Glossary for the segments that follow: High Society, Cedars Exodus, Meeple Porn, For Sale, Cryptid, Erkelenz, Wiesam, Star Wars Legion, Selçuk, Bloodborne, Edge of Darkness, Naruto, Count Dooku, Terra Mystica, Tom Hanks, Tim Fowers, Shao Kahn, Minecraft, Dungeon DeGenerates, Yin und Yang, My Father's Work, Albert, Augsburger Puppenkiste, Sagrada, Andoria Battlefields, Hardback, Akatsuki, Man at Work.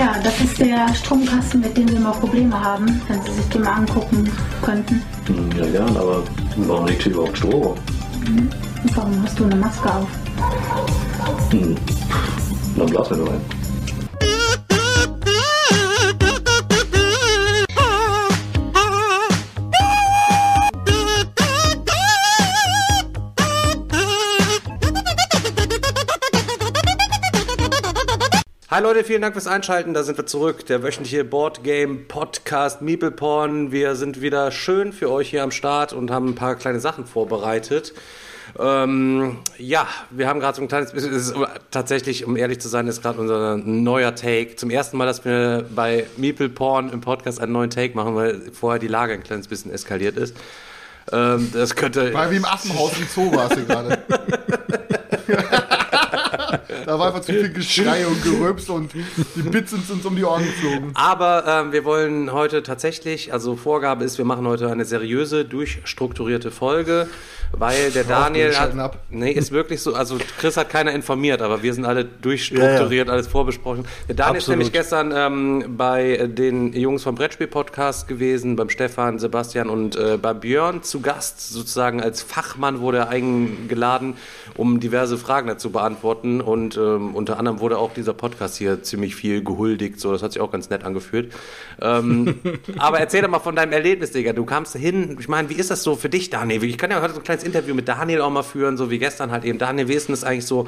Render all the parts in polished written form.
Ja, das ist der Stromkasten, mit dem wir immer Probleme haben, wenn Sie sich den mal angucken könnten. Ja, gern, aber warum liegt hier überhaupt Strom? Mhm. Warum hast du eine Maske auf? Mhm. Dann blasen wir rein. Hi Leute, vielen Dank fürs Einschalten, da sind wir zurück, der wöchentliche Boardgame-Podcast Meeple Porn. Wir sind wieder schön für euch hier am Start und haben ein paar kleine Sachen vorbereitet. Ja, wir haben gerade so ein kleines bisschen, tatsächlich, um ehrlich zu sein, ist gerade unser neuer Take. Zum ersten Mal, dass wir bei Meeple Porn im Podcast einen neuen Take machen, weil vorher die Lage ein kleines bisschen eskaliert ist. Das könnte... Weil wie im Affenhaus im Zoo warst du gerade. Da war einfach zu viel Geschrei und Geröps und die Pizzen sind uns um die Ohren geflogen. Aber wir wollen heute tatsächlich, also Vorgabe ist, wir machen heute eine seriöse, durchstrukturierte Folge, weil der Daniel hat, nee, ist wirklich so, also Chris hat keiner informiert, aber wir sind alle durchstrukturiert, ja. Alles vorbesprochen. Der Daniel ist nämlich gestern bei den Jungs vom Brettspiel-Podcast gewesen, beim Stefan, Sebastian und bei Björn zu Gast, sozusagen als Fachmann wurde er eingeladen, um diverse Fragen dazu beantworten. Und unter anderem wurde auch dieser Podcast hier ziemlich viel gehuldigt. So, das hat sich auch ganz nett angefühlt. Aber erzähl doch mal von deinem Erlebnis, Digga. Du kamst hin. Ich meine, wie ist das so für dich, Daniel? Ich kann ja heute so ein kleines Interview mit Daniel auch mal führen, so wie gestern halt eben. Daniel, wie ist denn das eigentlich so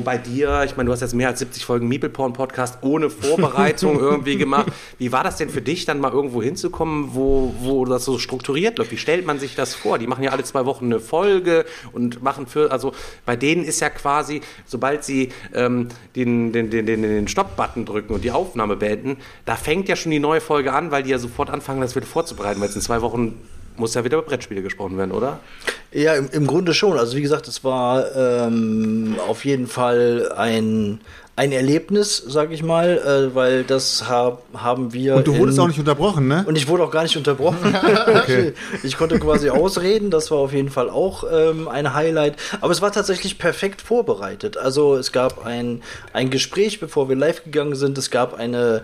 bei dir? Ich meine, du hast jetzt mehr als 70 Folgen Meeple Porn Podcast ohne Vorbereitung irgendwie gemacht. Wie war das denn für dich, dann mal irgendwo hinzukommen, wo das so strukturiert läuft? Wie stellt man sich das vor? Die machen ja alle 2 Wochen eine Folge und machen für, also bei denen ist ja quasi, sobald sie den Stopp-Button drücken und die Aufnahme beenden, da fängt ja schon die neue Folge an, weil die ja sofort anfangen, das wieder vorzubereiten, weil es in 2 Wochen muss ja wieder über Brettspiele gesprochen werden, oder? Ja, im Grunde schon. Also wie gesagt, es war auf jeden Fall ein Erlebnis, sag ich mal, weil das haben wir... Und du wurdest auch nicht unterbrochen, ne? Und ich wurde auch gar nicht unterbrochen. Okay. Ich konnte quasi ausreden, das war auf jeden Fall auch ein Highlight. Aber es war tatsächlich perfekt vorbereitet. Also es gab ein Gespräch, bevor wir live gegangen sind. Es gab ein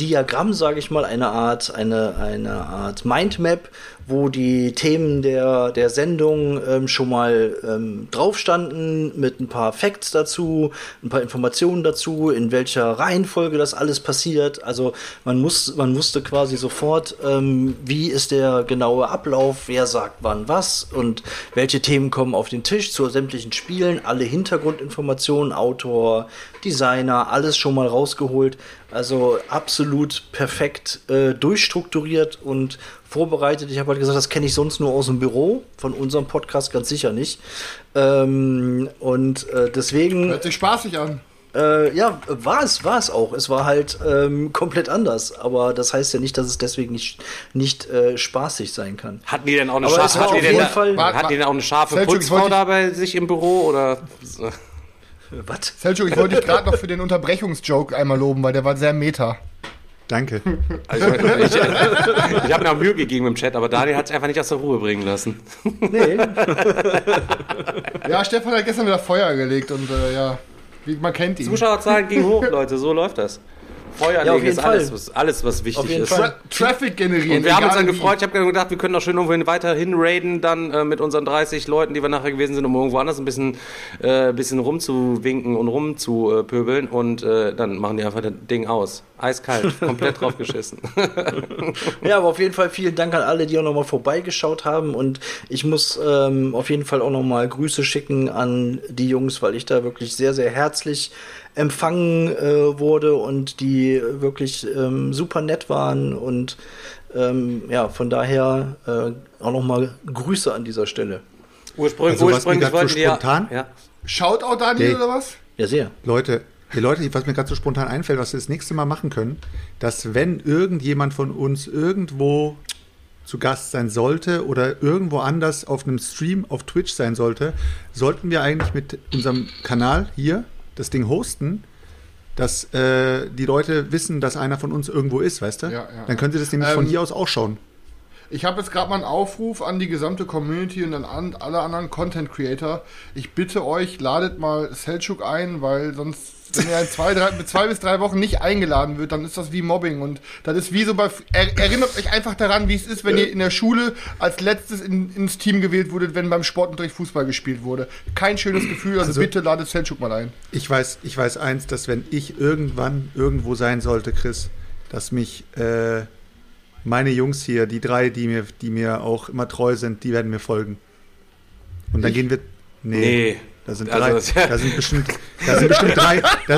Diagramm, sag ich mal, eine Art Mindmap, wo die Themen der Sendung schon mal drauf standen, mit ein paar Facts dazu, ein paar Informationen dazu, in welcher Reihenfolge das alles passiert. Also man wusste quasi sofort, wie ist der genaue Ablauf, wer sagt wann was und welche Themen kommen auf den Tisch zu sämtlichen Spielen, alle Hintergrundinformationen, Autor, Designer, alles schon mal rausgeholt. Also absolut perfekt durchstrukturiert und vorbereitet. Ich habe halt gesagt, das kenne ich sonst nur aus dem Büro, von unserem Podcast ganz sicher nicht. Und deswegen... Hört sich spaßig an. Ja, war es auch. Es war halt komplett anders. Aber das heißt ja nicht, dass es deswegen nicht spaßig sein kann. Hatten die denn auch eine scharfe Putzfrau da bei sich im Büro? Oder... Was? Selçuk, ich wollte dich gerade noch für den Unterbrechungsjoke einmal loben, weil der war sehr meta. Danke. Also ich habe mir auch Mühe gegeben im Chat, aber Daniel hat es einfach nicht aus der Ruhe bringen lassen. Nee. Ja, Stefan hat gestern wieder Feuer gelegt und ja, man kennt ihn. Zuschauerzahlen gingen hoch, Leute, so läuft das. Feuer legen ist alles, was wichtig ist. Traffic generieren. Und wir haben uns dann gefreut. Ich habe gedacht, wir können doch schön irgendwo weiterhin raiden, dann mit unseren 30 Leuten, die wir nachher gewesen sind, um irgendwo anders ein bisschen rumzuwinken und rumzupöbeln. Und dann machen die einfach das Ding aus. Eiskalt, komplett drauf geschissen. Ja, aber auf jeden Fall vielen Dank an alle, die auch nochmal vorbeigeschaut haben. Und ich muss auf jeden Fall auch nochmal Grüße schicken an die Jungs, weil ich da wirklich sehr, sehr herzlich empfangen wurde und die wirklich super nett waren und ja, von daher auch nochmal Grüße an dieser Stelle. Ursprünglich wollten wir ja. Shoutout an die oder was? Ja, sehr. Leute, was mir gerade so spontan einfällt, was wir das nächste Mal machen können, dass wenn irgendjemand von uns irgendwo zu Gast sein sollte oder irgendwo anders auf einem Stream auf Twitch sein sollte, sollten wir eigentlich mit unserem Kanal hier das Ding hosten, dass die Leute wissen, dass einer von uns irgendwo ist, weißt du? Ja, ja. Dann können sie das nämlich von hier aus auch schauen. Ich habe jetzt gerade mal einen Aufruf an die gesamte Community und an alle anderen Content-Creator. Ich bitte euch, ladet mal Selçuk ein, weil sonst, wenn er in zwei bis drei Wochen nicht eingeladen wird, dann ist das wie Mobbing. Und das ist wie so bei... Erinnert euch einfach daran, wie es ist, wenn ihr in der Schule als letztes ins Team gewählt wurdet, wenn beim Sportunterricht Fußball gespielt wurde. Kein schönes Gefühl, also bitte ladet Selçuk mal ein. Ich weiß eins, dass wenn ich irgendwann irgendwo sein sollte, Chris, dass mich... meine Jungs hier, die drei, die mir auch immer treu sind, die werden mir folgen. Und dann gehen wir... Nee. Da sind drei. Also, da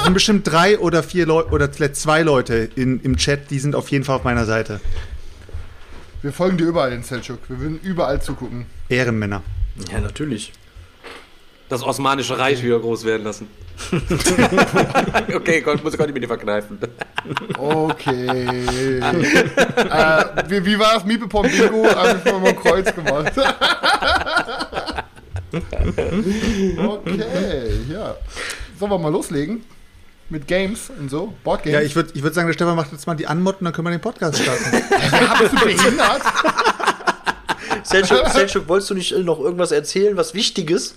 sind bestimmt drei oder vier Leute oder zwei Leute im Chat, die sind auf jeden Fall auf meiner Seite. Wir folgen dir überall in Selçuk. Wir würden überall zugucken. Ehrenmänner. Ja, natürlich. Das Osmanische Reich wieder groß werden lassen. Okay, Gott, muss ich mir die verkneifen. Okay. Wie war es? Meeple Porn Bingo? Hab ich mal ein Kreuz gemacht. Okay, ja. Sollen wir mal loslegen? Mit Games und so? Boardgames? Ja, ich würd sagen, der Stefan macht jetzt mal die Anmod und dann können wir den Podcast starten. Habst du behindert? Selçuk, wolltest du nicht noch irgendwas erzählen, was Wichtiges?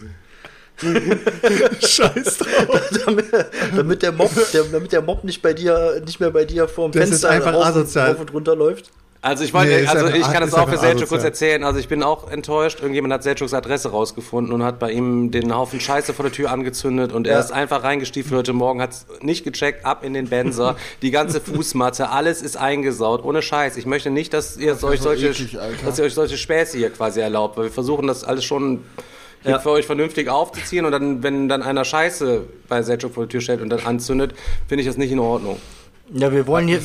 Scheiß drauf. damit der Mob nicht mehr bei dir vorm das Fenster ist auf und runter läuft. Also ich kann das auch für Selçuk kurz erzählen. Also ich bin auch enttäuscht. Irgendjemand hat Selçuks Adresse rausgefunden und hat bei ihm den Haufen Scheiße vor der Tür angezündet und er ist einfach reingestiefelt heute Morgen, hat es nicht gecheckt, ab in den Benzer, die ganze Fußmatte, alles ist eingesaut, ohne Scheiß. Ich möchte nicht, dass ihr euch solche Späße hier quasi erlaubt, weil wir versuchen das alles schon... Ja. Für euch vernünftig aufzuziehen und dann, wenn dann einer Scheiße bei Selçuk vor die Tür stellt und dann anzündet, finde ich das nicht in Ordnung. Ja, wir wollen hier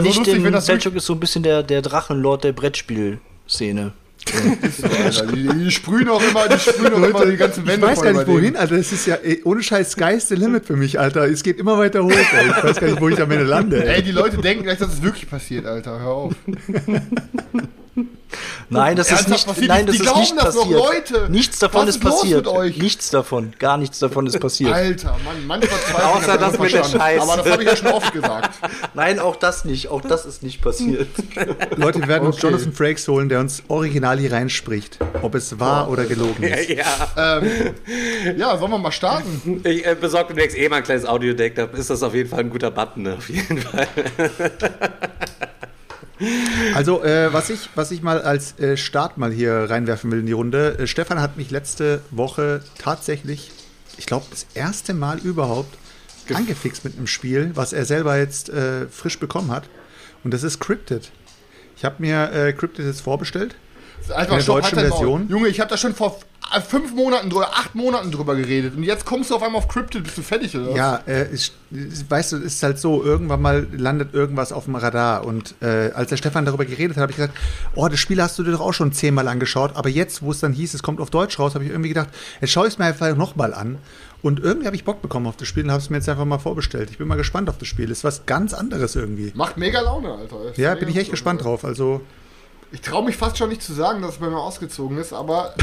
nicht so den... Selçuk ist so ein bisschen der Drachenlord der Brettspielszene. Ja. Die sprühen auch immer die ganzen Wände voll. Ich weiß gar nicht, wohin, Alter. Das ist ja, ey, ohne Scheiß, Sky's the Limit für mich, Alter. Es geht immer weiter hoch, ey. Ich weiß gar nicht, wo ich am Ende lande. Ey, die Leute denken gleich, dass es wirklich passiert, Alter. Hör auf. Nein, das ist nicht passiert. Nein, das ist nicht passiert. Nichts davon ist passiert. Nichts davon. Gar nichts davon ist passiert. Alter, Mann, manchmal zweifelt. Außer das mit der Scheiße. Aber das habe ich ja schon oft gesagt. Nein, auch das nicht. Auch das ist nicht passiert. Leute, wir werden uns Jonathan Frakes holen, der uns original hier reinspricht. Ob es wahr oder gelogen ist. Ja. Ja, sollen wir mal starten? Ich besorge demnächst mal ein kleines Audiodeck. Da ist das auf jeden Fall ein guter Button. Ne? Auf jeden Fall. Also, was ich mal als Start mal hier reinwerfen will in die Runde. Stefan hat mich letzte Woche tatsächlich, ich glaube, das erste Mal überhaupt angefixt mit einem Spiel, was er selber jetzt frisch bekommen hat. Und das ist Cryptid. Ich habe mir Cryptid jetzt vorbestellt. Einfach in der deutschen Version. Junge, ich habe da schon vor 5 Monaten oder 8 Monaten drüber geredet. Und jetzt kommst du auf einmal auf Cryptid, bist du fertig, oder? Ja, weißt du, es ist halt so, irgendwann mal landet irgendwas auf dem Radar. Und als der Stefan darüber geredet hat, habe ich gesagt, oh, das Spiel hast du dir doch auch schon 10-mal angeschaut. Aber jetzt, wo es dann hieß, es kommt auf Deutsch raus, habe ich irgendwie gedacht, jetzt schaue ich es mir einfach nochmal an. Und irgendwie habe ich Bock bekommen auf das Spiel und habe es mir jetzt einfach mal vorbestellt. Ich bin mal gespannt auf das Spiel. Ist was ganz anderes irgendwie. Macht mega Laune, Alter. Ja, bin ich echt gespannt drauf. Also... Ich traue mich fast schon nicht zu sagen, dass es bei mir ausgezogen ist, aber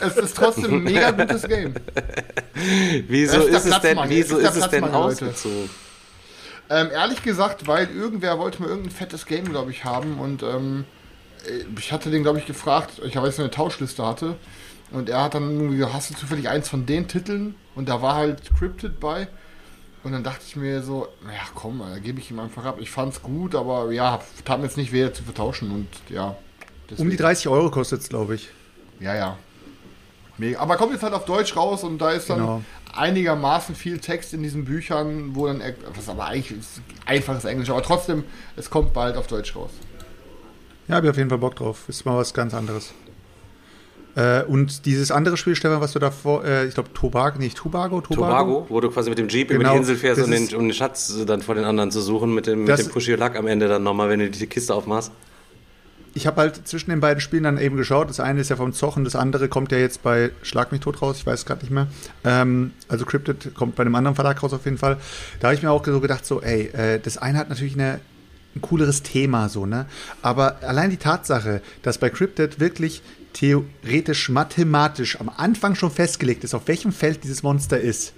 es ist trotzdem ein mega gutes Game. Wieso ist es denn ausgezogen? Ehrlich gesagt, weil irgendwer wollte mir irgendein fettes Game, glaube ich, haben und ich hatte den, glaube ich, gefragt, ich weiß, eine Tauschliste hatte und er hat dann gesagt, hast du zufällig eins von den Titeln? Und da war halt Cryptid bei. Und dann dachte ich mir so, naja, komm, da gebe ich ihm einfach ab. Ich fand's gut, aber ja, tat mir jetzt nicht weh zu vertauschen und ja. Deswegen. Um die 30 Euro kostet's, glaube ich. Ja. Mega. Aber kommt jetzt halt auf Deutsch raus und da ist dann einigermaßen viel Text in diesen Büchern, wo dann, was aber eigentlich ist einfaches Englisch, aber trotzdem, es kommt bald auf Deutsch raus. Ja, hab ich auf jeden Fall Bock drauf. Ist mal was ganz anderes. Und dieses andere Spiel, Stefan, was du da vor, ich glaube, Tobago, wo du quasi mit dem Jeep über die Insel fährst, um den Schatz dann vor den anderen zu suchen, mit dem Push-Your-Luck am Ende dann nochmal, wenn du die Kiste aufmachst. Ich habe halt zwischen den beiden Spielen dann eben geschaut. Das eine ist ja vom Zoch und das andere kommt ja jetzt bei Schlag mich tot raus, ich weiß es gerade nicht mehr. Also Cryptid kommt bei einem anderen Verlag raus auf jeden Fall. Da habe ich mir auch so gedacht, das eine hat natürlich ein cooleres Thema, so, ne? Aber allein die Tatsache, dass bei Cryptid wirklich theoretisch, mathematisch am Anfang schon festgelegt ist, auf welchem Feld dieses Monster ist,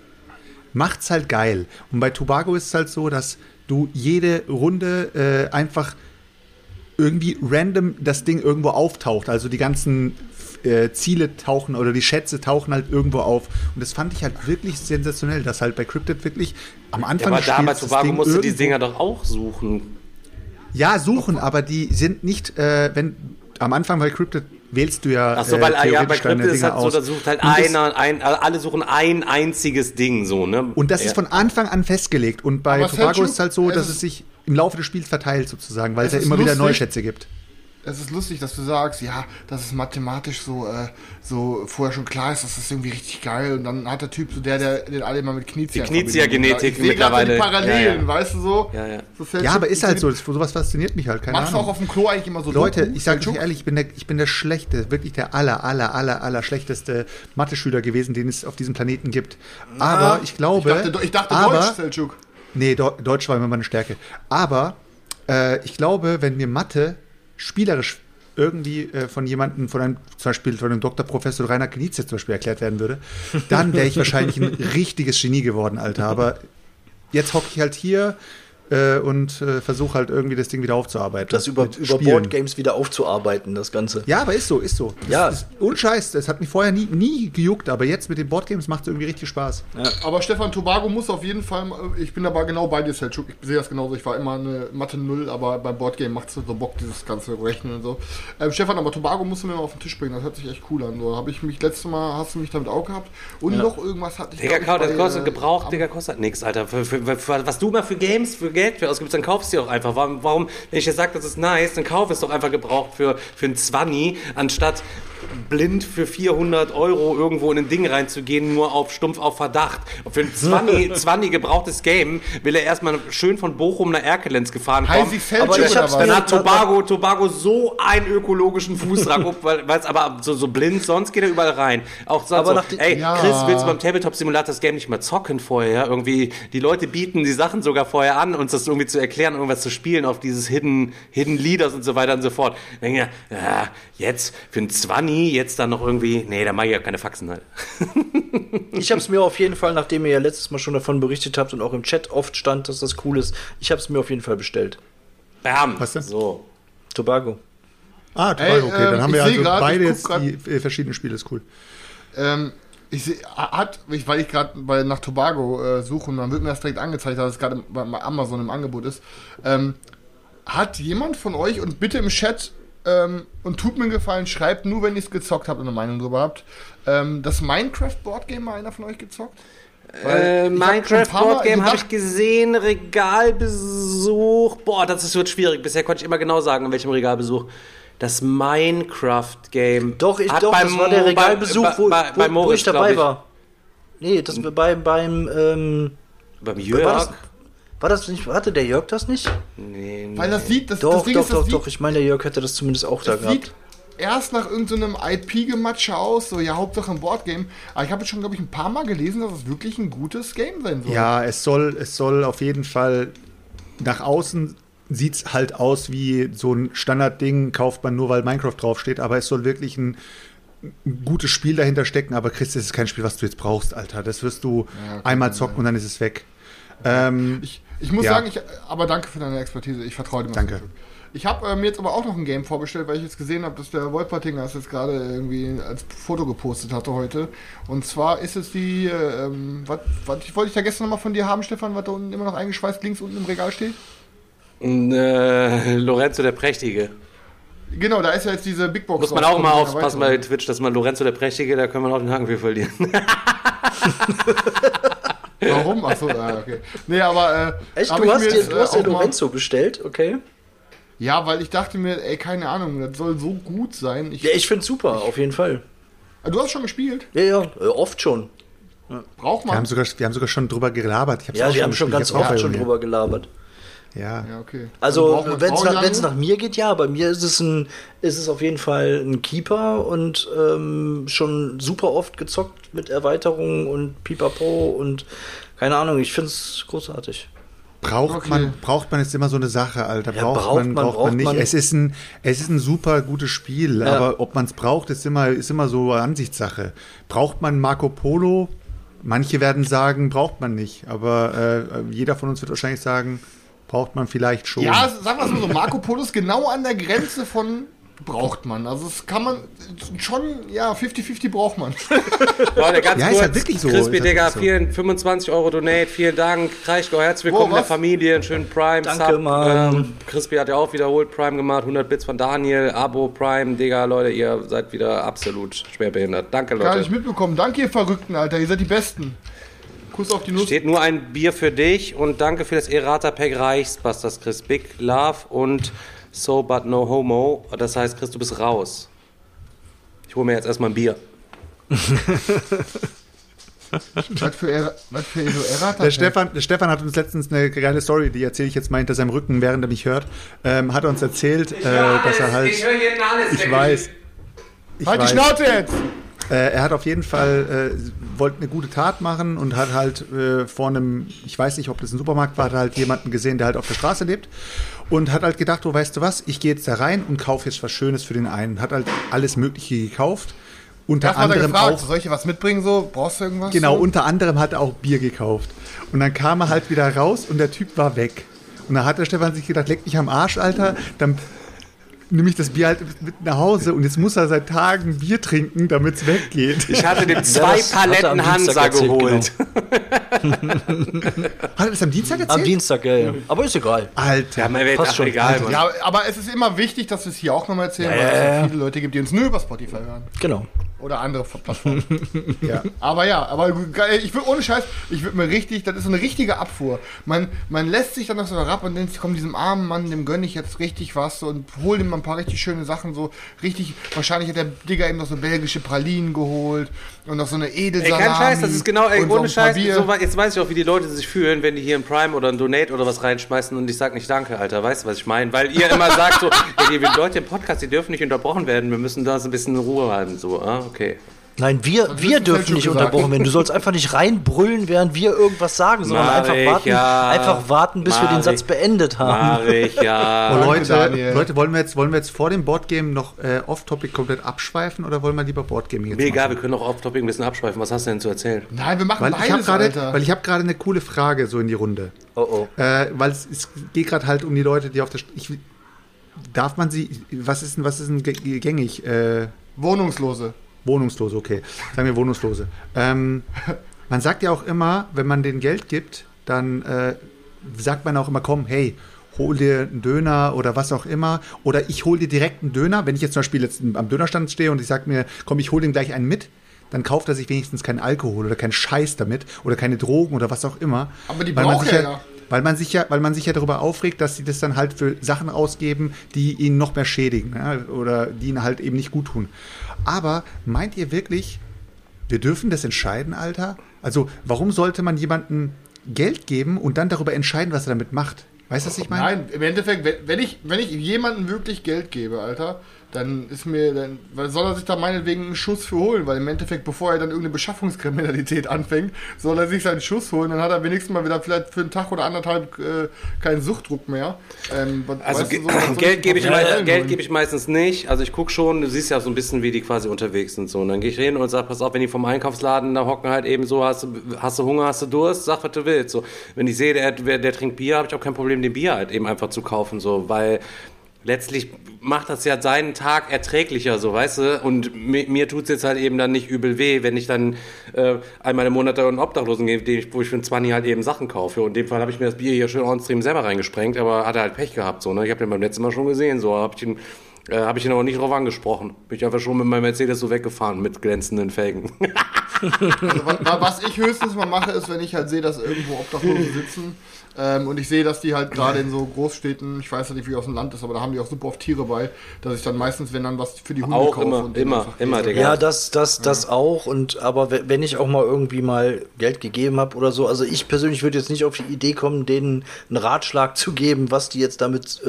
macht's halt geil. Und bei Tobago ist es halt so, dass du jede Runde einfach irgendwie random das Ding irgendwo auftaucht. Also die ganzen Ziele tauchen oder die Schätze tauchen halt irgendwo auf. Und das fand ich halt wirklich sensationell, dass halt bei Cryptid wirklich am Anfang des Spiels. Aber da bei Tobago musst du die Dinger doch auch suchen. Ja, suchen, aber die sind nicht, wenn am Anfang bei Cryptid wählst du ja. Ach so, weil ja, bei Cryptid ist halt so, da sucht halt alle suchen ein einziges Ding so, ne? Und das ist von Anfang an festgelegt. Und bei Tobago ist es halt so, dass es sich im Laufe des Spiels verteilt sozusagen, weil es ja immer wieder Neuschätze gibt. Es ist lustig, dass du sagst, ja, dass es mathematisch so vorher schon klar ist, das ist irgendwie richtig geil. Und dann hat der Typ, so der den alle immer mit Knizia. Die Knizia-Genetik mittlerweile. Die Parallelen, ja. Weißt du so? Ja, ja. Ja, aber ist halt so, sowas fasziniert mich halt, keine Ahnung. Machst du auch auf dem Klo eigentlich immer so? Leute, ich sage euch ehrlich, ich bin der schlechte, wirklich der aller schlechteste Mathe-Schüler gewesen, den es auf diesem Planeten gibt. Aber ich glaube... Ich dachte Deutsch, Selçuk. Nee, Deutsch war immer meine Stärke. Aber ich glaube, wenn mir Mathe spielerisch irgendwie von jemandem, zum Beispiel von einem Dr. Professor Rainer Knizia zum Beispiel erklärt werden würde, dann wäre ich wahrscheinlich ein richtiges Genie geworden, Alter. Aber jetzt hocke ich halt hier und versuche halt irgendwie das Ding wieder aufzuarbeiten. Das über Boardgames wieder aufzuarbeiten, das Ganze. Ja, aber ist so. Ja. Unscheiß, das hat mich vorher nie gejuckt, aber jetzt mit den Boardgames macht es irgendwie richtig Spaß. Ja. Aber Stefan, Tobago muss auf jeden Fall, ich bin aber genau bei dir, Selçuk, ich sehe das genauso, ich war immer eine Mathe-Null, aber beim Boardgame macht es so Bock, dieses ganze Rechnen und so. Stefan, aber Tobago musst du mir mal auf den Tisch bringen, das hört sich echt cool an. So, letztes Mal hast du mich damit auch gehabt und noch irgendwas hatte ich. Digga, das kostet gebraucht, Digga, kostet nichts, Alter. Für was du mal für Games, für Geld für ausgibst, dann kaufst du auch einfach. Warum, wenn ich dir sage, das ist nice, dann kauf es doch einfach gebraucht für einen 20, anstatt blind für 400 € irgendwo in ein Ding reinzugehen, nur stumpf auf Verdacht. Für ein 20 gebrauchtes Game will er erstmal schön von Bochum nach Erkelenz gefahren kommen. Aber dann hat Tobago so einen ökologischen Fußdruck, weil es aber so blind, sonst geht er überall rein. Auch so, Chris, willst du beim Tabletop-Simulator das Game nicht mal zocken vorher? Irgendwie, die Leute bieten die Sachen sogar vorher an, uns das irgendwie zu erklären, irgendwas zu spielen, auf dieses Hidden Leaders und so weiter und so fort. Dann denke ich, ja, jetzt für ein 20 jetzt dann noch irgendwie, nee, da mache ich ja keine Faxen halt. Ich habe es mir auf jeden Fall, nachdem ihr ja letztes Mal schon davon berichtet habt und auch im Chat oft stand, dass das cool ist, ich habe es mir auf jeden Fall bestellt. Bam! Was denn? So. Tobago. Ah, Tobago, okay. Dann haben wir also beide jetzt die verschiedenen Spiele, ist cool. Weil ich gerade nach Tobago suche und dann wird mir das direkt angezeigt, dass es gerade bei Amazon im Angebot ist. Hat jemand von euch, und bitte im Chat, und tut mir einen Gefallen, schreibt nur, wenn ihr es gezockt habt und eine Meinung drüber habt. Das Minecraft-Boardgame, mal einer von euch gezockt? Minecraft-Boardgame habe ich gesehen, Regalbesuch. Boah, das wird schwierig. Bisher konnte ich immer genau sagen, an welchem Regalbesuch. Das Minecraft-Game. Doch, das war der Regalbesuch, wo ich dabei war. Nee, das war beim Jörg. War das nicht? Hatte der Jörg das nicht? Nee. Weil das Lied, das Ding ist, ich meine, der Jörg hätte das zumindest auch da gehabt. Sieht erst nach irgendeinem IP-Gematsche aus, so, ja, Hauptsache ein Boardgame. Aber ich habe jetzt schon, glaube ich, ein paar Mal gelesen, dass es wirklich ein gutes Game sein soll. Ja, es soll auf jeden Fall nach außen sieht's halt aus wie so ein Standardding, kauft man nur, weil Minecraft draufsteht, aber es soll wirklich ein gutes Spiel dahinter stecken, aber Chris, das ist kein Spiel, was du jetzt brauchst, Alter. Das wirst du einmal zocken und dann ist es weg. Ich muss sagen, aber danke für deine Expertise, ich vertraue dir. Danke. Ich habe mir jetzt aber auch noch ein Game vorbestellt, weil ich jetzt gesehen habe, dass der Wolpertinger es jetzt gerade irgendwie als Foto gepostet hatte heute. Und zwar ist es die, wollte ich da gestern nochmal von dir haben, Stefan, was da unten immer noch eingeschweißt links unten im Regal steht? Lorenzo der Prächtige. Genau, da ist ja jetzt diese Big Box. Muss man auch mal aufpassen bei Twitch, dass man Lorenzo der Prächtige, da können wir auch den Haken für verlieren. Warum? Achso, okay. Nee, aber. Echt? Du hast Lorenzo bestellt, okay? Ja, weil ich dachte mir, keine Ahnung, das soll so gut sein. Ich finde es super, auf jeden Fall. Du hast schon gespielt? Ja, oft schon. Ja. Braucht man. Wir haben sogar schon drüber gelabert. Drüber gelabert. Ja, okay. Also, wenn es nach mir geht, ja, bei mir ist es auf jeden Fall ein Keeper und schon super oft gezockt mit Erweiterungen und Pipapo und keine Ahnung, ich finde es großartig. Braucht man jetzt immer so eine Sache, Alter. Braucht man nicht. Es ist ein super gutes Spiel, ja. Aber ob man es braucht, ist immer so eine Ansichtssache. Braucht man Marco Polo? Manche werden sagen, braucht man nicht, aber jeder von uns wird wahrscheinlich sagen, braucht man vielleicht schon. Ja, sagen wir es mal so, Marco Polo ist genau an der Grenze von braucht man. Also es kann man schon, ja, 50-50 braucht man. Leute, ganz ja, kurz, ist halt wirklich so. Crispy, Digga, so. Vielen 25 Euro Donate, vielen Dank. Reichgau, herzlich willkommen der Familie, einen schönen Prime. Danke, Sub. Mann. Crispy hat ja auch wiederholt Prime gemacht, 100 Bits von Daniel, Abo, Prime, Digga, Leute, ihr seid wieder absolut schwerbehindert. Danke, Leute. Gar nicht mitbekommen. Danke, ihr Verrückten, Alter, ihr seid die Besten. Kuss auf die Nuss. Steht nur ein Bier für dich und danke für das Errata-Pack Reichsbusters, Chris. Big Love und So But No Homo. Das heißt, Chris, du bist raus. Ich hole mir jetzt erstmal ein Bier. Der Stefan hat uns letztens eine geile Story, die erzähle ich jetzt mal hinter seinem Rücken, während er mich hört. Hat uns erzählt, dass er halt... Ich höre hier alles. Ich weiß. Die Schnauze jetzt! Er hat auf jeden Fall, wollte eine gute Tat machen und hat halt vor einem, ich weiß nicht, ob das ein Supermarkt war, hat halt jemanden gesehen, der halt auf der Straße lebt und hat halt gedacht, oh, weißt du was, ich gehe jetzt da rein und kaufe jetzt was Schönes für den einen. Hat halt alles Mögliche gekauft. Unter anderem hat er gefragt, auch, soll ich was mitbringen, so, brauchst du irgendwas? Genau, so? Unter anderem hat er auch Bier gekauft. Und dann kam er halt wieder raus und der Typ war weg. Und dann hat der Stefan sich gedacht, leck mich am Arsch, Alter, dann... Nämlich das Bier halt mit nach Hause und jetzt muss er seit Tagen Bier trinken, damit es weggeht. Ich hatte dem 2 Paletten Hansa geholt. Genau. Hat er das am Dienstag erzählt? Am Dienstag, ja. Aber ist egal. Alter, ja, mir passt schon. Egal, Mann. Ja, aber es ist immer wichtig, dass wir es hier auch nochmal erzählen, weil es viele Leute gibt, die uns nur über Spotify hören. Genau. Oder andere Plattformen. Ja. Aber ich würde ohne Scheiß, das ist so eine richtige Abfuhr. Man lässt sich dann noch so herab und denkt, komm, diesem armen Mann, dem gönne ich jetzt richtig was so, und hol dem mal ein paar richtig schöne Sachen so. Richtig, wahrscheinlich hat der Digger eben noch so belgische Pralinen geholt und noch so eine Edelsalami. Kein Scheiß, das ist genau, ohne Scheiß. So, jetzt weiß ich auch, wie die Leute sich fühlen, wenn die hier ein Prime oder ein Donate oder was reinschmeißen und ich sag nicht danke, Alter, weißt du, was ich meine? Weil ihr immer sagt so, die Leute im Podcast, die dürfen nicht unterbrochen werden, wir müssen da so ein bisschen Ruhe halten, so, okay. Nein, wir dürfen nicht unterbrochen werden. Du sollst einfach nicht reinbrüllen, während wir irgendwas sagen, sondern einfach warten, bis wir den Satz beendet haben. Oh, Leute, wollen wir jetzt vor dem Boardgame noch Off-Topic komplett abschweifen oder wollen wir lieber Boardgaming jetzt machen? Egal, wir können auch Off-Topic ein bisschen abschweifen. Was hast du denn zu erzählen? Nein, wir machen beides, Alter. Weil ich habe gerade eine coole Frage so in die Runde. Oh. Weil es geht gerade halt um die Leute, die auf der... darf man sie... Was ist denn gängig? Wohnungslose, okay. Sagen wir Wohnungslose. Man sagt ja auch immer, wenn man denen Geld gibt, dann sagt man auch immer, komm, hey, hol dir einen Döner oder was auch immer. Oder ich hol dir direkt einen Döner. Wenn ich jetzt zum Beispiel jetzt am Dönerstand stehe und ich sage mir, komm, ich hol ihm gleich einen mit, dann kauft er sich wenigstens keinen Alkohol oder keinen Scheiß damit oder keine Drogen oder was auch immer. Aber die braucht er ja. Weil man sich ja darüber aufregt, dass sie das dann halt für Sachen ausgeben, die ihn noch mehr schädigen, ja, oder die ihn halt eben nicht gut tun. Aber meint ihr wirklich, wir dürfen das entscheiden, Alter? Also warum sollte man jemandem Geld geben und dann darüber entscheiden, was er damit macht? Weißt du, was ich meine? Nein, im Endeffekt, wenn ich jemandem wirklich Geld gebe, Alter, dann soll er sich da meinetwegen einen Schuss für holen, weil im Endeffekt, bevor er dann irgendeine Beschaffungskriminalität anfängt, soll er sich seinen Schuss holen, dann hat er wenigstens mal wieder vielleicht für einen Tag oder anderthalb keinen Suchtdruck mehr. Also Geld gebe ich meistens nicht, also ich gucke schon, du siehst ja so ein bisschen, wie die quasi unterwegs sind, so, und dann gehe ich hin und sage, pass auf, wenn die vom Einkaufsladen da hocken halt eben so, hast du Hunger, hast du Durst, sag, was du willst, so. Wenn ich sehe, der trinkt Bier, habe ich auch kein Problem, den Bier halt eben einfach zu kaufen, so, weil letztlich macht das ja seinen Tag erträglicher, so, weißt du? Und mir tut's jetzt halt eben dann nicht übel weh, wenn ich dann einmal im Monat da einen Obdachlosen gehe, wo ich für einen 20 halt eben Sachen kaufe. Und in dem Fall habe ich mir das Bier hier schön on-stream selber reingesprengt, aber hat er halt Pech gehabt, so, ne? Ich habe den beim letzten Mal schon gesehen, so, habe ich ihn auch nicht drauf angesprochen. Bin ich einfach schon mit meinem Mercedes so weggefahren mit glänzenden Felgen. Also, was ich höchstens mal mache, ist, wenn ich halt sehe, dass irgendwo Obdachlose sitzen, und ich sehe, dass die halt gerade in so Großstädten, ich weiß ja nicht, wie aus dem Land ist, aber da haben die auch super oft Tiere bei, dass ich dann meistens, wenn dann was für die Hunde auch kaufe. Immer, Digga. Ja, das auch, und aber wenn ich auch mal irgendwie mal Geld gegeben habe oder so, also ich persönlich würde jetzt nicht auf die Idee kommen, denen einen Ratschlag zu geben, was die jetzt damit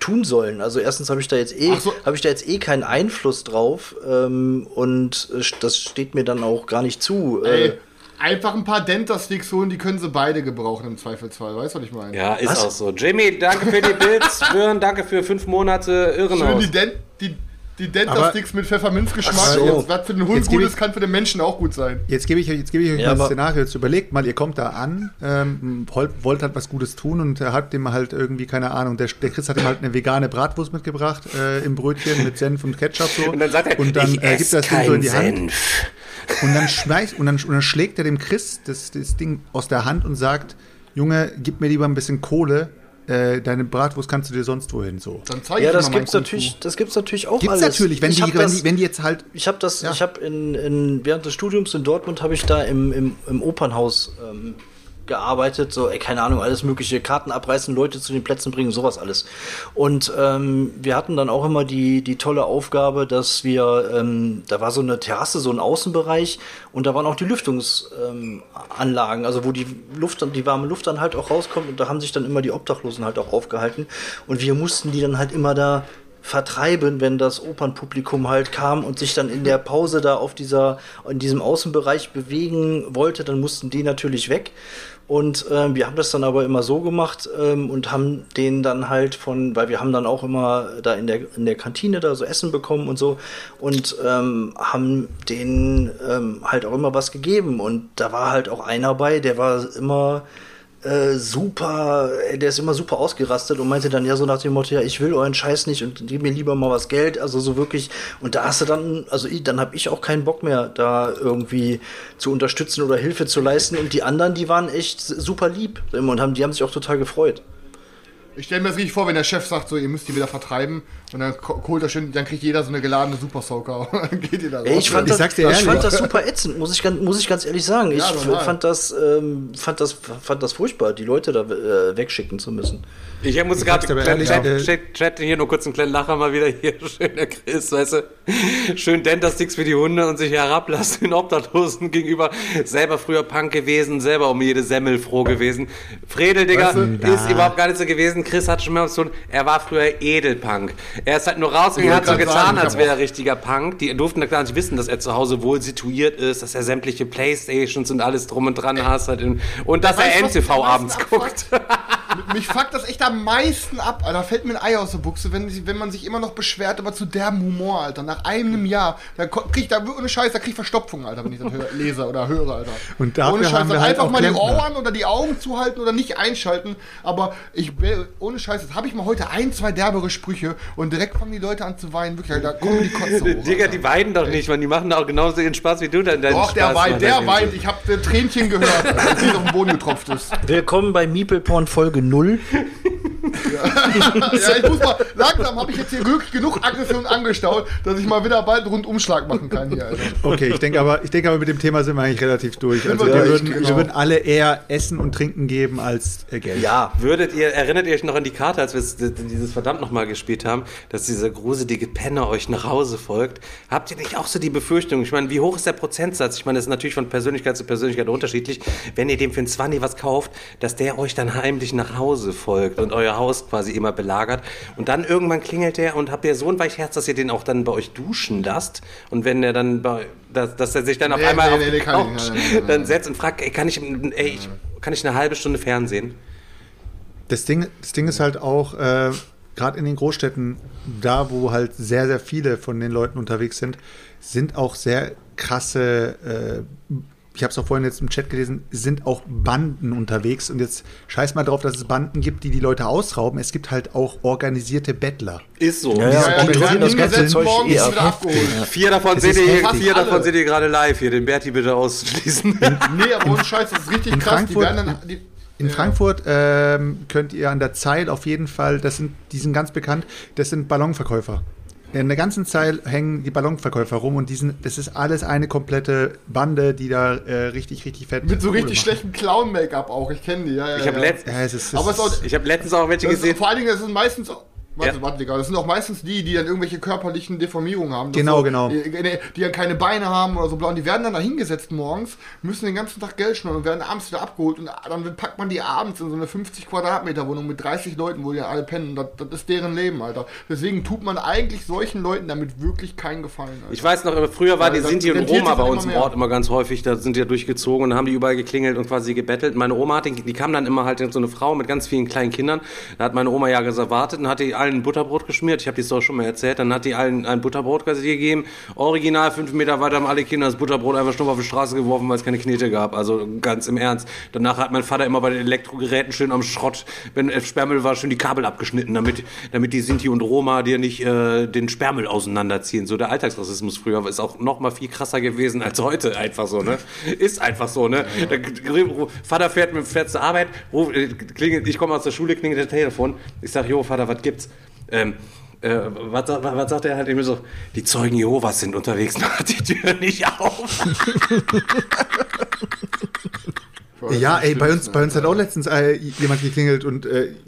tun sollen. Also erstens habe ich da jetzt eh keinen Einfluss drauf, und das steht mir dann auch gar nicht zu. Einfach ein paar Denta-Sticks holen, die können sie beide gebrauchen im Zweifelsfall, weißt du, was ich meine? Ja, ist was? Auch so. Jimmy, danke für die Bits, Birn, danke für 5 Monate Irrenhaus. Schön die, Den- die, die Denta-Sticks mit Pfefferminzgeschmack. So. Was für den Hund gut ist, kann für den Menschen auch gut sein. Jetzt gebe ich euch ja, mal ein Szenario. Jetzt überlegt mal, ihr kommt da an, wollt halt was Gutes tun und habt dem halt irgendwie, keine Ahnung, der Chris hat ihm halt eine vegane Bratwurst mitgebracht im Brötchen mit Senf und Ketchup so. Und dann sagt er, und dann gibt er das Ding so in die Hand. Senf. Und dann schlägt er dem Chris das Ding aus der Hand und sagt, Junge, gib mir lieber ein bisschen Kohle. Deine Bratwurst kannst du dir sonst wohin so. Dann zeig ja, das gibt's natürlich auch gibt's alles. Natürlich, wenn die jetzt halt. Ich habe das, ja. Ich habe während des Studiums in Dortmund habe ich da im Opernhaus gearbeitet, so keine Ahnung, alles mögliche, Karten abreißen, Leute zu den Plätzen bringen, sowas alles. Und wir hatten dann auch immer die tolle Aufgabe, dass wir, da war so eine Terrasse, so ein Außenbereich und da waren auch die Lüftungsanlagen, also wo die warme Luft dann halt auch rauskommt und da haben sich dann immer die Obdachlosen halt auch aufgehalten und wir mussten die dann halt immer da vertreiben, wenn das Opernpublikum halt kam und sich dann in der Pause da in diesem Außenbereich bewegen wollte, dann mussten die natürlich weg. Und wir haben das dann aber immer so gemacht und haben den dann halt weil wir haben dann auch immer da in der Kantine da so Essen bekommen und so und haben denen halt auch immer was gegeben. Und da war halt auch einer bei, der war immer super, der ist immer super ausgerastet und meinte dann ja so nach dem Motto, ja, ich will euren Scheiß nicht und gib mir lieber mal was Geld, also so wirklich. Und da hast du dann, also dann habe ich auch keinen Bock mehr, da irgendwie zu unterstützen oder Hilfe zu leisten. Und die anderen, die waren echt super lieb und die haben sich auch total gefreut. Ich stelle mir das richtig vor, wenn der Chef sagt, so, ihr müsst die wieder vertreiben und dann holt er schön, dann kriegt jeder so eine geladene Super-Soaker und dann geht ihr da raus. Ich fand das super ätzend, muss ich ganz ehrlich sagen. Ja, ich fand das furchtbar, die Leute da wegschicken zu müssen. Ich muss gerade Chat hier nur kurz einen kleinen Lacher mal wieder hier. Schön, der Chris, weißt du. Schön Denta-Sticks für die Hunde und sich herablassen den Obdachlosen gegenüber. Selber früher Punk gewesen, selber um jede Semmel froh gewesen. Fredel, Digga, ist überhaupt gar nicht so gewesen. Chris hat schon mehr was zu tun. Er war früher Edelpunk. Er ist halt nur rausgegangen, hat so getan, als wäre er richtiger Punk. Die durften da gar nicht wissen, dass er zu Hause wohl situiert ist, dass er sämtliche Playstations und alles drum und dran hasst. Und dass er MTV abends guckt. Mich fuckt das echt am meisten ab, Alter. Fällt mir ein Ei aus der Buchse, wenn man sich immer noch beschwert, aber zu derben Humor, Alter. Nach einem Jahr, dann krieg ich Verstopfung, Alter, wenn ich das lese oder höre, Alter. Und dafür ohne Scheiß, haben wir dann halt einfach auch mal die Ohren oder die Augen zuhalten oder nicht einschalten. Aber ohne Scheiß, jetzt habe ich mal heute ein, zwei derbere Sprüche und direkt fangen die Leute an zu weinen. Wirklich, Alter, komm, die Kotze hoch. Digga, die weinen doch nicht, man. Die machen doch genauso ihren Spaß wie du dann. Doch, der weint. Ich hab Tränchen gehört, als ich auf den Boden getropft ist. Willkommen bei Meeple Porn Folge 0. Ja, ich muss mal, langsam habe ich jetzt hier wirklich genug Aggression angestaut, dass ich mal wieder bald einen Rundumschlag machen kann hier, Alter. Okay, ich denke aber mit dem Thema sind wir eigentlich relativ durch. Also wir würden alle eher Essen und Trinken geben als Geld. Ja, erinnert ihr euch noch an die Karte, als wir dieses verdammt nochmal gespielt haben, dass dieser gruselige Penner euch nach Hause folgt? Habt ihr nicht auch so die Befürchtung? Ich meine, wie hoch ist der Prozentsatz? Ich meine, das ist natürlich von Persönlichkeit zu Persönlichkeit unterschiedlich. Wenn ihr dem für einen 20 was kauft, dass der euch dann heimlich nach Hause folgt und euer Haus quasi immer belagert. Und dann irgendwann klingelt er und habt ihr so ein Weichherz, dass ihr den auch dann bei euch duschen lasst. Und wenn er dann dass er sich dann auf einmal setzt und fragt, kann ich eine halbe Stunde fernsehen? Das Ding ist halt auch, gerade in den Großstädten, da wo halt sehr, sehr viele von den Leuten unterwegs sind, sind auch sehr krasse ich habe es auch vorhin jetzt im Chat gelesen, sind auch Banden unterwegs. Und jetzt scheiß mal drauf, dass es Banden gibt, die Leute ausrauben. Es gibt halt auch organisierte Bettler. Ist so. Ja, die werden das ganze Zeug eher abgeholt. Vier davon seht ihr gerade live hier. Den Berti bitte ausschließen. Nee, aber ohne Scheiß, das ist richtig krass. In Frankfurt könnt ihr an der Zeil auf jeden Fall, die sind ganz bekannt, das sind Ballonverkäufer. In der ganzen Zeil hängen die Ballonverkäufer rum und das ist alles eine komplette Bande, die da richtig, richtig fett mit so richtig schlechtem Clown-Make-up auch. Ich kenne die, ja. Ich habe letztens auch welche gesehen. Vor allen Dingen, das sind meistens... das sind auch meistens die dann irgendwelche körperlichen Deformierungen haben. Genau. Die dann keine Beine haben oder so blau. Und die werden dann da hingesetzt morgens, müssen den ganzen Tag Geld schnorren und werden abends wieder abgeholt. Und dann packt man die abends in so eine 50 Quadratmeter Wohnung mit 30 Leuten, wo die alle pennen. Das ist deren Leben, Alter. Deswegen tut man eigentlich solchen Leuten damit wirklich keinen Gefallen, Alter. Ich weiß noch, früher waren die Sinti und Roma bei uns im Ort immer ganz häufig. Da sind die ja durchgezogen und haben die überall geklingelt und quasi gebettelt. Meine Oma die kam dann immer halt so eine Frau mit ganz vielen kleinen Kindern. Da hat meine Oma ja gesagt, wartet und hat die allen Butterbrot geschmiert. Ich habe die Story schon mal erzählt. Dann hat die allen ein Butterbrot gegeben. Original 5 Meter weiter haben alle Kinder das Butterbrot einfach stumpf auf die Straße geworfen, weil es keine Knete gab. Also ganz im Ernst. Danach hat mein Vater immer bei den Elektrogeräten schön am Schrott, wenn Sperrmüll war, schön die Kabel abgeschnitten, damit die Sinti und Roma dir nicht den Sperrmüll auseinanderziehen. So der Alltagsrassismus früher ist auch noch mal viel krasser gewesen als heute. Einfach so, ne? Ist einfach so, ne? Ja. Vater fährt zur Arbeit, klingelt, ich komme aus der Schule, klingelt das Telefon. Ich sag, jo, Vater, was gibt's? Was sagt er halt immer so? Die Zeugen Jehovas sind unterwegs, macht die Tür nicht auf. Ja, ey, bei uns hat auch letztens jemand geklingelt und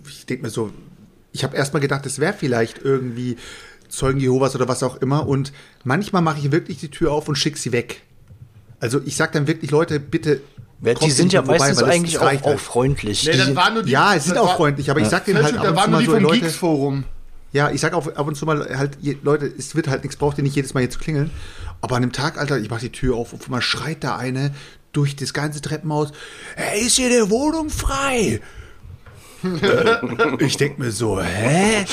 ich denk mir so, ich habe erstmal gedacht, es wäre vielleicht irgendwie Zeugen Jehovas oder was auch immer und manchmal mache ich wirklich die Tür auf und schicke sie weg. Also ich sag dann wirklich, Leute, bitte. Die sind ja meistens vorbei, eigentlich auch freundlich. Nee, das waren nur die, ja, es sind auch freundlich, aber ja. Ich sag denen halt ab und zu mal so, Leute, Geeks-Forum. Ja, ich sag auch ab und zu mal halt, Leute, es wird halt nichts, braucht ihr nicht jedes Mal hier zu klingeln. Aber an dem Tag, Alter, ich mach die Tür auf und man schreit da eine durch das ganze Treppenhaus, hey, ist hier eine Wohnung frei? Ich denk mir so, hä?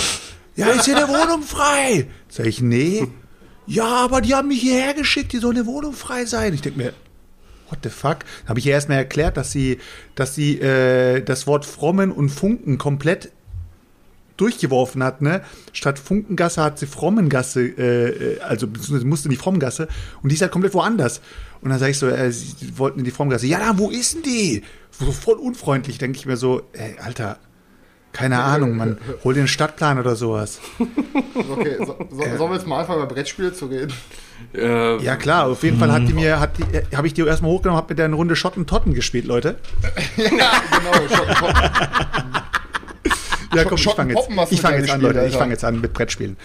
Ja, ist hier eine Wohnung frei? Sag ich, nee. Ja, aber die haben mich hierher geschickt, hier soll eine Wohnung frei sein. Ich denk mir, what the fuck? Habe ich ihr erstmal erklärt, dass sie das Wort Frommen und Funken komplett durchgeworfen hat, ne? Statt Funkengasse hat sie Frommengasse, also beziehungsweise musste in die Frommengasse und die ist halt komplett woanders. Und dann sage ich so, sie wollten in die Frommengasse. Ja, na, wo ist denn die? So voll unfreundlich, denke ich mir so, ey, Alter, keine Ahnung, man, hol dir einen Stadtplan oder sowas. Okay, sollen wir jetzt mal anfangen, über Brettspiele zu reden? Ja klar, auf jeden Fall habe ich die erstmal hochgenommen, habe mit der eine Runde Schottentotten gespielt, Leute. Ja, genau, Schottentotten. Ja, komm, ich fange jetzt an mit Brettspielen.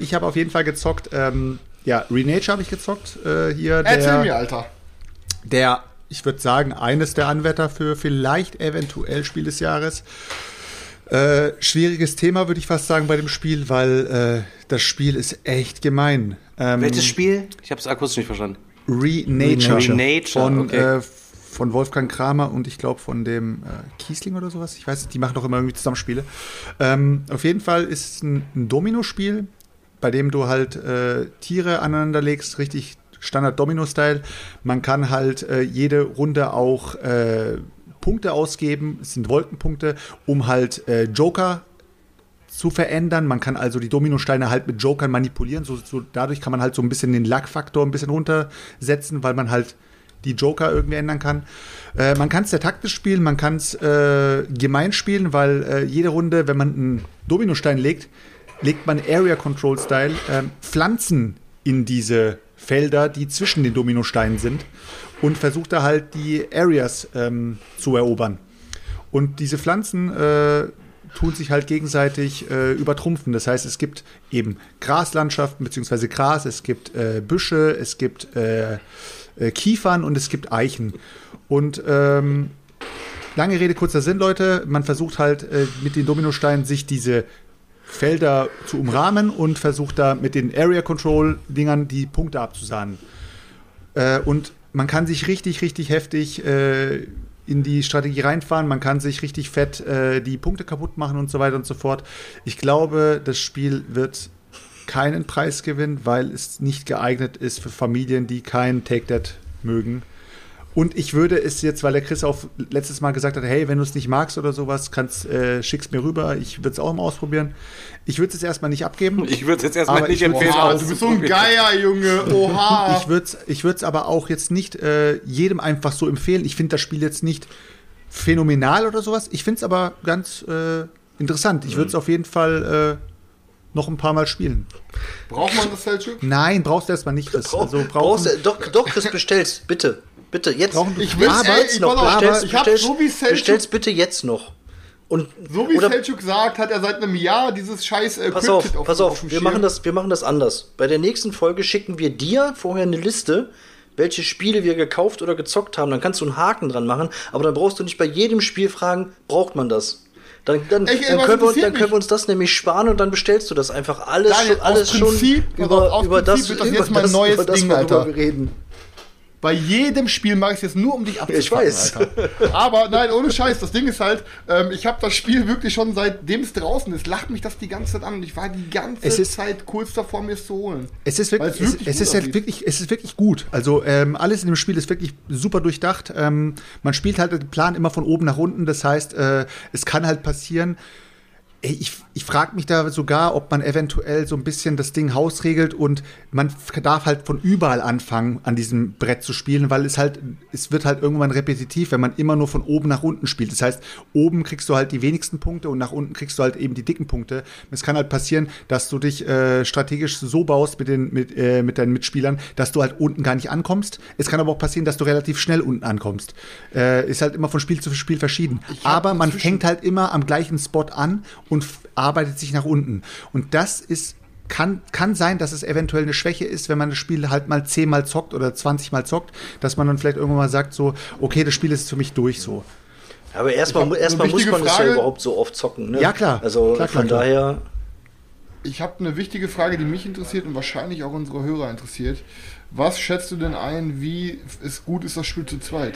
Ich habe auf jeden Fall gezockt, Renature habe ich gezockt. Erzähl mir, Alter. Der, ich würde sagen, eines der Anwärter für vielleicht eventuell Spiel des Jahres. Schwieriges Thema, würde ich fast sagen, bei dem Spiel, weil das Spiel ist echt gemein. Welches Spiel? Ich habe es akustisch nicht verstanden. Renature. Von Wolfgang Kramer und ich glaube von dem Kiesling oder sowas. Ich weiß nicht, die machen doch immer irgendwie Zusammenspiele. Auf jeden Fall ist es ein Domino-Spiel, bei dem du halt Tiere aneinander legst, richtig Standard-Domino-Style. Man kann halt jede Runde auch Punkte ausgeben, es sind Wolkenpunkte, um halt Joker zu verändern. Man kann also die Dominosteine halt mit Jokern manipulieren. So, dadurch kann man halt so ein bisschen den Luck-Faktor ein bisschen runtersetzen, weil man halt die Joker irgendwie ändern kann. Man kann es der taktisch spielen, man kann es gemein spielen, weil jede Runde, wenn man einen Dominostein legt, legt man Area-Control-Style Pflanzen in diese Felder, die zwischen den Dominosteinen sind und versucht da halt die Areas zu erobern. Und diese Pflanzen tun sich halt gegenseitig übertrumpfen. Das heißt, es gibt eben Graslandschaften bzw. Gras, es gibt Büsche, es gibt Kiefern und es gibt Eichen. Und lange Rede, kurzer Sinn, Leute. Man versucht halt mit den Dominosteinen sich diese Felder zu umrahmen und versucht da mit den Area-Control-Dingern die Punkte abzusahnen. Und man kann sich richtig, richtig heftig in die Strategie reinfahren. Man kann sich richtig fett die Punkte kaputt machen und so weiter und so fort. Ich glaube, das Spiel wird keinen Preis gewinnen, weil es nicht geeignet ist für Familien, die keinen Take That mögen. Und ich würde es jetzt, weil der Chris auch letztes Mal gesagt hat, hey, wenn du es nicht magst oder sowas, schick's mir rüber, ich würde es auch mal ausprobieren. Ich würde es jetzt erstmal nicht abgeben. Ich würde es jetzt erstmal nicht empfehlen. Du bist so ein Geier, Junge. Oha. Ich würde es aber auch jetzt nicht jedem einfach so empfehlen. Ich finde das Spiel jetzt nicht phänomenal oder sowas. Ich finde es aber ganz interessant. Ich würde es auf jeden Fall noch ein paar Mal spielen. Braucht man das, Selchuk? Nein, brauchst du erstmal nicht, Chris. Also doch, Chris, bestellst, bitte. Bitte, jetzt. Ich will es noch. Bestellst bitte jetzt noch. Und, so wie Selchuk sagt, hat er seit einem Jahr dieses scheiß Cryptid auf dem Schirm. Wir machen das anders. Bei der nächsten Folge schicken wir dir vorher eine Liste, welche Spiele wir gekauft oder gezockt haben. Dann kannst du einen Haken dran machen, aber dann brauchst du nicht bei jedem Spiel fragen, braucht man das? Dann können wir uns das nämlich sparen und dann bestellst du das einfach alles, Daniel, alles Prinzip, über das, über das, über das wir reden. Bei jedem Spiel mache ich es jetzt nur, um dich abzufacken, ich weiß. Alter. Aber nein, ohne Scheiß, das Ding ist halt, ich habe das Spiel wirklich schon seitdem es draußen ist, lacht mich das die ganze Zeit an und ich war die ganze Zeit kurz davor, mir es zu holen. Es ist wirklich, es ist wirklich gut. Also alles in dem Spiel ist wirklich super durchdacht. Man spielt halt den Plan immer von oben nach unten, das heißt, es kann halt passieren, ich frage mich da sogar, ob man eventuell so ein bisschen das Ding hausregelt und man darf halt von überall anfangen, an diesem Brett zu spielen, weil es wird halt irgendwann repetitiv, wenn man immer nur von oben nach unten spielt. Das heißt, oben kriegst du halt die wenigsten Punkte und nach unten kriegst du halt eben die dicken Punkte. Es kann halt passieren, dass du dich strategisch so baust mit deinen Mitspielern, dass du halt unten gar nicht ankommst. Es kann aber auch passieren, dass du relativ schnell unten ankommst. Ist halt immer von Spiel zu Spiel verschieden. Aber man fängt halt immer am gleichen Spot an und arbeitet sich nach unten. Und das ist, kann sein, dass es eventuell eine Schwäche ist, wenn man das Spiel halt mal 10-mal zockt oder 20-mal zockt, dass man dann vielleicht irgendwann mal sagt, so, okay, das Spiel ist für mich durch, so. Aber erstmal muss man das ja überhaupt so oft zocken, ne? Ja, klar. Also klar, daher. Ich habe eine wichtige Frage, die mich interessiert und wahrscheinlich auch unsere Hörer interessiert. Was schätzt du denn ein, wie es gut ist, das Spiel zu zweit?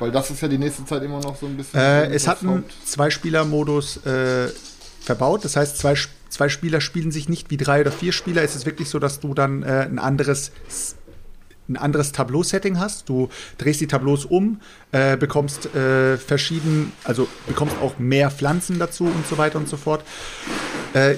Weil das ist ja die nächste Zeit immer noch so ein bisschen... es hat einen Zwei-Spieler-Modus verbaut. Das heißt, zwei Spieler spielen sich nicht wie 3 oder 4 Spieler. Es ist wirklich so, dass du dann ein anderes Tableau-Setting hast. Du drehst die Tableaus um, bekommst auch mehr Pflanzen dazu und so weiter und so fort.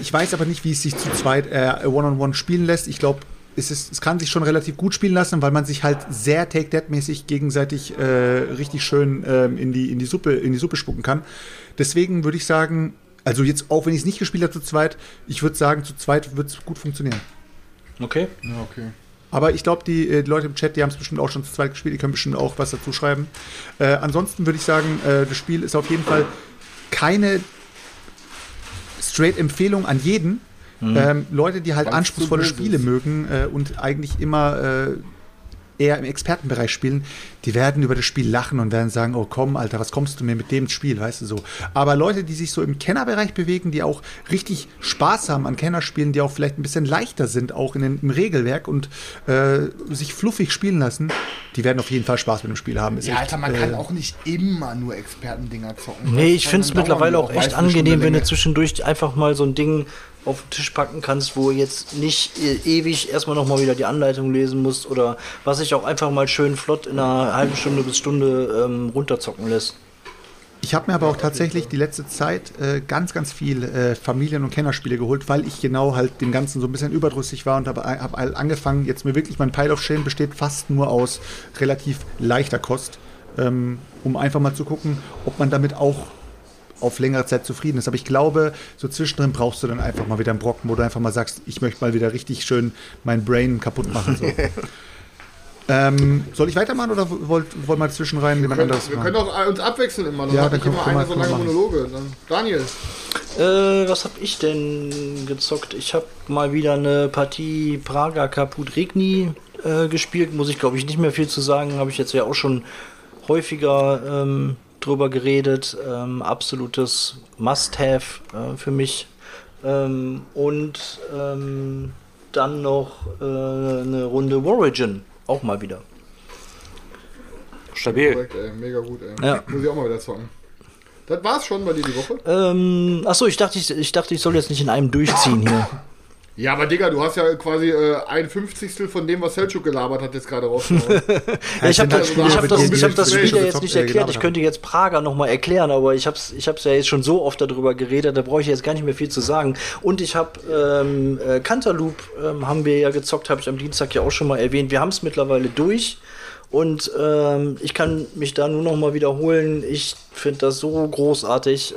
Ich weiß aber nicht, wie es sich zu zweit One-on-One spielen lässt. Ich glaube, es kann sich schon relativ gut spielen lassen, weil man sich halt sehr Take-That-mäßig gegenseitig richtig schön in die Suppe spucken kann. Deswegen würde ich sagen, also jetzt auch wenn ich es nicht gespielt habe zu zweit, ich würde sagen, zu zweit wird es gut funktionieren. Okay. Ja, okay. Aber ich glaube, die Leute im Chat, die haben es bestimmt auch schon zu zweit gespielt, die können bestimmt auch was dazu schreiben. Ansonsten würde ich sagen, das Spiel ist auf jeden Fall keine straight Empfehlung an jeden. Leute, die halt anspruchsvolle Spiele mögen und eigentlich immer eher im Expertenbereich spielen, die werden über das Spiel lachen und werden sagen, oh komm, Alter, was kommst du mir mit dem Spiel, weißt du so. Aber Leute, die sich so im Kennerbereich bewegen, die auch richtig Spaß haben an Kennerspielen, die auch vielleicht ein bisschen leichter sind, auch im Regelwerk und sich fluffig spielen lassen, die werden auf jeden Fall Spaß mit dem Spiel haben. Ist ja, Alter, man kann auch nicht immer nur Expertendinger zocken. Nee, ich finde es mittlerweile auch echt angenehm, wenn du zwischendurch einfach mal so ein Ding auf den Tisch packen kannst, wo jetzt nicht ewig erstmal nochmal wieder die Anleitung lesen musst oder was sich auch einfach mal schön flott in einer halben Stunde bis Stunde runterzocken lässt. Ich habe mir aber auch tatsächlich die letzte Zeit ganz, ganz viel Familien- und Kennerspiele geholt, weil ich genau halt dem Ganzen so ein bisschen überdrüssig war und habe angefangen, jetzt mir wirklich mein Pile of Shame besteht fast nur aus relativ leichter Kost, um einfach mal zu gucken, ob man damit auch auf längere Zeit zufrieden ist. Aber ich glaube, so zwischendrin brauchst du dann einfach mal wieder einen Brocken, wo du einfach mal sagst, ich möchte mal wieder richtig schön mein Brain kaputt machen. So. Soll ich weitermachen oder wollen wir zwischen rein jemand anderes? Wir können doch uns abwechseln immer. Dann ja, dann können wir eine so lange Monologe. Dann, Daniel. Was hab ich denn gezockt? Ich habe mal wieder eine Partie Praga Kaput Regni gespielt. Muss ich, glaube ich, nicht mehr viel zu sagen. Habe ich jetzt ja auch schon häufiger drüber geredet, absolutes Must-Have für mich. Dann noch eine Runde Origin, auch mal wieder. Stabil. Korrekt, ey, mega gut, ey. Ja. Muss ich auch mal wieder zocken. Das war's schon bei dir die Woche? Achso, ich dachte, ich soll jetzt nicht in einem durchziehen hier. Ja, aber Digga, du hast ja quasi ein 50stel von dem, was Selçuk gelabert hat, jetzt gerade rausgehauen. Ja, ich hab das Spiel ja jetzt nicht erklärt. Ich könnte jetzt Prager nochmal erklären, aber ich hab's ja jetzt schon so oft darüber geredet, da brauche ich jetzt gar nicht mehr viel zu sagen. Und ich habe Cantaloupe haben wir ja gezockt, habe ich am Dienstag ja auch schon mal erwähnt. Wir haben es mittlerweile durch. Und ich kann mich da nur noch mal wiederholen. Ich finde das so großartig.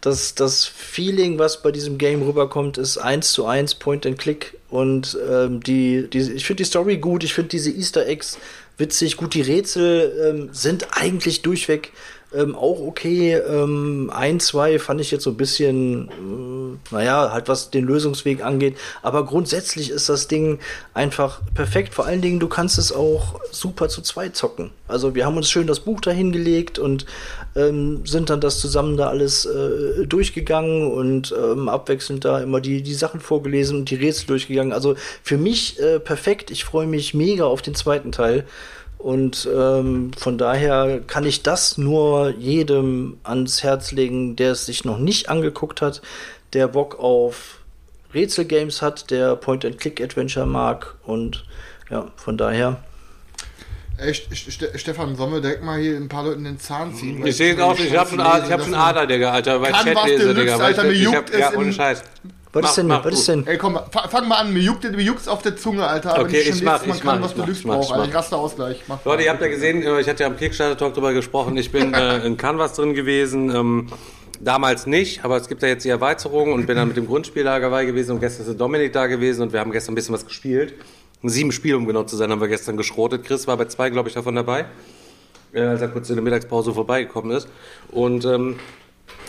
Dass das Feeling, was bei diesem Game rüberkommt, ist 1:1 Point and Click. Und ich finde die Story gut. Ich finde diese Easter Eggs witzig. Gut, die Rätsel sind eigentlich durchweg Auch okay. Ein, zwei fand ich jetzt so ein bisschen, naja, halt was den Lösungsweg angeht. Aber grundsätzlich ist das Ding einfach perfekt. Vor allen Dingen, du kannst es auch super zu zweit zocken. Also wir haben uns schön das Buch dahin gelegt und sind dann das zusammen da alles durchgegangen und abwechselnd da immer die Sachen vorgelesen und die Rätsel durchgegangen. Also für mich perfekt. Ich freue mich mega auf den zweiten Teil. Und von daher kann ich das nur jedem ans Herz legen, der es sich noch nicht angeguckt hat, der Bock auf Rätselgames hat, der Point-and-Click-Adventure mag. Und ja, von daher. Ey, Stefan, sollen wir direkt mal hier ein paar Leuten den Zahn ziehen? Ich sehe auch, ich habe schon Ader, Digga, Alter. Bei Chat lese, Digga. Alter, mir juckt es. Ja, ohne Scheiß. Was ist denn? Ey, komm, fang mal an. Mir juckt's auf der Zunge, Alter. Aber okay, ich mach. Ich raste aus gleich. Leute, ihr habt ja gesehen, ich hatte ja am Kickstarter-Talk drüber gesprochen. Ich bin in Canvas drin gewesen. Damals nicht, aber es gibt ja jetzt die Erweiterung und bin dann mit dem Grundspiel da dabei gewesen. Und gestern ist der Dominik da gewesen und wir haben gestern ein bisschen was gespielt. 7 Spiele, um genau zu sein, haben wir gestern geschrotet. Chris war bei 2, glaube ich, davon dabei. Als er kurz in der Mittagspause vorbeigekommen ist. Und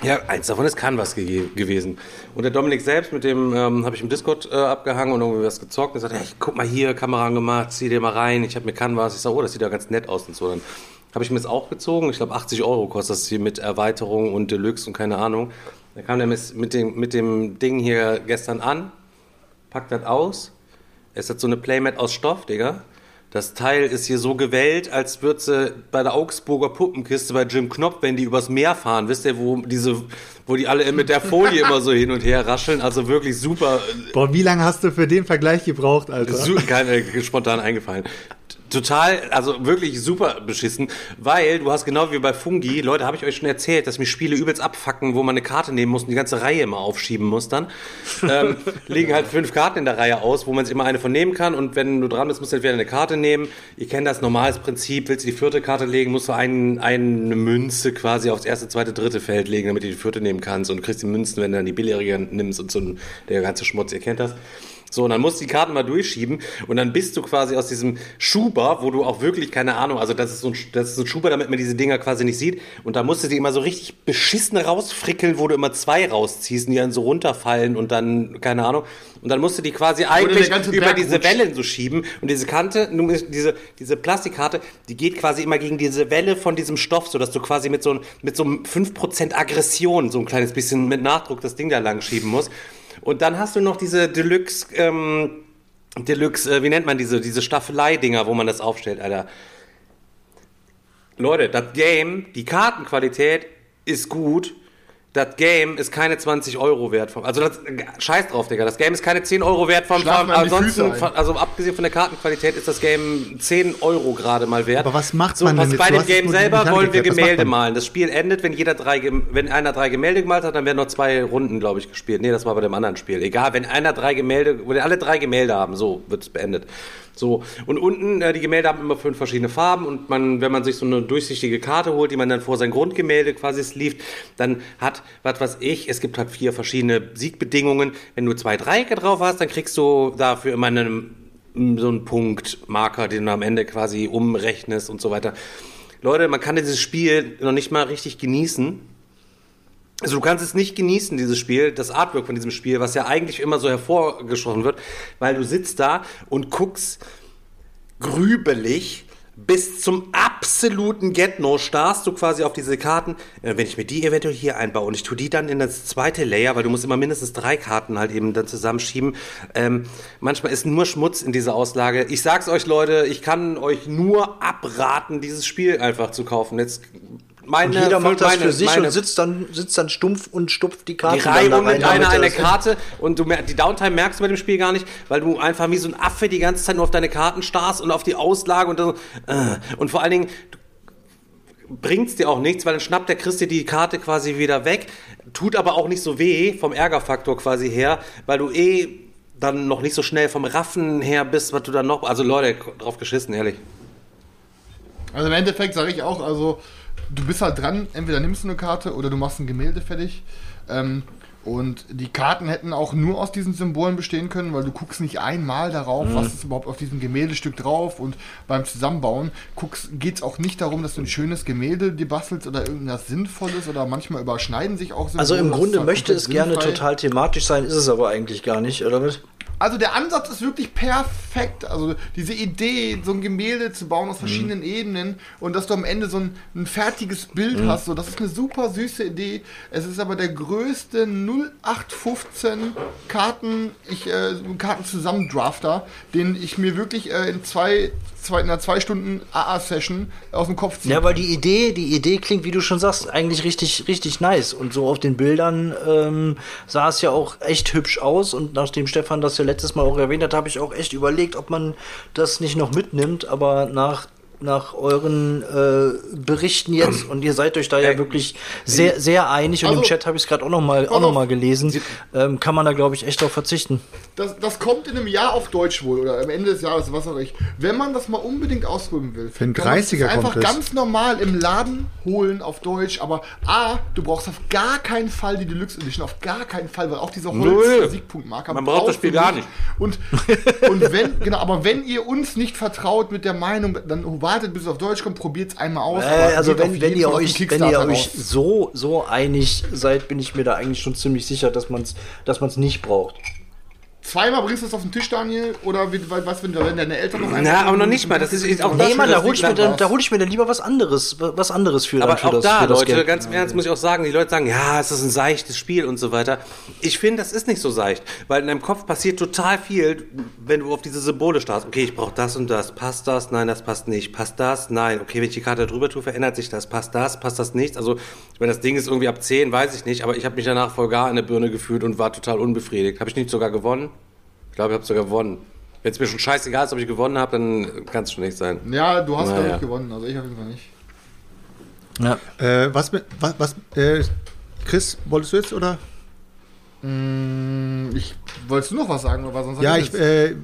ja, eins davon ist Canvas gewesen. Und der Dominik selbst, mit dem habe ich im Discord abgehangen und irgendwie was gezockt. Und sagte, hey, guck mal hier, Kamera angemacht, zieh dir mal rein. Ich habe mir Canvas. Ich sage, oh, das sieht ja ganz nett aus und so. Dann habe ich mir das auch gezogen. Ich glaube, 80 Euro kostet das hier mit Erweiterung und Deluxe und keine Ahnung. Dann kam der mit dem Ding hier gestern an, packt das aus. Es hat so eine Playmat aus Stoff, Digga. Das Teil ist hier so gewellt, als würde sie bei der Augsburger Puppenkiste bei Jim Knopf, wenn die übers Meer fahren. Wisst ihr, wo die alle mit der Folie immer so hin und her rascheln? Also wirklich super. Boah, wie lange hast du für den Vergleich gebraucht, Alter? Spontan eingefallen. Total, also wirklich super beschissen, weil du hast genau wie bei Fungi, Leute, habe ich euch schon erzählt, dass mich Spiele übelst abfacken, wo man eine Karte nehmen muss und die ganze Reihe immer aufschieben muss dann. Liegen halt 5 Karten in der Reihe aus, wo man sich immer eine von nehmen kann und wenn du dran bist, musst du entweder eine Karte nehmen. Ihr kennt das normales Prinzip, willst du die 4. Karte legen, musst du eine Münze quasi aufs 1., 2., 3. Feld legen, damit du die 4. nehmen kannst und kriegst die Münzen, wenn du dann die billigere nimmst und so der ganze Schmutz, ihr kennt das. So, und dann musst du die Karten mal durchschieben und dann bist du quasi aus diesem Schuber, wo du auch wirklich, keine Ahnung, also das ist so ein Schuber, damit man diese Dinger quasi nicht sieht und da musst du die immer so richtig beschissen rausfrickeln, wo du immer 2 rausziehst und die dann so runterfallen und dann, keine Ahnung, und dann musst du die quasi eigentlich über diese Wellen so schieben und diese Kante, diese Plastikkarte, die geht quasi immer gegen diese Welle von diesem Stoff, sodass du quasi mit so 5% Aggression so ein kleines bisschen mit Nachdruck das Ding da lang schieben musst. Und dann hast du noch diese Deluxe, wie nennt man diese Staffelei-Dinger, wo man das aufstellt, Alter. Leute, das Game, die Kartenqualität ist gut. Das Game ist keine 20 Euro wert. Also scheiß drauf, Digga. Das Game ist keine 10 Euro wert. Ansonsten, also abgesehen von der Kartenqualität, ist das Game 10 Euro gerade mal wert. Aber was macht man denn jetzt? Bei dem Game selber wollen wir Gemälde malen. Das Spiel endet, wenn einer 3 Gemälde gemalt hat, dann werden noch 2 Runden, glaube ich, gespielt. Nee, das war bei dem anderen Spiel. Egal, wenn alle 3 Gemälde haben, so wird es beendet. So, und unten, die Gemälde haben immer 5 verschiedene Farben und wenn man sich so eine durchsichtige Karte holt, die man dann vor sein Grundgemälde quasi sleeft, dann hat, was weiß ich, es gibt halt 4 verschiedene Siegbedingungen. Wenn du 2 Dreiecke drauf hast, dann kriegst du dafür immer so einen Punktmarker, den du am Ende quasi umrechnest und so weiter. Leute, man kann dieses Spiel noch nicht mal richtig genießen. Also du kannst es nicht genießen, dieses Spiel, das Artwork von diesem Spiel, was ja eigentlich immer so hervorgeschossen wird, weil du sitzt da und guckst grübelig bis zum absoluten Get-No, starrst du quasi auf diese Karten. Wenn ich mir die eventuell hier einbaue und ich tue die dann in das zweite Layer, weil du musst immer mindestens 3 Karten halt eben dann zusammenschieben. Manchmal ist nur Schmutz in dieser Auslage. Ich sag's euch, Leute, ich kann euch nur abraten, dieses Spiel einfach zu kaufen. Jetzt... Und jeder macht das für sich und sitzt dann stumpf und stupft die Karten. Die Reihe um mit einer Karte und die Downtime merkst du bei dem Spiel gar nicht, weil du einfach wie so ein Affe die ganze Zeit nur auf deine Karten starrst und auf die Auslage und dann und vor allen Dingen bringt's dir auch nichts, weil dann schnappt der Chris dir die Karte quasi wieder weg, tut aber auch nicht so weh vom Ärgerfaktor quasi her, weil du dann noch nicht so schnell vom Raffen her bist, was du dann noch, also Leute, drauf geschissen, ehrlich. Also im Endeffekt sage ich auch, also du bist halt dran, entweder nimmst du eine Karte oder du machst ein Gemälde fertig. Und die Karten hätten auch nur aus diesen Symbolen bestehen können, weil du guckst nicht einmal darauf, was ist überhaupt auf diesem Gemäldestück drauf, und beim Zusammenbauen geht es auch nicht darum, dass du ein schönes Gemälde dir bastelst oder irgendwas Sinnvolles, oder manchmal überschneiden sich auch Symbole. Also im Grunde möchte es gerne total thematisch sein, ist es aber eigentlich gar nicht, oder was? Also der Ansatz ist wirklich perfekt. Also diese Idee, so ein Gemälde zu bauen aus verschiedenen Ebenen und dass du am Ende so ein fertiges Bild hast, so, das ist eine super süße Idee. Es ist aber der größte 0815 Karten Zusammendrafter, den ich mir wirklich in einer 2 Stunden AA-Session aus dem Kopf ziehe. Ja, weil die Idee klingt, wie du schon sagst, eigentlich richtig, richtig nice. Und so auf den Bildern sah es ja auch echt hübsch aus. Und nachdem Stefan das ja letztes Mal auch erwähnt hat, habe ich auch echt überlegt, ob man das nicht noch mitnimmt. Aber nach euren Berichten jetzt, und ihr seid euch da ja wirklich sehr, sehr einig, und also, im Chat habe ich es gerade auch noch mal gelesen, kann man da, glaube ich, echt drauf verzichten. Das kommt in einem Jahr auf Deutsch wohl, oder am Ende des Jahres, was auch ich. Wenn man das mal unbedingt ausprobieren will, kann man es einfach ganz normal im Laden holen auf Deutsch, aber du brauchst auf gar keinen Fall die Deluxe Edition, auf gar keinen Fall, weil auch dieser Holz-Siegpunktmarker man braucht das Spiel gar nicht. Und wenn ihr uns nicht vertraut mit der Meinung, dann wartet, bis es auf Deutsch kommt, probiert es einmal aus. Also wenn ihr euch so einig seid, bin ich mir da eigentlich schon ziemlich sicher, dass man's nicht braucht. Zweimal bringst du es auf den Tisch, Daniel, oder was, wenn deine Eltern noch... Na, aber noch nicht mal, das ist auch... Nee, Mann, da hol ich mir dann lieber was anderes für. Aber auch da, Leute, ganz im Ernst muss ich auch sagen, die Leute sagen, ja, es ist ein seichtes Spiel und so weiter. Ich finde, das ist nicht so seicht, weil in deinem Kopf passiert total viel, wenn du auf diese Symbole starrst. Okay, ich brauche das und das, passt das? Nein, das passt nicht, passt das? Nein, okay, wenn ich die Karte drüber tue, verändert sich das, passt das nicht? Also, wenn das Ding ist irgendwie ab 10, weiß ich nicht, aber ich habe mich danach voll gar in der Birne gefühlt und war total unbefriedigt. Habe ich nicht sogar gewonnen? Ich glaube, ich habe sogar gewonnen. Wenn es mir schon scheißegal ist, ob ich gewonnen habe, dann kann es schon nicht sein. Ja, du hast glaube ich gewonnen, also ich auf jeden Fall nicht. Ja. Chris, wolltest du jetzt, oder? Wolltest du noch was sagen, oder sonst? Ja,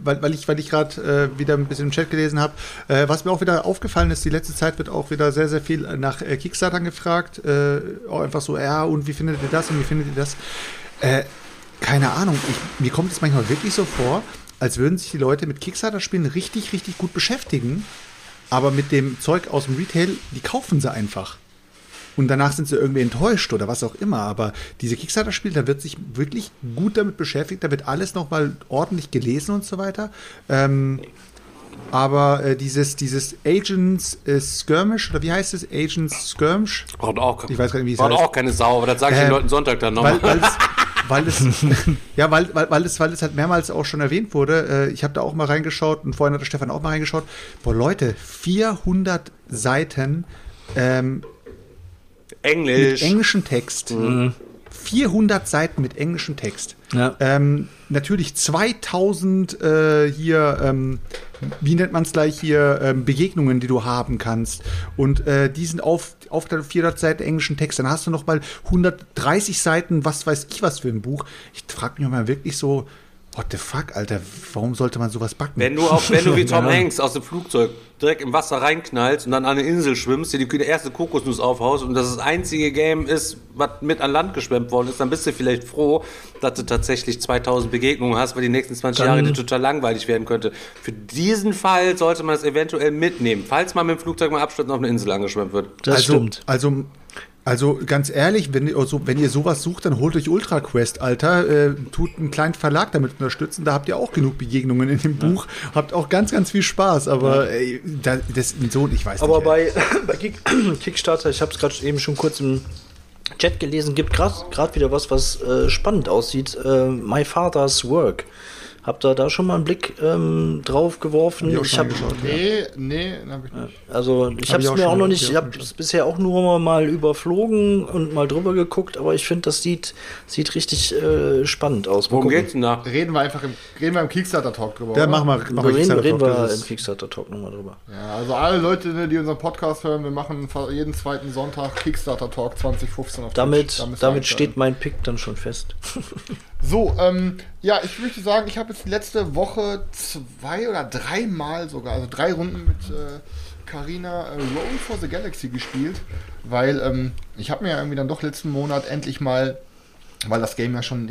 weil ich gerade wieder ein bisschen im Chat gelesen habe. Was mir auch wieder aufgefallen ist, die letzte Zeit wird auch wieder sehr, sehr viel nach Kickstartern gefragt. Auch einfach so, ja, und wie findet ihr das und wie findet ihr das? Keine Ahnung, mir kommt es manchmal wirklich so vor, als würden sich die Leute mit Kickstarter-Spielen richtig, richtig gut beschäftigen, aber mit dem Zeug aus dem Retail, die kaufen sie einfach. Und danach sind sie irgendwie enttäuscht oder was auch immer, aber diese Kickstarter-Spiele, da wird sich wirklich gut damit beschäftigt, da wird alles nochmal ordentlich gelesen und so weiter. Aber dieses Agents Skirmish, oder wie heißt es? Agents Skirmish? Ich weiß gar nicht, wie es heißt. Auch keine Sau, aber das sage ich den Leuten Sonntag dann nochmal. Weil es halt mehrmals auch schon erwähnt wurde. Ich habe da auch mal reingeschaut und vorhin hat der Stefan auch mal reingeschaut. Boah, Leute, 400 Seiten Englisch. Mit englischem Text. 400 Seiten mit englischem Text. Ja. Natürlich 2000 wie nennt man es gleich hier, Begegnungen, die du haben kannst. Und die sind auf 400 Seiten englischen Text. Dann hast du noch mal 130 Seiten, was weiß ich was für ein Buch. Ich frage mich mal wirklich so, what the fuck, Alter, warum sollte man sowas backen? Wenn du wie Tom Hanks aus dem Flugzeug direkt im Wasser reinknallst und dann an eine Insel schwimmst, dir die erste Kokosnuss aufhaust und das einzige Game ist, was mit an Land geschwemmt worden ist, dann bist du vielleicht froh, dass du tatsächlich 2000 Begegnungen hast, weil die nächsten 20 Jahre dir total langweilig werden könnte. Für diesen Fall sollte man es eventuell mitnehmen, falls man mit dem Flugzeug mal abstürzt und auf eine Insel angeschwemmt wird. Das stimmt. Also ganz ehrlich, wenn ihr sowas sucht, dann holt euch Ultra Quest, Alter. Tut einen kleinen Verlag damit unterstützen. Da habt ihr auch genug Begegnungen in dem Buch. Habt auch ganz, ganz viel Spaß. Aber bei Kickstarter, ich habe es gerade eben schon kurz im Chat gelesen, gibt gerade wieder was spannend aussieht. My Father's Work. Habt ihr da schon mal einen Blick drauf geworfen? Hab ich nicht. Also ich habe es mir auch noch nicht, ich habe es bisher auch nur mal überflogen und mal drüber geguckt, aber ich finde, das sieht richtig spannend aus. Worum geht's denn da? Reden wir im Kickstarter-Talk drüber, oder? Reden wir im Kickstarter-Talk nochmal drüber. Ja, also alle Leute, die unseren Podcast hören, wir machen jeden zweiten Sonntag Kickstarter-Talk 2015 auf Twitch. Damit steht mein Pick dann schon fest. So, ich würde sagen, ich habe jetzt letzte Woche 2 oder 3 Mal sogar, also 3 Runden mit Carina Roll for the Galaxy gespielt, weil ich habe mir ja irgendwie dann doch letzten Monat endlich mal weil das Game ja schon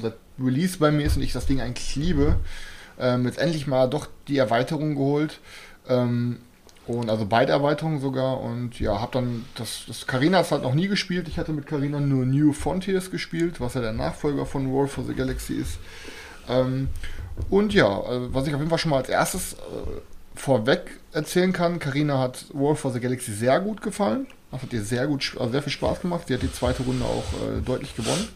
seit Release bei mir ist und ich das Ding eigentlich liebe, jetzt endlich mal doch die Erweiterung geholt, und also beide Erweiterungen sogar, und ja, hab dann, das Carina hat es halt noch nie gespielt, ich hatte mit Carina nur New Frontiers gespielt, was ja der Nachfolger von Roll for the Galaxy ist, und ja, also was ich auf jeden Fall schon mal als erstes vorweg erzählen kann, Carina hat Roll for the Galaxy sehr gut gefallen, das hat ihr sehr gut, also sehr viel Spaß gemacht, sie hat die zweite Runde auch deutlich gewonnen.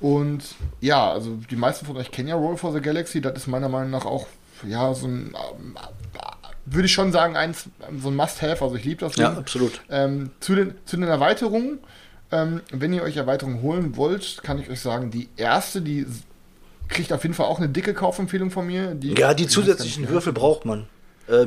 Und ja, also die meisten von euch kennen ja Roll for the Galaxy, das ist meiner Meinung nach auch, ja, so ein, würde ich schon sagen, eins, so ein Must-Have, also ich liebe das. Ja, Ding. Absolut. Zu den Erweiterungen, wenn ihr euch Erweiterungen holen wollt, kann ich euch sagen, die erste, die kriegt auf jeden Fall auch eine dicke Kaufempfehlung von mir. Die zusätzlichen Würfel braucht man.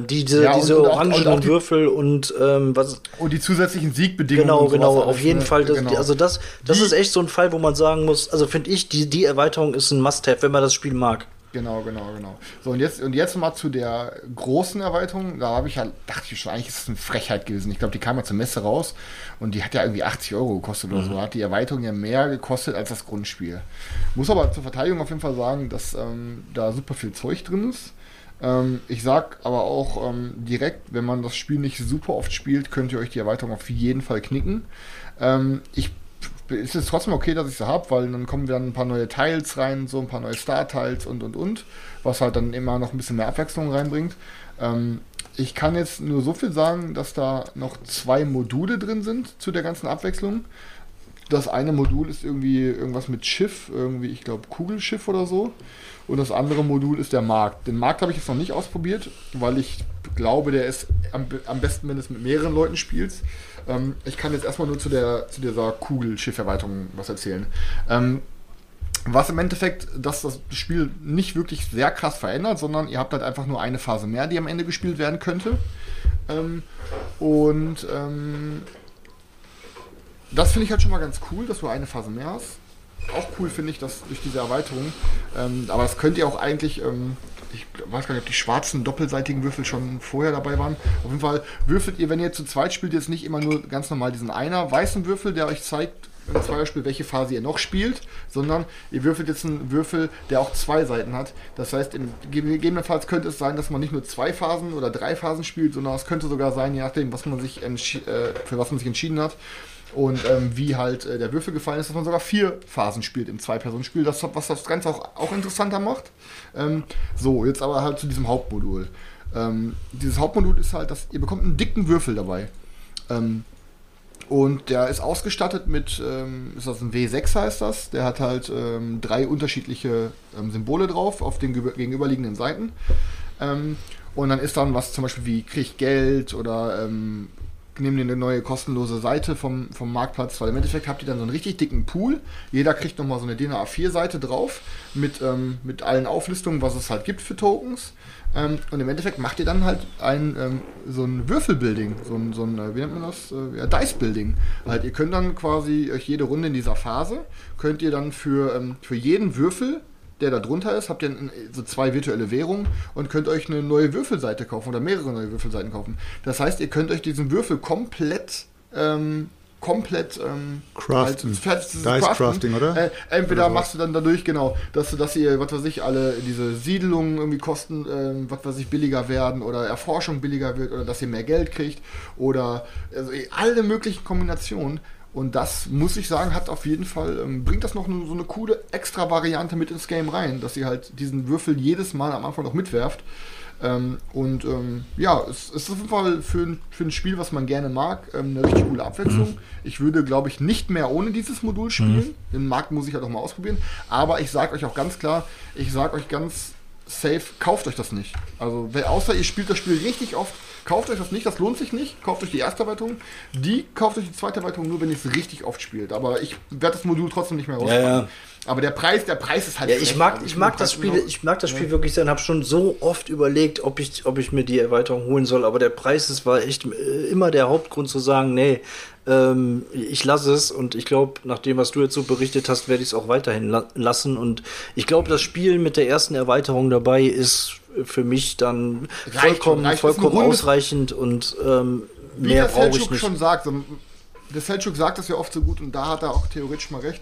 Diese orangenen Würfel und was. Und die zusätzlichen Siegbedingungen. Genau, auf jeden Fall. Das ist echt so ein Fall, wo man sagen muss, also finde ich, die Erweiterung ist ein Must-Have, wenn man das Spiel mag. Genau. So, und jetzt mal zu der großen Erweiterung. Da habe ich halt, dachte ich schon, eigentlich ist es eine Frechheit gewesen. Ich glaube, die kam ja zur Messe raus und die hat ja irgendwie 80 Euro gekostet oder so. Hat die Erweiterung ja mehr gekostet als das Grundspiel. Muss aber zur Verteidigung auf jeden Fall sagen, dass da super viel Zeug drin ist. Ich sag aber auch direkt, wenn man das Spiel nicht super oft spielt, könnt ihr euch die Erweiterung auf jeden Fall knicken. Es ist trotzdem okay, dass ich sie habe, weil dann kommen dann ein paar neue Tiles rein, so ein paar neue Star-Tiles und, was halt dann immer noch ein bisschen mehr Abwechslung reinbringt. Ich kann jetzt nur so viel sagen, dass da noch 2 Module drin sind zu der ganzen Abwechslung. Das eine Modul ist irgendwie irgendwas mit Schiff, irgendwie, ich glaube, Kugelschiff oder so. Und das andere Modul ist der Markt. Den Markt habe ich jetzt noch nicht ausprobiert, weil ich glaube, der ist am besten, wenn du es mit mehreren Leuten spielst. Ich kann jetzt erstmal nur zu dieser Kugelschiff-Erweiterung was erzählen. Was im Endeffekt, dass das Spiel nicht wirklich sehr krass verändert, sondern ihr habt halt einfach nur eine Phase mehr, die am Ende gespielt werden könnte. Das finde ich halt schon mal ganz cool, dass du eine Phase mehr hast. Auch cool finde ich, dass durch diese Erweiterung, aber das könnt ihr auch eigentlich, ich weiß gar nicht, ob die schwarzen doppelseitigen Würfel schon vorher dabei waren. Auf jeden Fall würfelt ihr, wenn ihr zu zweit spielt, jetzt nicht immer nur ganz normal diesen einer weißen Würfel, der euch zeigt im Zweierspiel, welche Phase ihr noch spielt, sondern ihr würfelt jetzt einen Würfel, der auch 2 Seiten hat. Das heißt, gegebenenfalls könnte es sein, dass man nicht nur 2 Phasen oder 3 Phasen spielt, sondern es könnte sogar sein, je nachdem, für was man sich entschieden hat, und wie halt der Würfel gefallen ist, dass man sogar 4 Phasen spielt im 2-Personen-Spiel, was das Ganze auch interessanter macht. So, jetzt aber halt zu diesem Hauptmodul. Dieses Hauptmodul ist halt, dass ihr bekommt einen dicken Würfel dabei. Und der ist ausgestattet mit, ist das ein W6 heißt das, der hat halt 3 unterschiedliche Symbole drauf auf den gegenüberliegenden Seiten. Und dann ist dann was zum Beispiel wie, krieg ich Geld oder... nehmen dir eine neue kostenlose Seite vom Marktplatz, weil im Endeffekt habt ihr dann so einen richtig dicken Pool. Jeder kriegt nochmal so eine DIN A4-Seite drauf mit allen Auflistungen, was es halt gibt für Tokens. Und im Endeffekt macht ihr dann halt so ein Würfelbuilding, so ein wie nennt man das? Dice-Building. Halt, ihr könnt dann quasi euch jede Runde in dieser Phase, könnt ihr dann für jeden Würfel, der da drunter ist, habt ihr so 2 virtuelle Währungen und könnt euch eine neue Würfelseite kaufen oder mehrere neue Würfelseiten kaufen. Das heißt, ihr könnt euch diesen Würfel komplett craften. Dice-Crafting, oder? Entweder oder machst du dann dadurch, genau, dass ihr, was weiß ich, alle diese Siedlungen irgendwie kosten, was weiß ich, billiger werden oder Erforschung billiger wird oder dass ihr mehr Geld kriegt oder also alle möglichen Kombinationen. Und das, muss ich sagen, hat auf jeden Fall, bringt das noch so eine coole Extra-Variante mit ins Game rein, dass ihr halt diesen Würfel jedes Mal am Anfang noch mitwerft. Es ist auf jeden Fall für ein Spiel, was man gerne mag, eine richtig coole Abwechslung. Ich würde, glaube ich, nicht mehr ohne dieses Modul spielen. Den Markt muss ich halt auch mal ausprobieren. Aber ich sage euch auch ganz klar, ich sage euch ganz safe, kauft euch das nicht. Also, außer ihr spielt das Spiel richtig oft, kauft euch das nicht, das lohnt sich nicht. Kauft euch die erste Erweiterung. Die kauft euch die zweite Erweiterung nur, wenn ihr es richtig oft spielt. Aber ich werde das Modul trotzdem nicht mehr rauskommen. Ja. Aber der Preis ist halt... Ja, ich mag das Spiel wirklich sehr und habe schon so oft überlegt, ob ich mir die Erweiterung holen soll. Aber der Preis, das war echt immer der Hauptgrund zu sagen, nee, ich lasse es. Und ich glaube, nach dem, was du jetzt so berichtet hast, werde ich es auch weiterhin lassen. Und ich glaube, das Spiel mit der ersten Erweiterung dabei ist... für mich dann reicht vollkommen ausreichend und mehr brauche ich nicht. Wie das Helschuk schon sagt, so Das Selçuk sagt das ja oft so gut und da hat er auch theoretisch mal recht.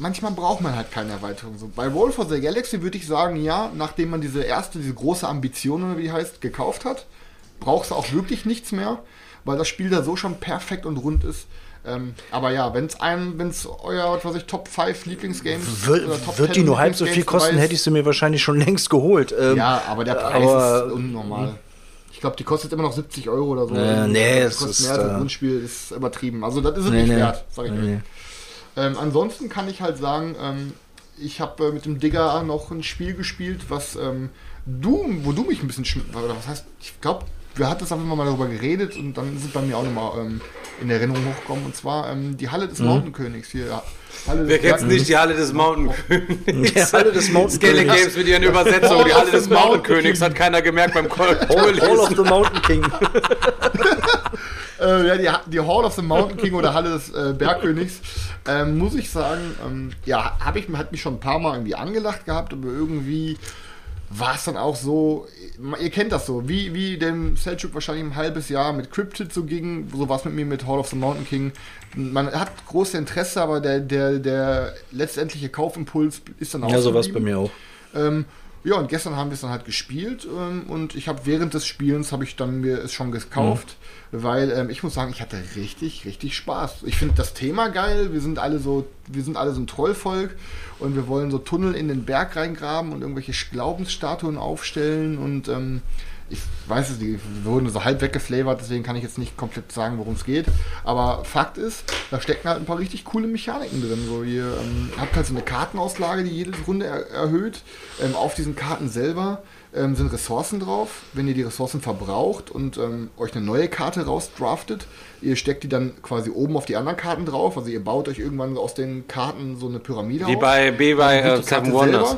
Manchmal braucht man halt keine Erweiterung. So, bei Roll for the Galaxy würde ich sagen, ja, nachdem man diese große Ambition, oder wie die heißt, gekauft hat, brauchst du auch wirklich nichts mehr, weil das Spiel da so schon perfekt und rund ist. Aber ja, wenn es euer, was weiß ich, Top 5 Lieblingsgames oder Top 10 wird die nur halb so viel kosten, hätte ich sie mir wahrscheinlich schon längst geholt. Ja, aber der Preis ist unnormal. Ich glaube, die kostet immer noch 70 Euro oder so. Nee, das kostet mehr als das Grundspiel, ist übertrieben. Also das ist es nicht wert, sag ich mal. Ansonsten kann ich halt sagen, ich habe mit dem Digger noch ein Spiel gespielt, was wo du mich ein bisschen oder was heißt, ich glaube, wir hatten das einfach mal darüber geredet und dann ist es bei mir auch nochmal in Erinnerung hochgekommen. Und zwar die Halle des Mountainkönigs hier. Ja. Wer kennt's nicht, die Halle des Mountainkönigs? Die Halle des Mountainkönigs. Scale Games mit ihren Übersetzungen. Die Halle des Mountainkönigs hat keiner gemerkt beim Hall of the Mountain King. Die Hall of the Mountain King oder Halle des Bergkönigs, muss ich sagen, ja, hat mich schon ein paar Mal irgendwie angelacht gehabt, aber irgendwie war es dann auch so, ihr kennt das so, wie dem Selçuk wahrscheinlich ein halbes Jahr mit Cryptid so ging, so war es mit mir mit Hall of the Mountain King. Man hat großes Interesse, aber der letztendliche Kaufimpuls ist dann auch so. Ja, so war es bei mir auch. Ja, und gestern haben wir es dann halt gespielt und ich habe während des Spielens, mir es schon gekauft, weil ich muss sagen, ich hatte richtig, richtig Spaß. Ich finde das Thema geil, wir sind alle so ein Trollvolk und wir wollen so Tunnel in den Berg reingraben und irgendwelche Glaubensstatuen aufstellen und ich weiß es nicht, wir wurden so halb weggeflavert, deswegen kann ich jetzt nicht komplett sagen, worum es geht, aber Fakt ist, da stecken halt ein paar richtig coole Mechaniken drin. So, ihr habt halt so eine Kartenauslage, die jede Runde erhöht. Auf diesen Karten selber sind Ressourcen drauf. Wenn ihr die Ressourcen verbraucht und euch eine neue Karte rausdraftet, ihr steckt die dann quasi oben auf die anderen Karten drauf, also ihr baut euch irgendwann aus den Karten so eine Pyramide auf. Wie bei Seven Wonders.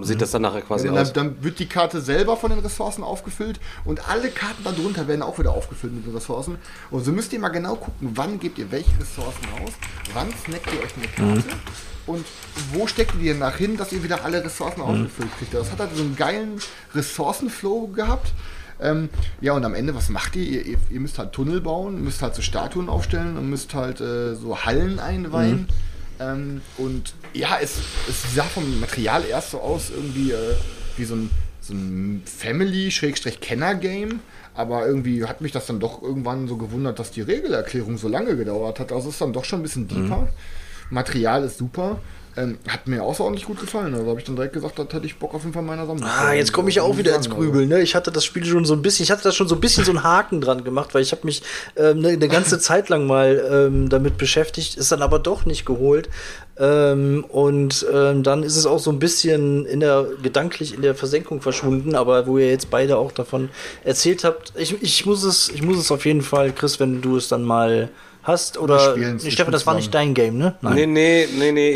Sieht das dann nachher quasi aus? Dann wird die Karte selber von den Ressourcen aufgefüllt und alle Karten darunter werden auch wieder aufgefüllt mit den Ressourcen. Und so müsst ihr mal genau gucken, wann gebt ihr welche Ressourcen aus, wann snackt ihr euch eine Karte und wo steckt ihr die nach hin, dass ihr wieder alle Ressourcen aufgefüllt kriegt. Das hat halt so einen geilen Ressourcenflow gehabt. Ja, und am Ende, was macht ihr? Ihr müsst halt Tunnel bauen, müsst halt so Statuen aufstellen und müsst halt so Hallen einweihen. Und ja, es sah vom Material erst so aus, irgendwie wie so ein Family-Kenner-Game, aber irgendwie hat mich das dann doch irgendwann so gewundert, dass die Regelerklärung so lange gedauert hat. Also es ist dann doch schon ein bisschen deeper. Material ist super. Hat mir außerordentlich gut gefallen. Also habe ich dann direkt gesagt, da hätte ich Bock auf jeden Fall meiner Sammlung. Jetzt komme ich ja auch wieder ins Grübeln. Ne? Ich hatte da schon so ein bisschen so einen Haken dran gemacht, weil ich habe mich eine ganze Zeit lang mal damit beschäftigt, ist dann aber doch nicht geholt. Dann ist es auch so ein bisschen gedanklich in der Versenkung verschwunden, aber wo ihr jetzt beide auch davon erzählt habt, ich muss es auf jeden Fall, Chris, wenn du es dann mal hast, oder Stefan, das war nicht dein Game, ne? Nein. Nee.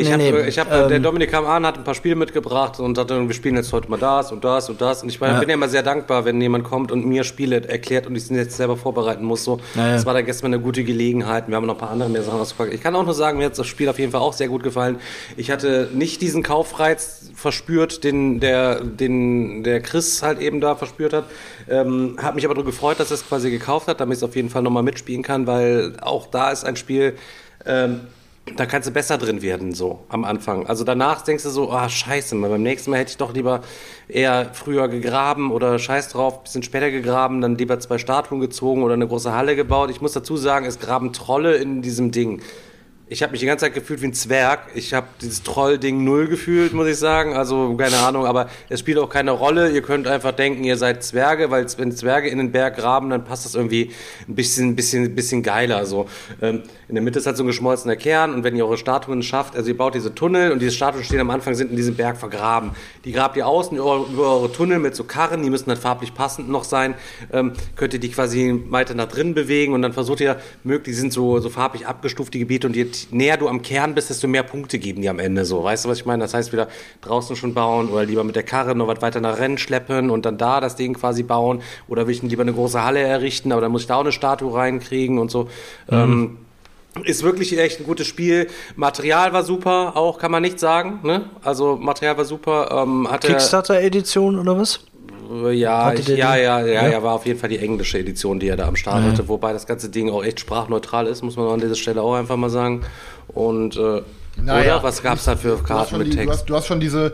Der Dominik kam an, hat ein paar Spiele mitgebracht und sagte, wir spielen jetzt heute mal das und das und das. Und ich bin ja immer sehr dankbar, wenn jemand kommt und mir Spiele erklärt und ich sie jetzt selber vorbereiten muss. So. Ja. Das war da gestern eine gute Gelegenheit. Wir haben noch ein paar andere mehr Sachen ausgepackt. Ich kann auch nur sagen, mir hat das Spiel auf jeden Fall auch sehr gut gefallen. Ich hatte nicht diesen Kaufreiz verspürt, den der Chris halt eben da verspürt hat. Hab mich aber darüber gefreut, dass er es quasi gekauft hat, damit ich es auf jeden Fall nochmal mitspielen kann, weil auch da ist ein Spiel, da kannst du besser drin werden, so am Anfang. Also danach denkst du so, scheiße, beim nächsten Mal hätte ich doch lieber eher früher gegraben oder scheiß drauf, bisschen später gegraben, dann lieber 2 Statuen gezogen oder eine große Halle gebaut. Ich muss dazu sagen, es graben Trolle in diesem Ding. Ich habe mich die ganze Zeit gefühlt wie ein Zwerg. Ich habe dieses Troll-Ding 0 gefühlt, muss ich sagen. Also keine Ahnung, aber es spielt auch keine Rolle. Ihr könnt einfach denken, ihr seid Zwerge, weil wenn Zwerge in den Berg graben, dann passt das irgendwie ein bisschen geiler. So. In der Mitte ist halt so ein geschmolzener Kern und wenn ihr eure Statuen schafft, also ihr baut diese Tunnel und diese Statuen stehen am Anfang, sind in diesem Berg vergraben. Die grabt ihr außen über eure Tunnel mit so Karren, die müssen dann farblich passend noch sein. Könnt ihr die quasi weiter nach drinnen bewegen und dann versucht ihr, die sind so farblich abgestuft, die Gebiete, und näher du am Kern bist, desto mehr Punkte geben die am Ende so. Weißt du, was ich meine? Das heißt, wieder draußen schon bauen oder lieber mit der Karre noch was weiter nach Rennen schleppen und dann da das Ding quasi bauen oder will ich lieber eine große Halle errichten, aber dann muss ich da auch eine Statue reinkriegen und so. Ist wirklich echt ein gutes Spiel. Material war super, auch kann man nicht sagen. Ne? Also Material war super. Kickstarter-Edition oder was? Ja, war auf jeden Fall die englische Edition, die er da am Start hatte, wobei das ganze Ding auch echt sprachneutral ist, muss man an dieser Stelle auch einfach mal sagen. Und was gab's da für Karten mit Text? Du hast schon diese